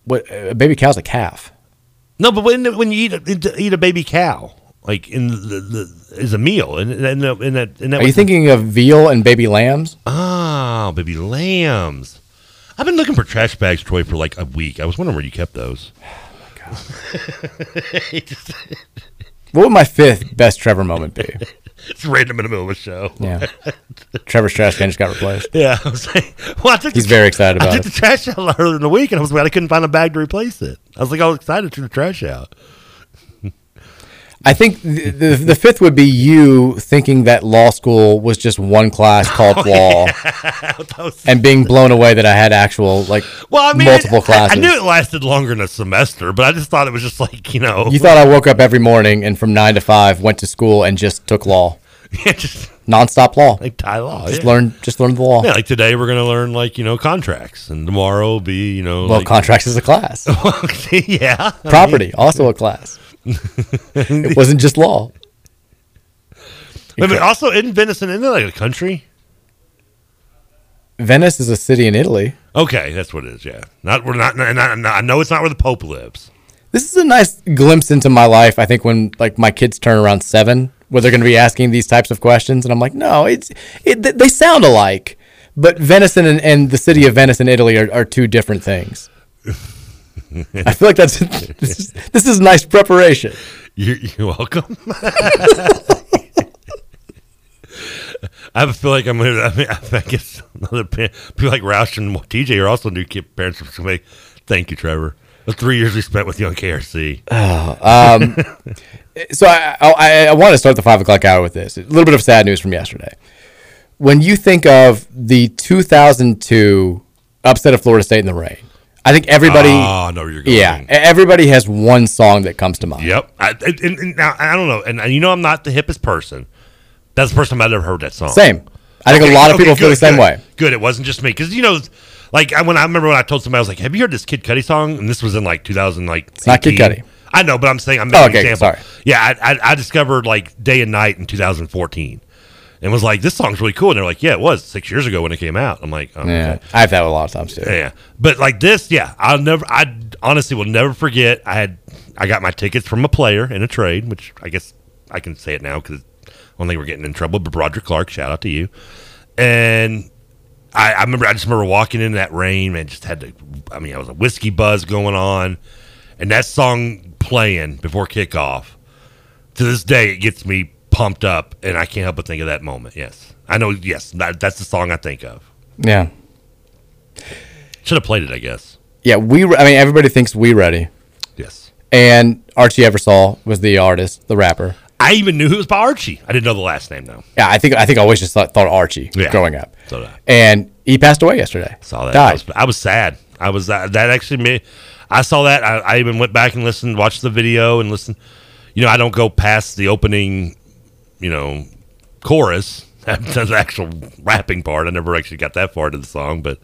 What, a baby cow's a calf. No, but when you eat a baby cow, like in is a meal. Are you thinking of veal and baby lambs? Oh, baby lambs. I've been looking for trash bags, Troy, for like a week. I was wondering where you kept those. Oh, my God. What would my fifth best Trevor moment be? It's random in the middle of a show. Yeah. Trevor's trash can just got replaced. Yeah. I was like, he's very excited about it. I took the trash out earlier in the week, and I was glad I couldn't find a bag to replace it. I was like, I was excited to turn the trash out. I think the fifth would be you thinking that law school was just one class called law, and being blown away that I had actual multiple classes. I knew it lasted longer than a semester, but I just thought it was just like, you know. You thought I woke up every morning and from 9 to 5 went to school and just took law, nonstop law, like Thai law. Just learn the law. Yeah, like today we're gonna learn contracts, and tomorrow will be contracts is a class. Yeah, property also a class. It wasn't just law. But also, isn't venison in like a country? Venice is a city in Italy. Okay, that's what it is. Yeah, I know it's not where the Pope lives. This is a nice glimpse into my life. I think when my kids turn around 7, where they're going to be asking these types of questions, and I'm like, no, they sound alike, but venison and the city of Venice in Italy are two different things. I feel like this is nice preparation. You're welcome. I feel like I'm going to, I guess another people like Roush and TJ are also new kid parents. Thank you, Trevor. The 3 years we spent with you on KRC. So I want to start the 5 o'clock hour with this. A little bit of sad news from yesterday. When you think of the 2002 upset of Florida State in the rain, I think everybody. Oh, no, you're good. Yeah, everybody has one song that comes to mind. Yep. Now I don't know, and you know I'm not the hippest person. That's the first time I've ever heard that song. Same. I think a lot of people feel the same way. Good. It wasn't just me, because I remember when I told somebody I was like, "Have you heard this Kid Cudi song?" And this was in 2000. It's not Kid Cudi. I know, but I'm saying I'm making an example. Sorry. Yeah, I discovered Day and Night in 2014. And was like, this song's really cool. And they're like, yeah, it was 6 years ago when it came out. I'm like, okay. I have that a lot of times too. Yeah. But this, I honestly will never forget. I got my tickets from a player in a trade, which I guess I can say it now because I don't think we're getting in trouble. But Broderick Clark, shout out to you. And I just remember walking into that rain, man, I was a whiskey buzz going on. And that song playing before kickoff, to this day, it gets me pumped up, and I can't help but think of that moment. Yes, I know. Yes, that's the song I think of. Yeah, should have played it, I guess. Yeah, I mean, everybody thinks We Ready. Yes. And Archie Eversole was the artist, the rapper. I even knew who was by Archie. I didn't know the last name, though. Yeah, I think I always just thought Archie growing up. So did I. And he passed away yesterday. Saw that. Died. I was sad. I was that actually me. I saw that. I even went back and listened, watched the video and listened. You know, I don't go past the opening, you know, chorus. That's the actual rapping part. I never actually got that far to the song, but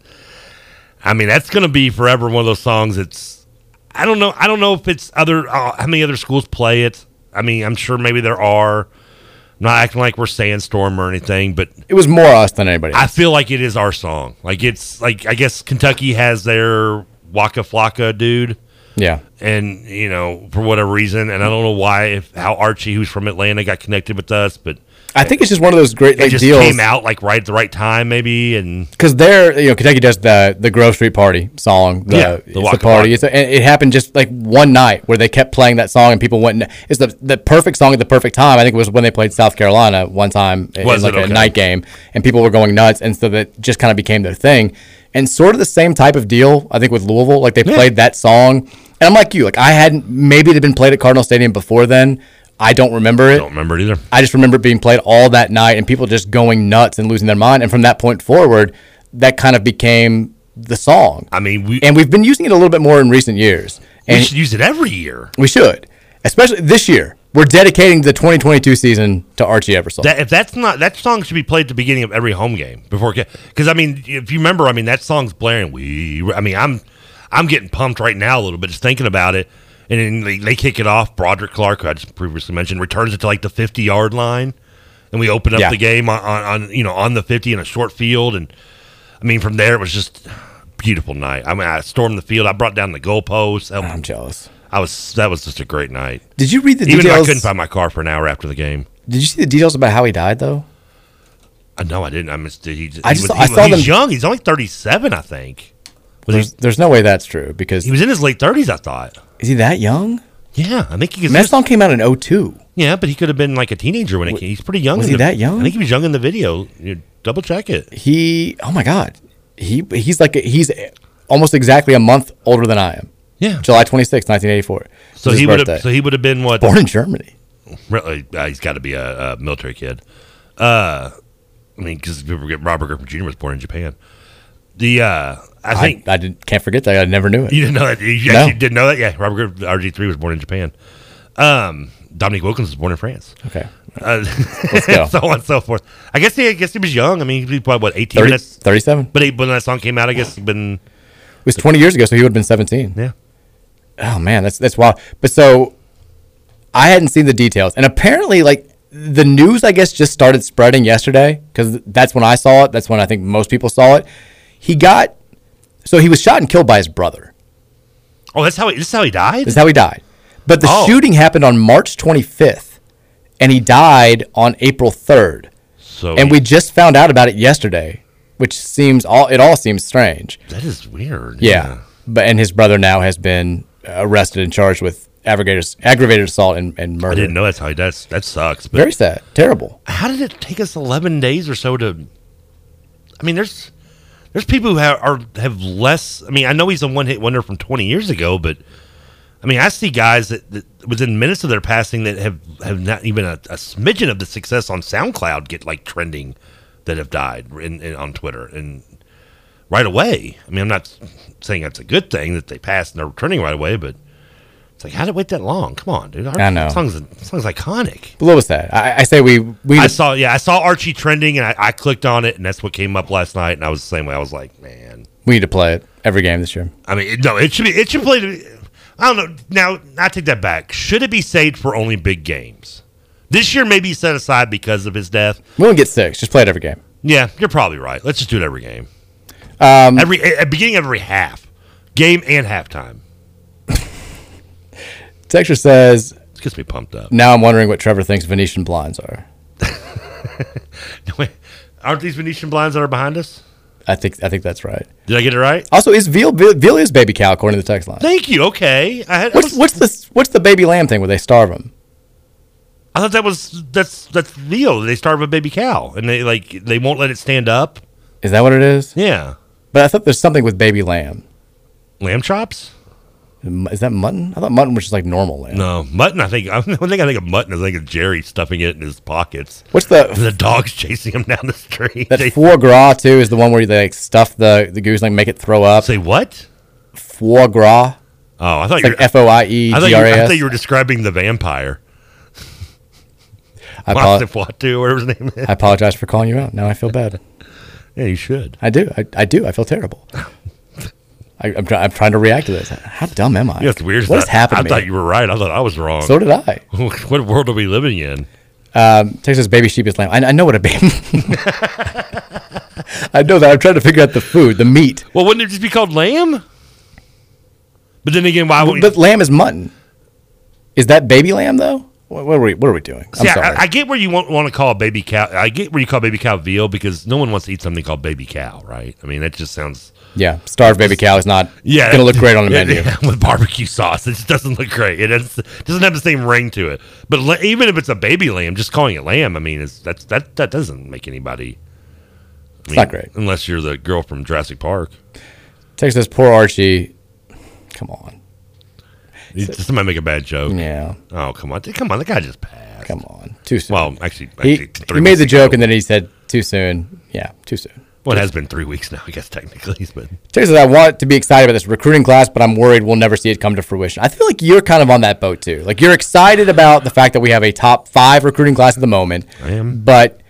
I mean, that's going to be forever one of those songs. It's I don't know if it's how many other schools play it. I mean, I'm sure maybe there are. I'm not acting like we're Sandstorm or anything, but it was more us than anybody else. I feel like it is our song. Like it's like I guess Kentucky has their Waka Flocka dude. Yeah. And, you know, for whatever reason, and I don't know why how Archie, who's from Atlanta, got connected with us, but I think it's just one of those great deals. Came out like right at the right time, maybe, and because they're, you know, Kentucky does the Grove Street Party song, the party. And it happened just like one night where they kept playing that song and people went. It's the perfect song at the perfect time. I think it was when they played South Carolina one time in a night game, and people were going nuts, and so that just kind of became their thing. And sort of the same type of deal, I think, with Louisville. Like they played that song, and I'm like you, like I hadn't. Maybe it had been played at Cardinal Stadium before then. I don't remember it. I don't remember it either. I just remember it being played all that night and people just going nuts and losing their mind. And from that point forward, that kind of became the song. I mean, we've been using it a little bit more in recent years. And we should use it every year. We should. Especially this year. We're dedicating the 2022 season to Archie Eversole. That song should be played at the beginning of every home game before, because I mean, if you remember, I mean, that song's blaring. I'm getting pumped right now a little bit just thinking about it. And then they kick it off. Broderick Clark, who I just previously mentioned, returns it to like the 50-yard line, and we open up the game on the 50 in a short field. And I mean, from there it was just a beautiful night. I mean, I stormed the field. I brought down the goalposts. I'm jealous. That was just a great night. Did you read the details? Even though I couldn't find my car for an hour after the game. Did you see the details about how he died though? No, I didn't. I missed it. He's young. He's only 37, I think. There's no way that's true because he was in his late 30s. I thought. Is he that young? Yeah, I think he. That song came out in 2002. Yeah, but he could have been like a teenager when it came. He's pretty young. Was he that young? I think he was young in the video. You double check it. Oh my God, he's almost exactly a month older than I am. Yeah, July 26, 1984. So he would have. So he would have been what? Born in Germany. Really, he's got to be a military kid. I mean, because Robert Griffin Jr. was born in Japan. I can't forget that. I never knew it. You didn't know that? You didn't know that? Yeah. Robert RG3 was born in Japan. Dominique Wilkins was born in France. Okay. Let's go. So on and so forth. I guess he was young. I mean, he was probably, 18? 37. But when that song came out, I guess he'd been... It was 20 years ago, so he would have been 17. Yeah. Oh, man. That's wild. But so I hadn't seen the details. And apparently, like, the news, I guess, just started spreading yesterday because that's when I saw it. That's when I think most people saw it. He was shot and killed by his brother. Oh, this is how he died? This is how he died. But the shooting happened on March 25th, and he died on April 3rd. We just found out about it yesterday, which seems strange. That is weird. Yeah. But his brother now has been arrested and charged with aggravated assault and murder. I didn't know that's how he died. That sucks. But very sad. Terrible. How did it take us 11 days or so to... I mean, There's people who have less. I mean, I know he's a one-hit wonder from 20 years ago, but I mean, I see guys that within minutes of their passing that have not even a smidgen of the success on SoundCloud get like trending that have died on Twitter and right away. I mean, I'm not saying that's a good thing that they passed and they're returning right away, but it's like, how did it wait that long? Come on, dude. I know. That song's iconic. But what was that? I say we. I saw Archie trending, and I clicked on it, and that's what came up last night. And I was the same way. I was like, man, we need to play it every game this year. I mean, it should play. I don't know. Now I take that back. Should it be saved for only big games? This year may be set aside because of his death. We won't get six. Just play it every game. Yeah, you're probably right. Let's just do it every game. At beginning of every half, game and halftime. Texture says, it gets me pumped up. Now I'm wondering what Trevor thinks Venetian blinds are. Wait, aren't these Venetian blinds that are behind us? I think that's right. Did I get it right? Also, is veal is baby cow according to the text line? Thank you. Okay. What's the baby lamb thing where they starve them? I thought that's veal. They starve a baby cow and they won't let it stand up. Is that what it is? Yeah. But I thought there's something with baby lamb. Lamb chops? Is that mutton? I thought mutton was just like normal lamb. No, mutton, I think of mutton is like a Jerry stuffing it in his pockets. What's the dog's chasing him down the street. That foie gras, too, is the one where they like stuff the goose and like, make it throw up. Say what? Foie gras. Oh, I thought it's you like FOIE GRAS. I thought you were describing the vampire. Whatever his name is. I apologize for calling you out. Now I feel bad. Yeah, you should. I do. I do. I feel terrible. I'm trying to react to this. How dumb am I? Yeah, it's weird. What has happened to me? I thought you were right. I thought I was wrong. So did I. What world are we living in? Texas baby sheep is lamb. I know what a baby. I know that. I'm trying to figure out the food, the meat. Well, wouldn't it just be called lamb? But then again, why would? But lamb is mutton. Is that baby lamb though? What are we doing? I'm sorry. I get where you want to call baby cow. I get where you call baby cow veal because no one wants to eat something called baby cow, right? I mean, that just sounds. Yeah, starved baby cow is not going to look great on the menu. Yeah, with barbecue sauce, it just doesn't look great. It doesn't have the same ring to it. But even if it's a baby lamb, just calling it lamb, I mean, that doesn't make anybody. It's not great. Unless you're the girl from Jurassic Park. Texas, poor Archie. Come on. Somebody make a bad joke. Yeah. Oh, come on. Come on. The guy just passed. Come on. Too soon. Well, actually he made the joke, and then he said, too soon. Yeah, too soon. Well, it has been 3 weeks now, I guess, technically. But Texas, I want to be excited about this recruiting class, but I'm worried we'll never see it come to fruition. I feel like you're kind of on that boat, too. Like, you're excited about the fact that we have a top 5 recruiting class at the moment. I am. But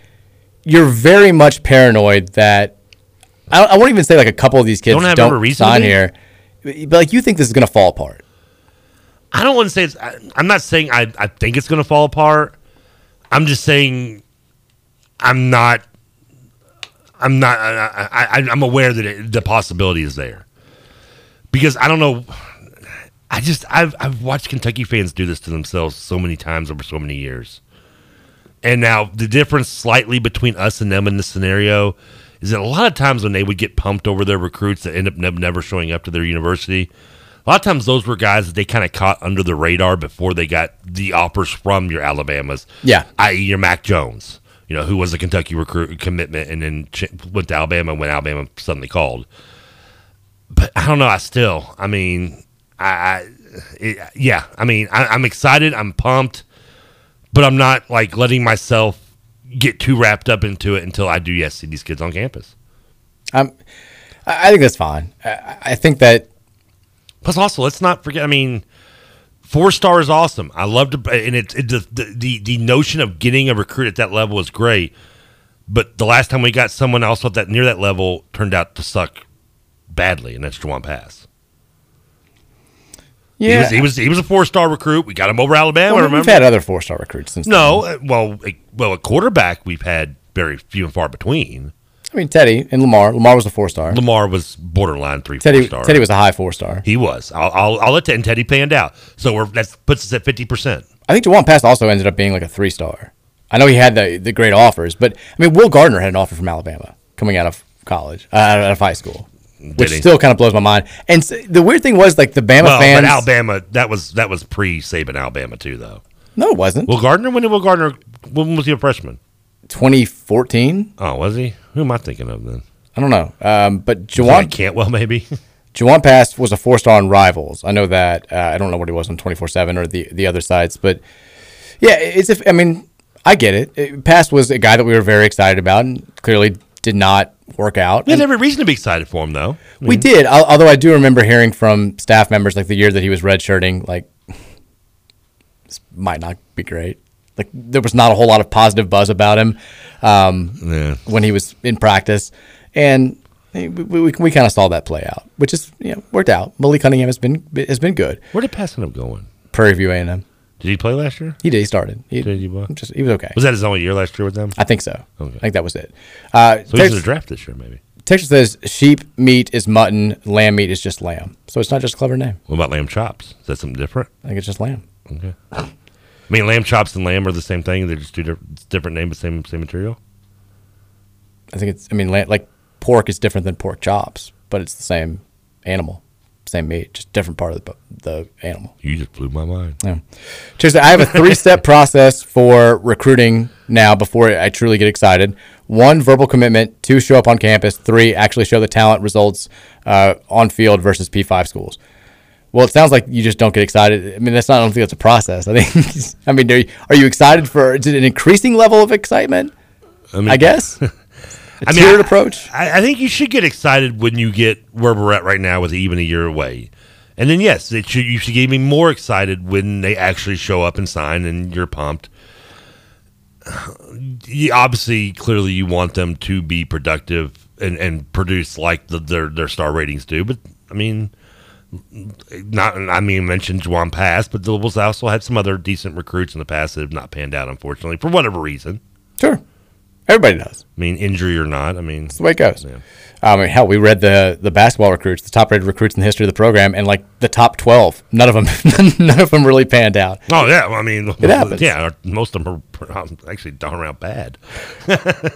you're very much paranoid that I won't even say, like, a couple of these kids don't sign here. But, like, you think this is going to fall apart. I don't want to say it's... I'm not saying I think it's going to fall apart. I'm just saying I'm not. I'm aware that the possibility is there because I don't know. I've watched Kentucky fans do this to themselves so many times over so many years, and now the difference slightly between us and them in this scenario is that a lot of times when they would get pumped over their recruits that end up never showing up to their university, a lot of times those were guys that they kind of caught under the radar before they got the offers from your Alabamas, i.e. your Mac Jones. You know, who was a Kentucky recruit commitment and then went to Alabama when Alabama suddenly called. But I don't know. I'm excited. I'm pumped. But I'm not, like, letting myself get too wrapped up into it until I do, see these kids on campus. I think that's fine. I think that. Plus, also, let's not forget, 4-star is awesome. I love to, and the notion of getting a recruit at that level is great. But the last time we got someone else at that near that level turned out to suck badly, and that's Juwan Pass. Yeah, he was a 4-star recruit. We got him over Alabama. Well, we've had other 4-star recruits since. Well, a quarterback we've had very few and far between. Teddy and Lamar. Lamar was a 4-star. Lamar was borderline 3-4-star. Teddy was a high 4-star. He was. I'll let Teddy panned out. So that puts us at 50%. I think Juwan Pass also ended up being like a 3-star. I know he had the great offers, but Will Gardner had an offer from Alabama coming out of college, out of high school, which still kind of blows my mind. And the weird thing was like the Bama fans. But Alabama, that was pre-Saban Alabama too, though. No, it wasn't. Will Gardner. When was he a freshman? 2014. Oh, was he? Who am I thinking of then? I don't know. But Juwan Cantwell, maybe. Juwan Pass was a 4-star on Rivals. I know that. I don't know what he was on 24/7 or the other sides, but yeah, I get it. Pass was a guy that we were very excited about, and clearly did not work out. We had every reason to be excited for him, though. We did. Although I do remember hearing from staff members like the year that he was redshirting, like this might not be great. Like there was not a whole lot of positive buzz about him when he was in practice, and we kind of saw that play out, which is worked out. Malik Cunningham has been good. Where did Pass end up going? Prairie View A&M. Did he play last year? He did. He started. He was okay. Was that his only year last year with them? I think so. Okay. I think that was it. So he was in the draft this year, maybe. Texas says sheep meat is mutton, lamb meat is just lamb. So it's not just a clever name. What about lamb chops? Is that something different? I think it's just lamb. Okay. Lamb chops and lamb are the same thing. They're just two different names, but same material. I think it's. Like pork is different than pork chops, but it's the same animal. same meat, just different part of the animal. You just blew my mind. Yeah. Seriously, I have a three-step process for recruiting now before I truly get excited. 1, verbal commitment. 2, show up on campus. 3, actually show the talent results on field versus P5 schools. Well, it sounds like you just don't get excited. I mean, that's not, I don't think that's a process. I think, I mean, are you excited for, is it an increasing level of excitement? I mean, I guess. A tiered approach. I think you should get excited when you get where we're at right now with even a year away. And then, yes, you should get even more excited when they actually show up and sign and you're pumped. You obviously, clearly, you want them to be productive and produce like their star ratings do. But, I mean... I mentioned Juwan Pass, but the Louisville's also had some other decent recruits in the past that have not panned out, unfortunately, for whatever reason. Sure. Everybody does. I mean, injury or not. I mean, that's the way it goes. Yeah. I mean, hell, we read the basketball recruits, the top-rated recruits in the history of the program, and like the top 12, none of them really panned out. Oh yeah, well, I mean, it happens. Yeah, most of them are actually darn around bad.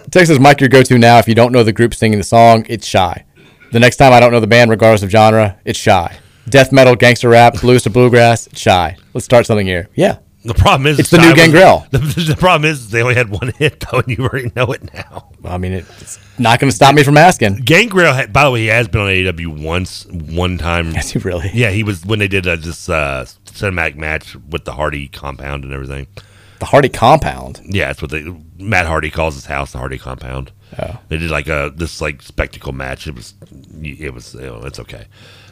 Texas Mike, your go-to now. If you don't know the group singing the song, it's Shy. The next time I don't know the band, regardless of genre, it's Shy. Death metal, gangster rap, blues to bluegrass, Shy. Let's start something here. Yeah. The problem is it's the new Gangrel. The problem is they only had one hit, though, and you already know it now. I mean, it's not going to stop me from asking. Gangrel, by the way, he has been on AEW one time. Has he really? Yeah, he was when they did this cinematic match with the Hardy compound and everything. The Hardy compound? Yeah, that's what Matt Hardy calls his house, the Hardy compound. Oh. They did this spectacle match. It was. You know, it's okay.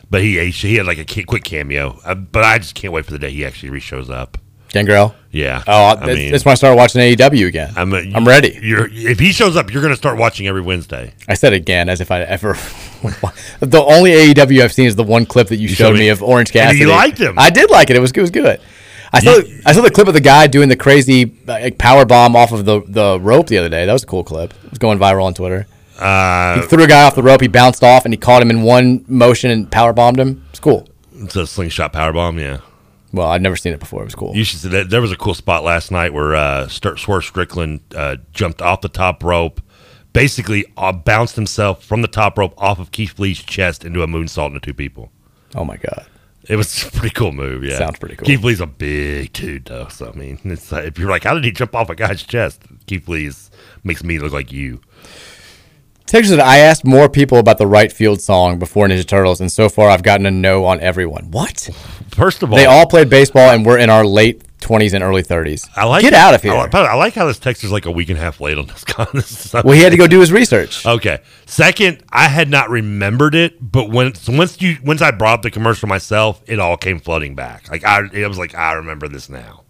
But he had like a quick cameo, but I just can't wait for the day he actually re-shows up. Gangrel? Yeah. Oh, that's when I started watching AEW again. I'm ready. If he shows up, you're going to start watching every Wednesday. I said again as if I ever... The only AEW I've seen is the one clip that you showed me of Orange Cassidy. You liked him. I did like it. It was good. I saw the clip of the guy doing the crazy power bomb off of the rope the other day. That was a cool clip. It was going viral on Twitter. He threw a guy off the rope. He bounced off, and he caught him in one motion and power bombed him. It's cool. It's a slingshot power bomb, yeah. Well, I'd never seen it before. It was cool. You should see that. There was a cool spot last night where Swerve Strickland jumped off the top rope, basically bounced himself from the top rope off of Keith Lee's chest into a moonsault into two people. Oh my god. It was a pretty cool move, yeah. Sounds pretty cool. Keith Lee's a big dude, though. So, I mean, it's like, if you're like, how did he jump off a guy's chest? Keith Lee makes me look like you. Texas said, I asked more people about the right field song before Ninja Turtles, and so far I've gotten a no on everyone. What? First of all. They all played baseball, and we're in our late 20s and early 30s. Get out of here. I like how this texter's like a week and a half late on this contest. Well, he had to go do his research. Okay. Second, I had not remembered it, but once I brought up the commercial myself, it all came flooding back. Like it was like, I remember this now.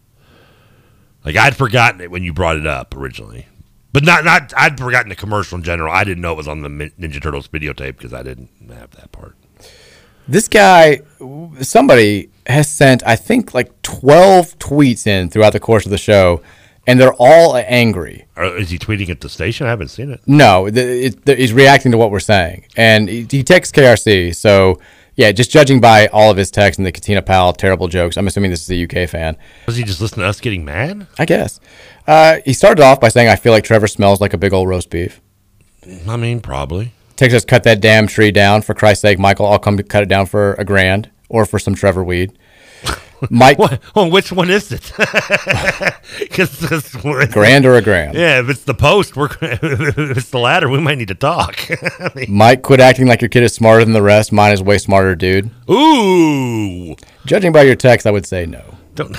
Like I'd forgotten it when you brought it up originally. But not I'd forgotten the commercial in general. I didn't know it was on the Ninja Turtles videotape because I didn't have that part. This guy, somebody has sent, I think, like 12 tweets in throughout the course of the show, and they're all angry. Is he tweeting at the station? I haven't seen it. No, he's reacting to what we're saying. And he texts KRC, so, yeah, just judging by all of his texts and the Katina Powell terrible jokes, I'm assuming this is a UK fan. Was he just listening to us getting mad? I guess. He started off by saying, I feel like Trevor smells like a big old roast beef. I mean, probably. Texas, cut that damn tree down. For Christ's sake, Michael, I'll come to cut it down for $1,000 or for some Trevor weed. Mike, which one is it? $1,000 or $1,000? Yeah, if it's the post, if it's the latter, we might need to talk. I mean, Mike, quit acting like your kid is smarter than the rest. Mine is way smarter, dude. Ooh. Judging by your text, I would say no. Don't.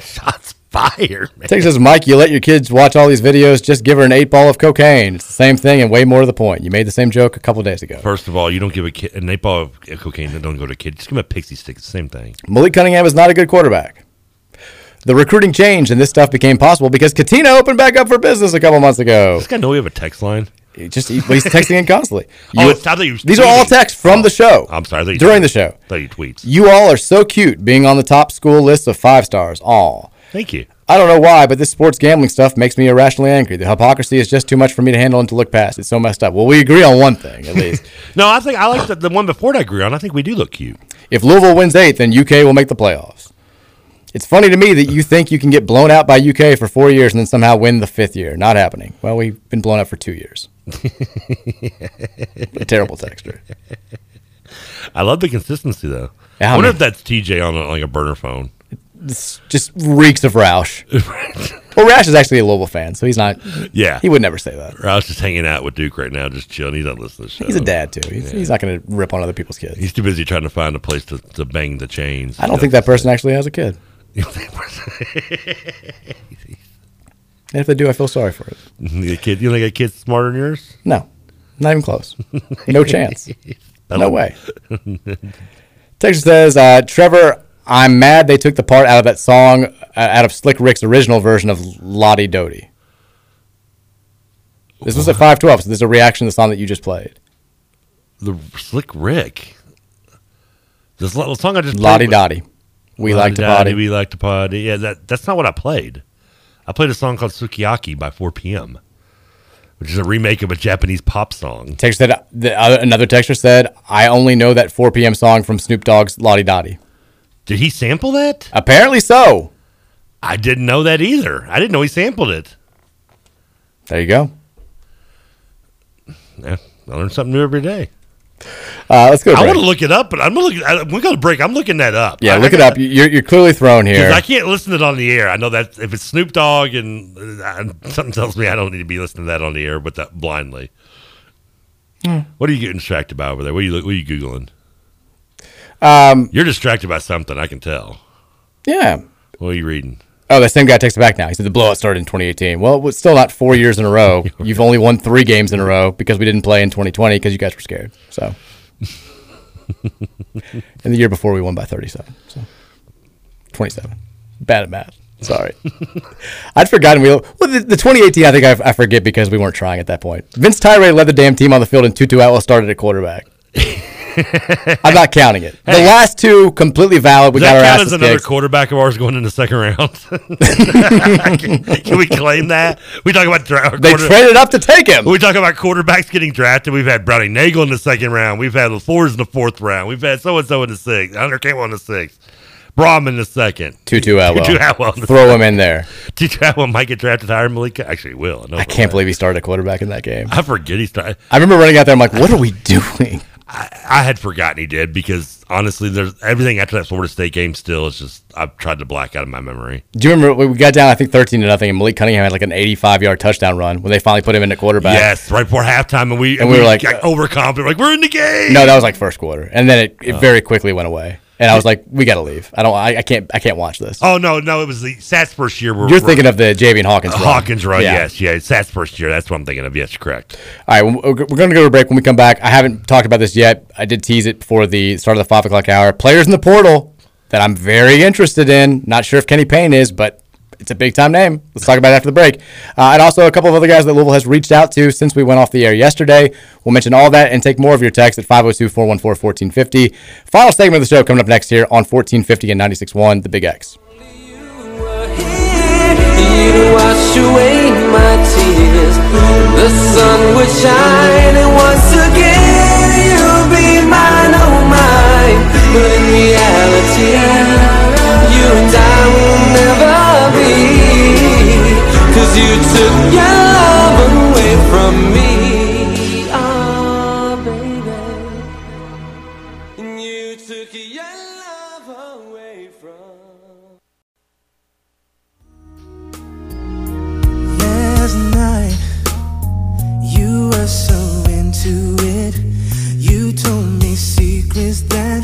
Shots fired, man. Texas, Mike, you let your kids watch all these videos, just give her an 8-ball of cocaine. It's the same thing and way more to the point. You made the same joke a couple days ago. First of all, you don't give a kid an 8-ball of cocaine that don't go to kids. Just give him a pixie stick. It's the same thing. Malik Cunningham is not a good quarterback. The recruiting changed, and this stuff became possible because Katina opened back up for business a couple months ago. Does this guy know we have a text line? He's texting in constantly. These are all texts from the show. I'm sorry. During the show. I thought you tweets. You all are so cute being on the top school lists of 5 stars. Aw. Thank you. I don't know why, but this sports gambling stuff makes me irrationally angry. The hypocrisy is just too much for me to handle and to look past. It's so messed up. Well, we agree on one thing, at least. No, I think I like the one before I agree on. I think we do look cute. If Louisville wins 8th, then UK will make the playoffs. It's funny to me that you think you can get blown out by UK for 4 years and then somehow win the 5th year. Not happening. Well, we've been blown out for 2 years. A terrible texter. I love the consistency, though. Yeah, I wonder if that's TJ on like a burner phone. This just reeks of Roush. Well, Roush is actually a Louisville fan, so he's not. Yeah, he would never say that. Roush is hanging out with Duke right now, just chilling. He's not listening to the show. He's a dad too. He's not going to rip on other people's kids. He's too busy trying to find a place to bang the chains. I don't think that person actually has a kid. And if they do, I feel sorry for it. You think a kid's smarter than yours? No, not even close. No chance. No way. Texas says, Trevor, I'm mad they took the part out of that song, out of Slick Rick's original version of Lottie Doty. This was at 512, so this is a reaction to the song that you just played. The Slick Rick? This song I just played? Lottie Dottie. We like to party. We like to party. Yeah, that's not what I played. I played a song called Sukiyaki by 4 p.m., which is a remake of a Japanese pop song. Another texter said, I only know that 4 p.m. song from Snoop Dogg's Lottie Dottie. Did he sample that? Apparently so. I didn't know that either. I didn't know he sampled it. There you go. Yeah, I learn something new every day. Let's go to break. I want to look it up, but we got a break. I'm looking that up. Yeah, look it up. You're clearly thrown here. I can't listen to it on the air. I know that if it's Snoop Dogg and something tells me I don't need to be listening to that on the air, but that blindly. Mm. What are you getting distracted by over there? What are you Googling? You're distracted by something. I can tell. Yeah. What are you reading? Oh, that same guy texted back now. He said the blowout started in 2018. Well, it's still not 4 years in a row. You've only won 3 games in a row because we didn't play in 2020 because you guys were scared. So, and the year before we won by 37. So, 27. Bad at math. Sorry, I'd forgotten. The 2018. I think I forget because we weren't trying at that point. Vince Tyree led the damn team on the field, and Tutu Atwell started at quarterback. I'm not counting it. The last 2 completely valid. We got our asses kicked. That count as another quarterback of ours going in the second round. Can we claim that? We talk about they traded up to take him. We talk about quarterbacks getting drafted. We've had Brownie Nagel in the second round. We've had LaFours in the 4th round. We've had so and so in the 6th. Hunter Campbell in the 6th. Braum in the 2nd. Tutu Atwell. Throw him in there. Tutu Atwell might get drafted higher than Malik. Actually, he will. I can't believe he started a quarterback in that game. I forget he started. I remember running out there. I'm like, what are we doing? I had forgotten he did because, honestly, there's everything after that Florida State game still is just I've tried to black out of my memory. Do you remember we got down, I think, 13-0, and Malik Cunningham had like an 85-yard touchdown run when they finally put him in the quarterback? Yes, right before halftime, and we were like overconfident. Like, we're in the game! No, that was like first quarter. And then it very quickly went away. And I was like, we got to leave. I can't watch this. Oh, no. It was the Sats first year. You're thinking of the JV and Hawkins run. Hawkins run, yeah. Yes. Yeah, Sats first year. That's what I'm thinking of. Yes, correct. All right, we're going to go to a break. When we come back, I haven't talked about this yet. I did tease it before the start of the 5 o'clock hour. Players in the portal that I'm very interested in. Not sure if Kenny Payne is, but it's a big-time name. Let's talk about it after the break. And also a couple of other guys that Louisville has reached out to since we went off the air yesterday. We'll mention all that and take more of your text at 502-414-1450. Final segment of the show coming up next here on 1450 and 96.1, The Big X. You washed away my tears. The sun was shining once again. You'll be mine, oh mine. But in reality, you and I will never. 'Cause you took your love away from me, oh baby, and you took your love away from me. Last night, you were so into it. You told me secrets that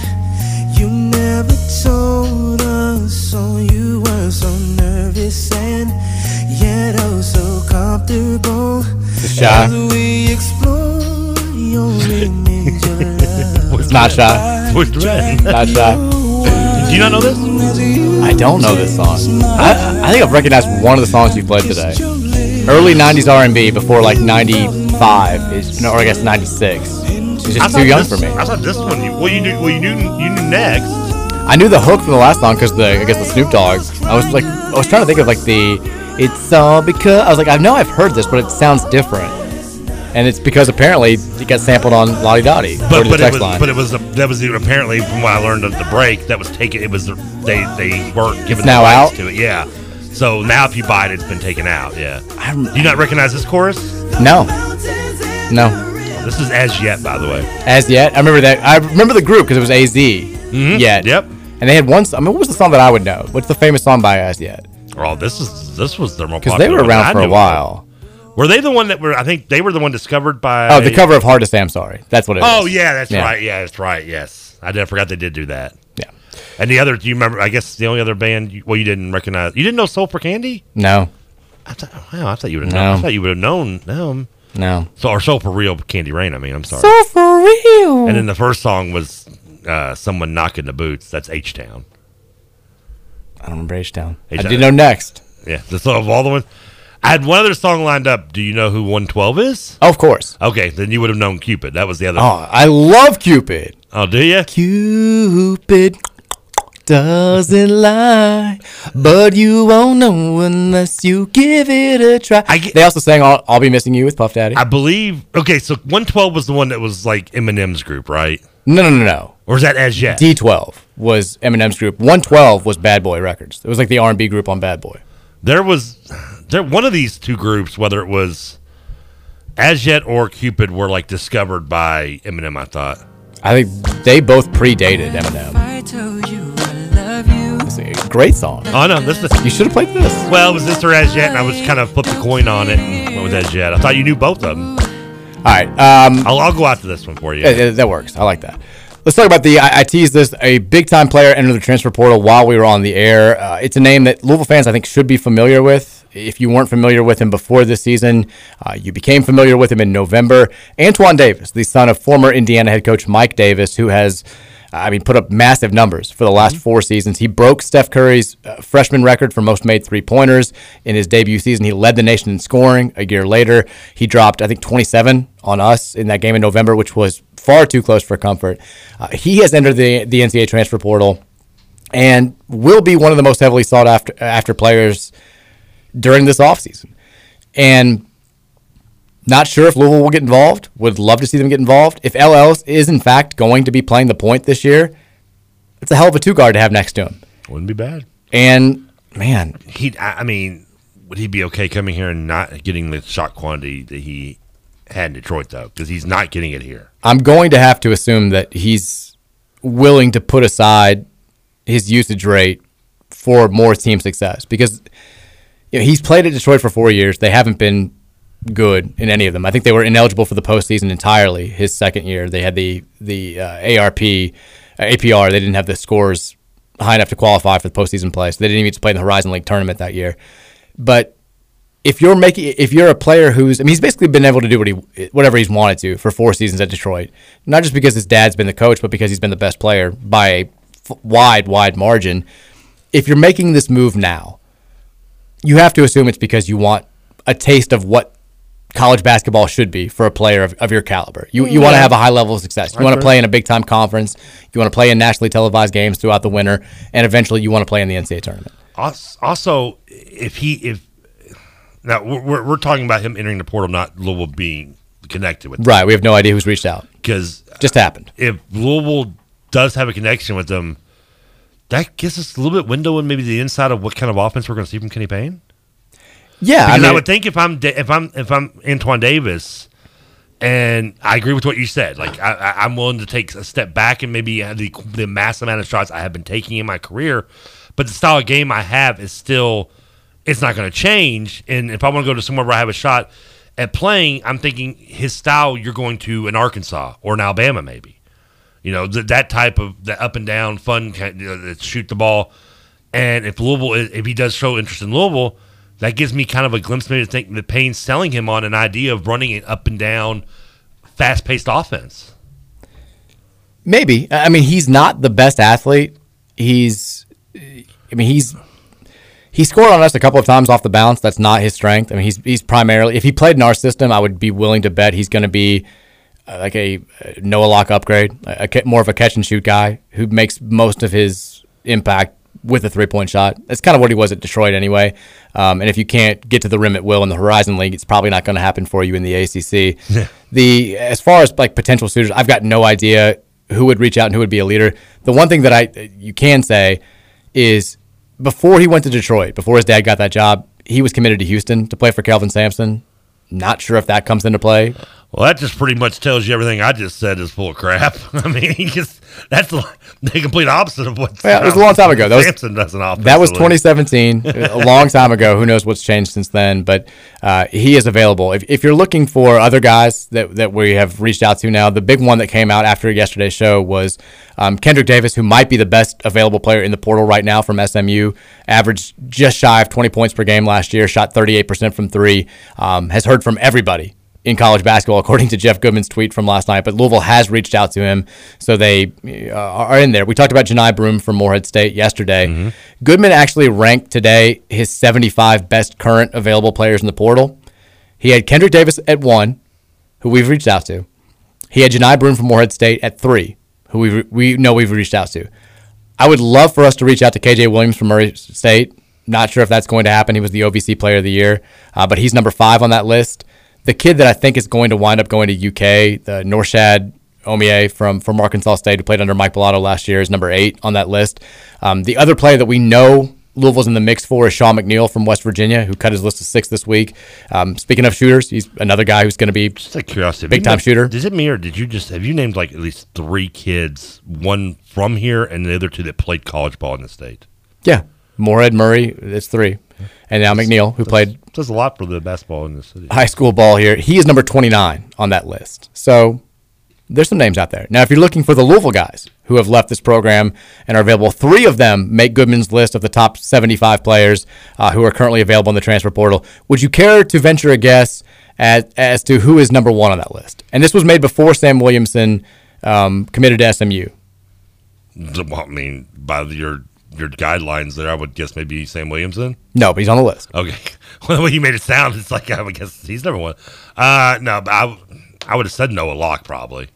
you never told us. Oh, you were so nervous and yet oh so comfortable. Shy. As we explore your image of love. It's not Shy. It's not Shy. Do you not know this? I don't know this song. I think I've recognized one of the songs you played today. Early 90s R&B before like 95 is, or I guess 96. It's just too young for me. I thought this one. You knew next. I knew the hook from the last song because I guess the Snoop Dogg. I was trying to think of like the. It's all because I was like, I know I've heard this, but it sounds different. And it's because apparently it got sampled on Lottie Dottie. But it was apparently from what I learned at the break that was taken. It was they weren't giving the rights to it. Yeah. So now if you buy it, it's been taken out. Yeah. Do you not recognize this chorus? No. This is As Yet, by the way. As Yet? I remember that. I remember the group because it was AZ. Mm-hmm. Yet. Yep. And they had one song. I mean, what was the song that I would know? What's the famous song by As Yet? Oh, this was their most popular. Because they were around for a while. Were they the one that were? I think they were the one discovered by. Oh, the cover of Hard to Say I'm Sorry. That's what it is. Oh, yeah, that's right. Yeah, that's right. Yes, I forgot they did do that. Yeah. And the other, do you remember? I guess the only other band. Well, you didn't recognize. You didn't know Soul for Candy? No. I thought you would have known. I thought you would have known them. No. So, or Soul for Real, Candy Rain. I mean, I'm sorry. Soul for Real. And then the first song was Someone Knocking the Boots. That's H Town. I don't remember H Town. I did know Next. Yeah. So of all the ones, I had one other song lined up. Do you know who 112 is? Oh, of course. Okay, then you would have known Cupid. That was the other one. I love Cupid. Oh, do you? Cupid doesn't lie, but you won't know unless you give it a try. They also sang I'll Be Missing You with Puff Daddy. I believe. Okay, so 112 was the one that was like Eminem's group, right? No. Or is that As Yet? D12 was Eminem's group. 112 was Bad Boy Records. It was like the R&B group on Bad Boy. There was one of these two groups, whether it was As Yet or Cupid, were like discovered by Eminem, I thought. I think they both predated Eminem. I told you I love you. It's a great song. Oh, no. You should have played this. Well, it was this or As Yet, and I was kind of flipped the coin on it and went with As Yet. I thought you knew both of them. All right. I'll go out to this one for you. That works. I like that. Let's talk about I teased this, a big-time player entered the transfer portal while we were on the air. It's a name that Louisville fans, I think, should be familiar with. If you weren't familiar with him before this season, you became familiar with him in November. Antoine Davis, the son of former Indiana head coach Mike Davis, who has, put up massive numbers for the last four seasons. He broke Steph Curry's freshman record for most made three-pointers in his debut season. He led the nation in scoring a year later. He dropped, I think, 27 on us in that game in November, which was far too close for comfort. He has entered the NCAA transfer portal and will be one of the most heavily sought after players during this offseason. And not sure if Louisville will get involved. Would love to see them get involved. If LL is, in fact, going to be playing the point this year, it's a hell of a two-guard to have next to him. Wouldn't be bad. And, man. Would he be okay coming here and not getting the shot quantity that he had in Detroit, though? Because he's not getting it here. I'm going to have to assume that he's willing to put aside his usage rate for more team success. Because he's played at Detroit for 4 years. They haven't been good in any of them. I think they were ineligible for the postseason entirely his second year. They had the APR. They didn't have the scores high enough to qualify for the postseason play, so they didn't even get to play in the Horizon League tournament that year. But if you're a player who's, he's basically been able to do whatever he's wanted to for four seasons at Detroit, not just because his dad's been the coach, but because he's been the best player by a wide margin. If you're making this move now, you have to assume it's because you want a taste of what college basketball should be for a player of your caliber. You want to have a high level of success. You want to play in a big-time conference. You want to play in nationally televised games throughout the winter, and eventually you want to play in the NCAA tournament. Also, now we're talking about him entering the portal, not Louisville being connected with him. Right, we have no idea who's reached out. Because just happened. If Louisville does have a connection with them, that gives us a little bit window in maybe the inside of what kind of offense we're going to see from Kenny Payne. Yeah, I would think if I'm Antoine Davis, and I agree with what you said. Like I'm willing to take a step back and maybe have the mass amount of shots I have been taking in my career, but the style of game I have is still, it's not going to change. And if I want to go to somewhere where I have a shot at playing, I'm thinking his style. You're going to an Arkansas or an Alabama, maybe, that type of the up and down fun, shoot the ball. And if he does show interest in Louisville, that gives me kind of a glimpse maybe to think that Payne's selling him on an idea of running an up-and-down, fast-paced offense. Maybe. He's not the best athlete. He scored on us a couple of times off the bounce. That's not his strength. He's primarily – if he played in our system, I would be willing to bet he's going to be like a Noah Locke upgrade, more of a catch-and-shoot guy who makes most of his impact with a three-point shot. That's kind of what he was at Detroit anyway. And if you can't get to the rim at will in the Horizon League, it's probably not going to happen for you in the ACC. Yeah. As far as like potential suitors, I've got no idea who would reach out and who would be a leader. The one thing that you can say is before he went to Detroit, before his dad got that job, he was committed to Houston to play for Kelvin Sampson. Not sure if that comes into play. Well, that just pretty much tells you everything I just said is full of crap. I mean, that's the complete opposite of what Samson does. It was a long time ago. That was 2017, a long time ago. Who knows what's changed since then, but he is available. If you're looking for other guys that we have reached out to now, the big one that came out after yesterday's show was Kendrick Davis, who might be the best available player in the portal right now from SMU, averaged just shy of 20 points per game last year, shot 38% from three, has heard from everybody in college basketball, according to Jeff Goodman's tweet from last night. But Louisville has reached out to him, so they are in there. We talked about Janai Broome from Morehead State yesterday. Mm-hmm. Goodman actually ranked today his 75 best current available players in the portal. He had Kendrick Davis at 1, who we've reached out to. He had Janai Broome from Morehead State at 3, who we know we've reached out to. I would love for us to reach out to KJ Williams from Murray State. Not sure if that's going to happen. He was the OVC Player of the Year, but he's number 5 on that list. The kid that I think is going to wind up going to UK, the Norshad Omie from Arkansas State, who played under Mike Bilotto last year, is number 8 on that list. The other player that we know Louisville's in the mix for is Sean McNeil from West Virginia, who cut his list to 6 this week. Speaking of shooters, he's another guy who's going to be just a curiosity, big-time shooter. Is it me, or have you named like at least 3 kids, one from here and the other 2 that played college ball in the state? Yeah. Morehead, Murray, that's 3. And now McNeil, who played... Does a lot for the basketball in the city. High school ball here. He is number 29 on that list. So there's some names out there. Now, if you're looking for the Louisville guys who have left this program and are available, 3 of them make Goodman's list of the top 75 players who are currently available in the transfer portal. Would you care to venture a guess as to who is number 1 on that list? And this was made before Sam Williamson committed to SMU. I mean, by your guidelines there, I would guess maybe Sam Williamson. No, but he's on the list. Okay. Well, the way you made it sound, it's like I would guess he's number 1. No, but I would have said Noah Locke probably,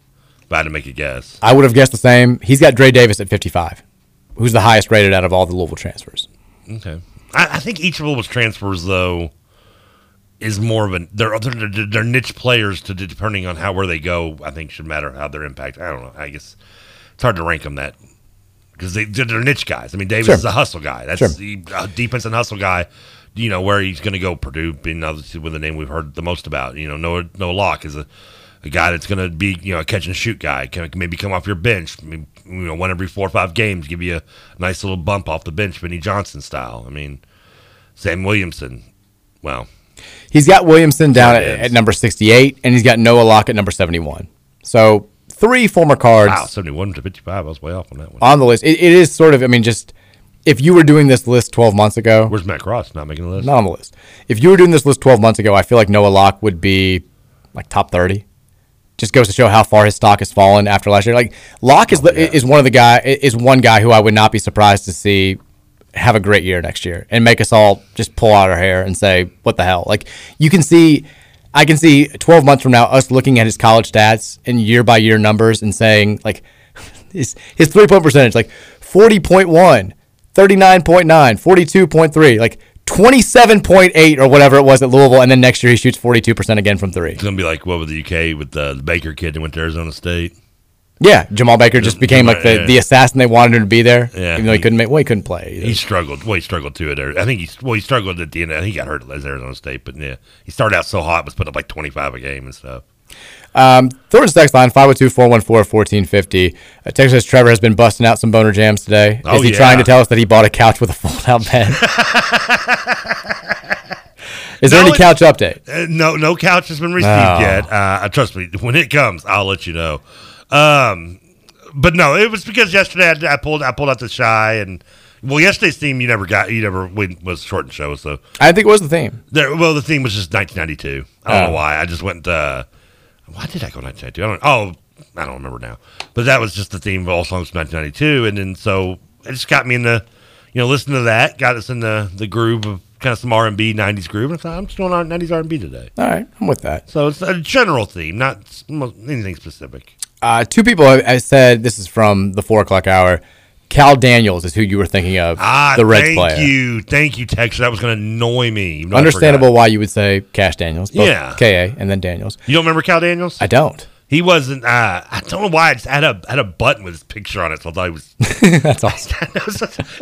but I had to make a guess. I would have guessed the same. He's got Dre Davis at 55, who's the highest rated out of all the Louisville transfers. Okay. I think each of Louisville's transfers, though, is more of a – they're niche players to depending on where they go, I think should matter how their impact. I don't know. I guess it's hard to rank them that – because they're niche guys. I mean, Davis is a hustle guy. That's a defense and hustle guy, you know, where he's going to go Purdue, being obviously with the name we've heard the most about. You know, Noah Locke is a guy that's going to be, you know, a catch-and-shoot guy. Can maybe come off your bench, maybe, you know, 1 every 4 or 5 games, give you a nice little bump off the bench, Benny Johnson style. I mean, Sam Williamson, wow. He's got Williamson down at number 68, and he's got Noah Locke at number 71. So... 3 former cards. Wow, 71 to 55. I was way off on that one. On the list. It is sort of, I mean, just if you were doing this list 12 months ago. Where's Matt Cross? Not making the list? Not on the list. If you were doing this list 12 months ago, I feel like Noah Locke would be like top 30. Just goes to show how far his stock has fallen after last year. Like Locke is one guy who I would not be surprised to see have a great year next year and make us all just pull out our hair and say, what the hell? Like you can see. I can see 12 months from now us looking at his college stats and year-by-year numbers and saying, like, his three-point percentage, like 40.1, 39.9, 42.3, like 27.8 or whatever it was at Louisville, and then next year he shoots 42% again from three. It's going to be like, what was the UK with the Baker kid that went to Arizona State? Yeah, Jamal Baker just became like the assassin they wanted him to be there. Yeah, even though he couldn't play. Either. He struggled. Well, he struggled too. I think he struggled at the end. I think he got hurt at Arizona State, but yeah, he started out so hot, was putting up like 25 a game and stuff. Thornton's text line 502-414-1450. Texas says Trevor has been busting out some boner jams today. Is he trying to tell us that he bought a couch with a fold-out bed? Is there any couch update? No couch has been received yet. Trust me, when it comes, I'll let you know. But no, it was because yesterday I pulled out the shy and yesterday's theme was short and show, so I think it was the theme. The theme was just 1992. I don't know why. I just went. Why did I go 1992? I don't remember now. But that was just the theme of all songs from 1992, and then so it just got me in the, you know, listening to that, got us in the groove of kind of some R&B, 90s groove, and I'm just doing 90s R&B today. All right, I'm with that. So it's a general theme, not anything specific. 2 people have said, this is from the 4 o'clock hour, Cal Daniels is who you were thinking of, the Reds player. Thank you, Texas. That was going to annoy me. Understandable why you would say Cash Daniels, both K.A. and then Daniels. You don't remember Cal Daniels? I don't. He wasn't, I don't know why, I just had a button with his picture on it, so I thought he was. That's awesome.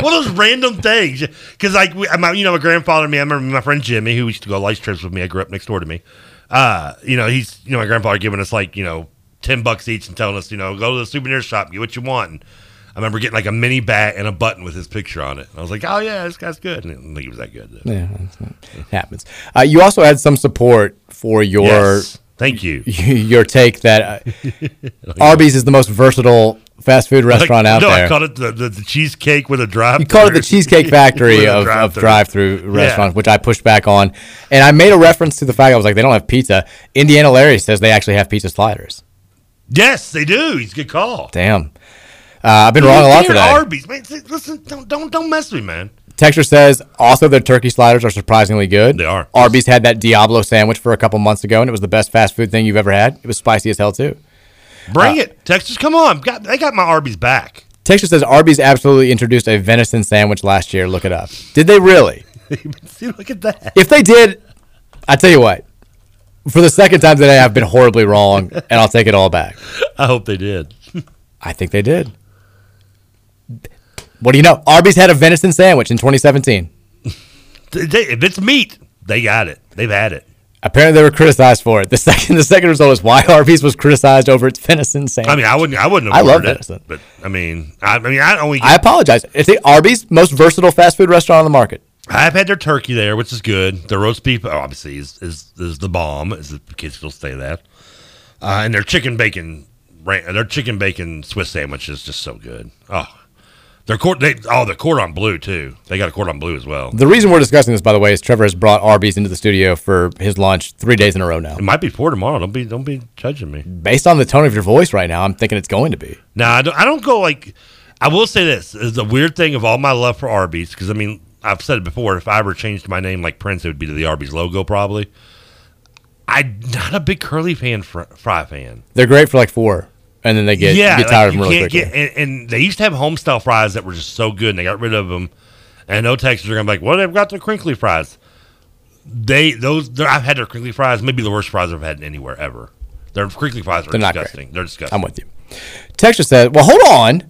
One of those random things, because like, my grandfather and me, I remember my friend Jimmy, who used to go on life trips with me, I grew up next door to me. He's, my grandpa giving us like, $10 each and telling us, go to the souvenir shop, get what you want. And I remember getting like a mini bat and a button with his picture on it. And I was like, oh yeah, this guy's good. And I don't think he was that good. Though. Yeah, it happens. You also had some support for your, yes, thank you, your take that Arby's is the most versatile fast food restaurant out there. No, I called it the cheesecake with a drive-through. You called it the Cheesecake Factory of drive-through restaurants, which I pushed back on. And I made a reference to the fact I was like, they don't have pizza. Indiana Larry says they actually have pizza sliders. Yes, they do. It's a good call. Damn. I've been wrong a lot today. Arby's, man. Listen, don't mess with me, man. Texture says also their turkey sliders are surprisingly good. They are. Arby's had that Diablo sandwich for a couple months ago, and it was the best fast food thing you've ever had. It was spicy as hell, too. Bring it. Texas, come on. They got my Arby's back. Texas says Arby's absolutely introduced a venison sandwich last year. Look it up. Did they really? See, look at that. If they did, I tell you what. For the second time today, I've been horribly wrong, and I'll take it all back. I hope they did. I think they did. What do you know? Arby's had a venison sandwich in 2017. If it's meat, they got it. They've had it. Apparently they were criticized for it. The second result is why Arby's was criticized over its venison sandwich. I mean, I wouldn't have ordered it. But I apologize. It's the Arby's most versatile fast food restaurant on the market. I've had their turkey there, which is good. Their roast beef obviously is the bomb, as the kids will say that. And their chicken bacon Swiss sandwich is just so good. Oh. Their cordon bleu, too. They got a cordon bleu as well. The reason we're discussing this, by the way, is Trevor has brought Arby's into the studio for his lunch 3 days in a row now. It might be 4 tomorrow. Don't be judging me. Based on the tone of your voice right now, I'm thinking it's going to be. No, I don't go like... I will say this. It's a weird thing of all my love for Arby's, because, I've said it before. If I ever changed my name like Prince, it would be to the Arby's logo, probably. I'm not a big curly fry fan. They're great for like 4. And then they get tired of them really quickly. And they used to have homestyle fries that were just so good, and they got rid of them. And no Texans are going to be like, well, they've got their crinkly fries. I've had their crinkly fries, maybe the worst fries I've had anywhere ever. Their crinkly fries are disgusting. They're disgusting. I'm with you. Texture says, well, hold on.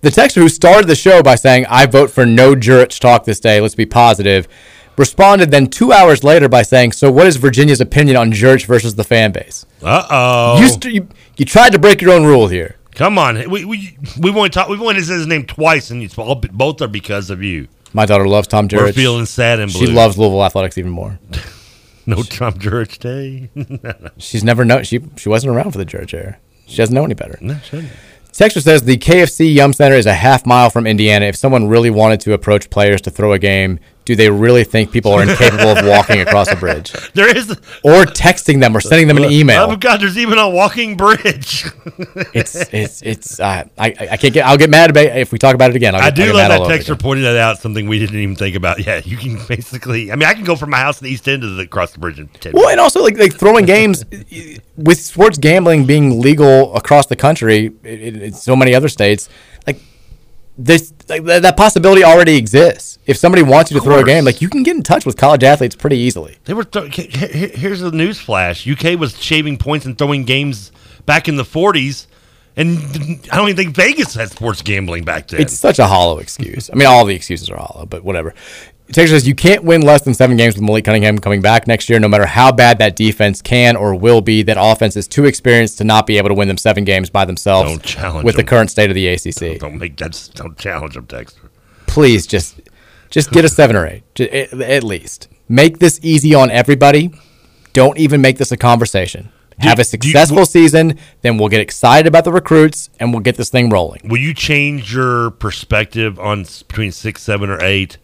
The texter who started the show by saying, I vote for no Jurich talk this day, let's be positive, responded then 2 hours later by saying, so what is Virginia's opinion on Jurich versus the fan base? Uh-oh. You tried to break your own rule here. Come on. We've only said his name twice, and both are because of you. My daughter loves Tom Jurich. We're feeling sad and blue. She loves Louisville Athletics even more. Tom Jurich day? No. She's never known. She wasn't around for the Jurich era. She doesn't know any better. No, she doesn't. Texture says the KFC Yum Center is a half mile from Indiana. If someone really wanted to approach players to throw a game, do they really think people are incapable of walking across a bridge? There is, or texting them, or sending them an email. Oh God, there's even a walking bridge. It's. I can't get. I'll get mad about it if we talk about it again. I do love that texture pointed that out. Something we didn't even think about. Yeah, you can basically. I can go from my house in the East End to across the bridge in 10 minutes. Well, and also like throwing games with sports gambling being legal across the country in so many other states. That possibility already exists. If somebody wants you to throw a game, you can get in touch with college athletes pretty easily. Here's the news flash. UK was shaving points and throwing games back in the 40s, and I don't even think Vegas had sports gambling back then. It's such a hollow excuse. All the excuses are hollow, but whatever. Texture says you can't win less than 7 games with Malik Cunningham coming back next year, no matter how bad that defense can or will be. That offense is too experienced to not be able to win them 7 games by themselves. Don't challenge with them. The current state of the ACC. Don't challenge them, Texture. Please just get a 7 or 8 at least. Make this easy on everybody. Don't even make this a conversation. Have a successful season, then we'll get excited about the recruits, and we'll get this thing rolling. Will you change your perspective on between 6, 7, or 8?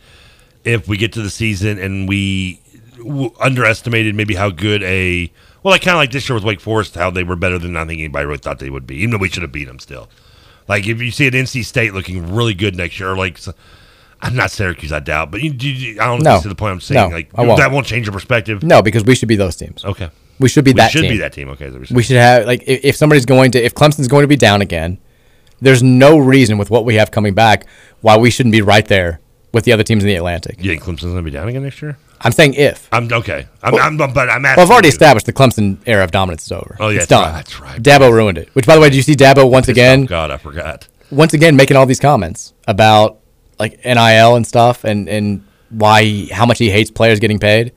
If we get to the season and we underestimated maybe how good kind of like this year with Wake Forest, how they were better than I think anybody really thought they would be, even though we should have beat them still. Like if you see an NC State looking really good next year, I'm not Syracuse, I doubt, but I don't see the point I'm saying. No, that won't change your perspective. No, because we should be those teams. Okay, we should be that. We should be that team. Okay, we should have if somebody's going to, if Clemson's going to be down again, there's no reason with what we have coming back why we shouldn't be right there with the other teams in the Atlantic. You think Clemson's going to be down again next year? I'm saying if. I'm okay. I'm asking. Well, I've already established the Clemson era of dominance is over. Oh, yeah. It's done. Right, that's right. Dabo ruined it. Which, by the way, did you see Dabo once again? Oh, God, I forgot. Once again, making all these comments about NIL and stuff and how much he hates players getting paid.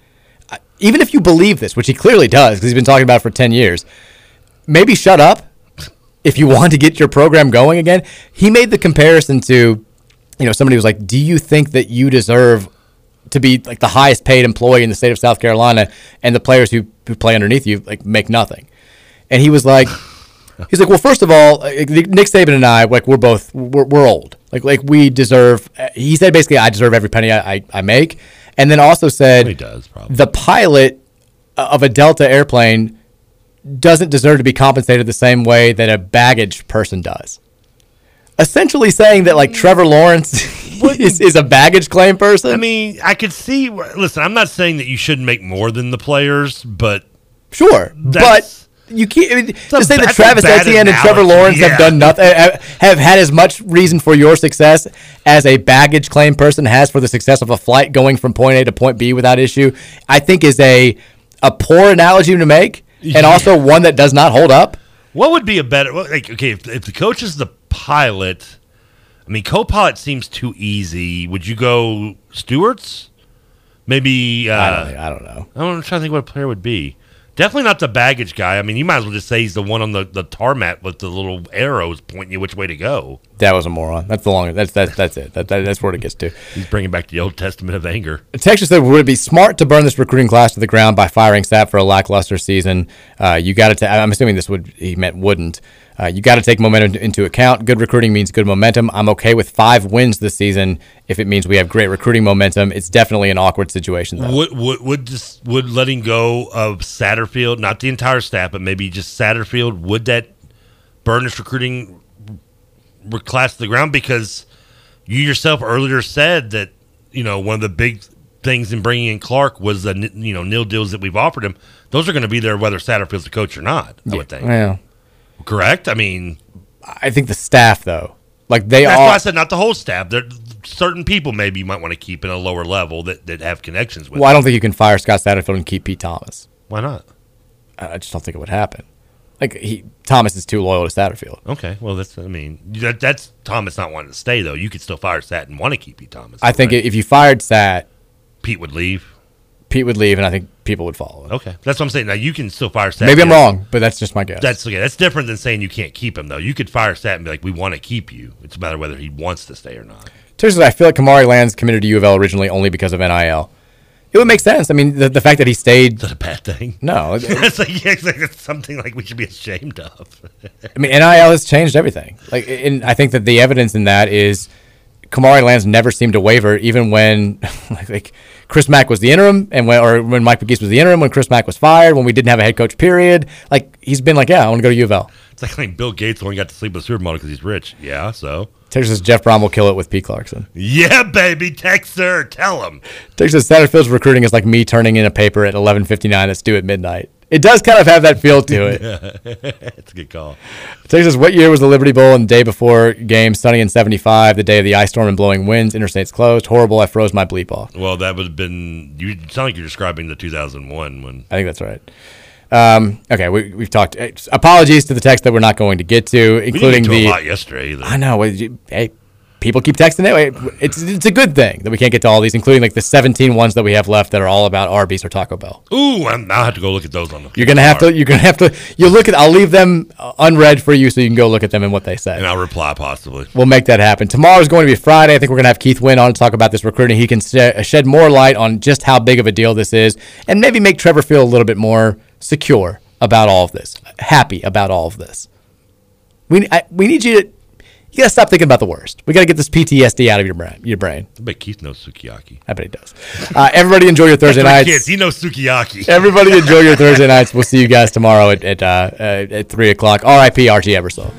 even if you believe this, which he clearly does because he's been talking about it for 10 years, maybe shut up if you want to get your program going again. He made the comparison to, you know, somebody was like, do you think that you deserve to be like the highest paid employee in the state of South Carolina and the players who play underneath you like make nothing? And he was like, he's like, well, first of all, Nick Saban and I, like, we're old. Like we deserve, he said basically, I deserve every penny I make. And then also said, he does, probably. The pilot of a Delta airplane doesn't deserve to be compensated the same way that a baggage person does. Essentially saying that, like, Trevor Lawrence is a baggage claim person. I mean, I could see, listen, I'm not saying that you shouldn't make more than the players, but. Sure, but. You can't to say that Travis Etienne and Trevor Lawrence have done nothing, have had as much reason for your success as a baggage claim person has for the success of a flight going from point A to point B without issue, I think is a poor analogy to make, and also one that does not hold up. What would be a better, like, okay, if the coach is the pilot, I mean, co-pilot seems too easy. Would you go Stewart's? Maybe I don't know. I'm trying to think what a player would be. Definitely not the baggage guy. I mean, you might as well just say he's the one on the tarmac with the little arrows pointing you which way to go. That was a moron. That's the longest. That's it. That's where it gets to. He's bringing back the Old Testament of anger. Texas said, would it be smart to burn this recruiting class to the ground by firing Sapp for a lackluster season? You got to. I'm assuming this would he meant wouldn't. You got to take momentum into account. Good recruiting means good momentum. I'm okay with 5 wins this season if it means we have great recruiting momentum. It's definitely an awkward situation, though. Would letting go of Satterfield, not the entire staff, but maybe just Satterfield, would that burn this recruiting class to the ground? Because you yourself earlier said that, you know, one of the big things in bringing in Clark was the, you know, nil deals that we've offered him. Those are going to be there whether Satterfield's the coach or not. I would think. Yeah. Correct. I mean, I think the staff though, like they that's are. That's why I said not the whole staff. There, certain people maybe you might want to keep at a lower level that have connections with. Well, I don't think you can fire Scott Satterfield and keep Pete Thomas. Why not? I just don't think it would happen. Like Thomas is too loyal to Satterfield. Okay, well that's I mean that's Thomas not wanting to stay though. You could still fire Sat and want to keep Pete Thomas. I think if you fired Sat, Pete would leave. Pete would leave, and I think people would follow him. Okay. That's what I'm saying. Now, you can still fire Sat. Maybe I'm wrong, but that's just my guess. That's okay. That's different than saying you can't keep him, though. You could fire Sat and be like, we want to keep you. It's a matter of whether he wants to stay or not. Seriously, I feel like Kamari Lands committed to U of L originally only because of NIL. It would make sense. I mean, the fact that he stayed. Is that a bad thing? No. It's something like we should be ashamed of. I mean, NIL has changed everything. Like, and I think that the evidence in that is Kamari Lands never seemed to waver, even when like Chris Mack was the interim, and when Mike Pegues was the interim, when Chris Mack was fired, when we didn't have a head coach period, like he's been like, yeah, I want to go to U of L. It's like I think Bill Gates only got to sleep with a supermodel because he's rich. Yeah, so. Texas says Jeff Brom will kill it with Pete Clarkson. Yeah, baby, Texer, tell him. Texas says Satterfield's recruiting is like me turning in a paper at 11:59 that's due at midnight. It does kind of have that feel to it. It's a good call. Texas, what year was the Liberty Bowl and the day before game? Sunny in 75, the day of the ice storm and blowing winds. Interstates closed. Horrible. I froze my bleep off. Well, that would have been – you sound like you're describing the 2001 one. I think that's right. Okay, we've talked – apologies to the text that we're not going to get to, including the – we didn't get to a lot yesterday either. I know. Hey, people keep texting anyway. It's a good thing that we can't get to all these, including like the 17 ones that we have left that are all about Arby's or Taco Bell. Ooh, I'll have to go look at those on the. You're gonna have to. You look at. I'll leave them unread for you, so you can go look at them and what they said. And I'll reply possibly. We'll make that happen. Tomorrow's going to be Friday. I think we're gonna have Keith Wynn on to talk about this recruiting. He can shed more light on just how big of a deal this is, and maybe make Trevor feel a little bit more secure about all of this, happy about all of this. We need you to. You got to stop thinking about the worst. We got to get this PTSD out of your brain. I bet Keith knows sukiyaki. I bet he does. Everybody enjoy your Thursday nights. Kids, he knows sukiyaki. Everybody enjoy your Thursday nights. We'll see you guys tomorrow at 3 o'clock. RIP Archie Ebersole.